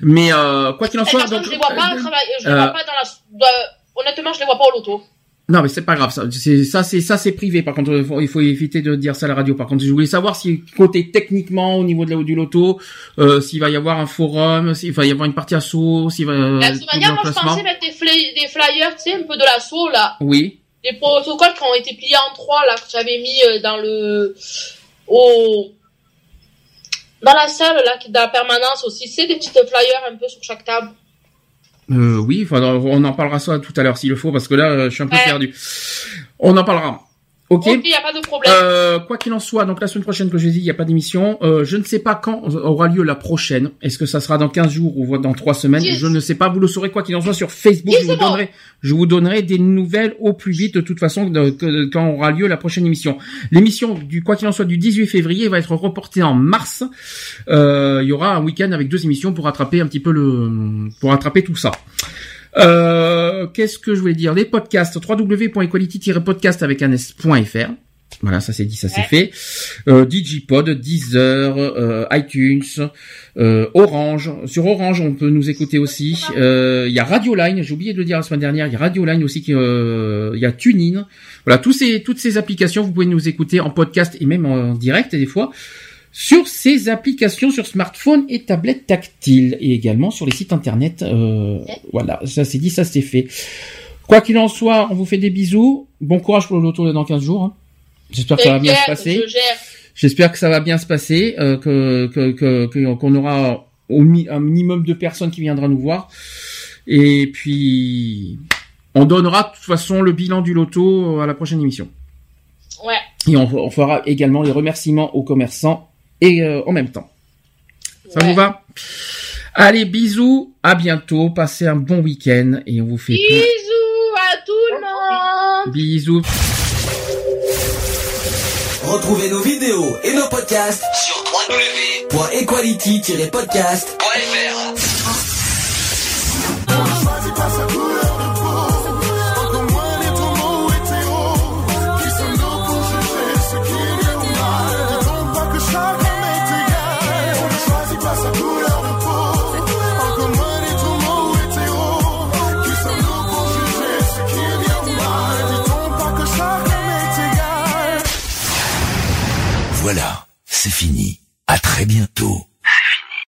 Mais quoi qu'il en soit, donc, je les vois pas je les vois pas dans la honnêtement, je les vois pas au loto. Non, mais c'est pas grave, c'est privé. Par contre, il faut éviter de dire ça à la radio. Par contre, je voulais savoir si, côté techniquement, au niveau du loto, s'il va y avoir un forum, s'il va y avoir une partie assaut, s'il va... De toute manière, moi, je pensais mettre des flyers, tu sais, un peu de l'assaut, là. Oui. Des protocoles qui ont été pliés en trois, là, que j'avais mis dans la salle, là, dans la permanence aussi. C'est des petites flyers un peu sur chaque table. Oui, on en parlera ça tout à l'heure s'il le faut, parce que là, je suis un peu perdu. On en parlera. Ok. Il n'y a pas de problème. Quoi qu'il en soit, donc la semaine prochaine, que je dis, il n'y a pas d'émission. Je ne sais pas quand aura lieu la prochaine. Est-ce que ça sera dans 15 jours ou dans 3 semaines? Je ne sais pas. Vous le saurez quoi qu'il en soit sur Facebook. Je vous donnerai des nouvelles au plus vite, de toute façon, quand aura lieu la prochaine émission. L'émission du quoi qu'il en soit du 18 février va être reportée en mars. Il y aura un week-end avec 2 émissions pour rattraper un petit peu pour rattraper tout ça. Qu'est-ce que je voulais dire? Les podcasts, www.equality-podcast.fr. Voilà, ça c'est dit, ça c'est fait. Digipod, Deezer, iTunes, Orange. Sur Orange, on peut nous écouter aussi. Il y a Radioline, j'ai oublié de le dire la semaine dernière. Il y a Radioline aussi, il y a TuneIn. Voilà, toutes ces applications, vous pouvez nous écouter en podcast et même en direct des fois. Sur ces applications, sur smartphone et tablette tactile, et également sur les sites internet. Voilà, ça c'est dit, ça c'est fait. Quoi qu'il en soit, on vous fait des bisous. Bon courage pour le loto dans 15 jours. Hein. J'espère que ça va bien se passer. J'espère que ça va bien se passer, qu'on aura un minimum de personnes qui viendra nous voir. Et puis, on donnera de toute façon le bilan du loto à la prochaine émission. Ouais. Et on fera également les remerciements aux commerçants. Et en même temps. Ça vous va? Allez, bisous, à bientôt, passez un bon week-end et on vous fait bisous à tout le monde. Bisous. Retrouvez nos vidéos et nos podcasts sur www.equality-podcast.fr. Voilà, c'est fini. À très bientôt.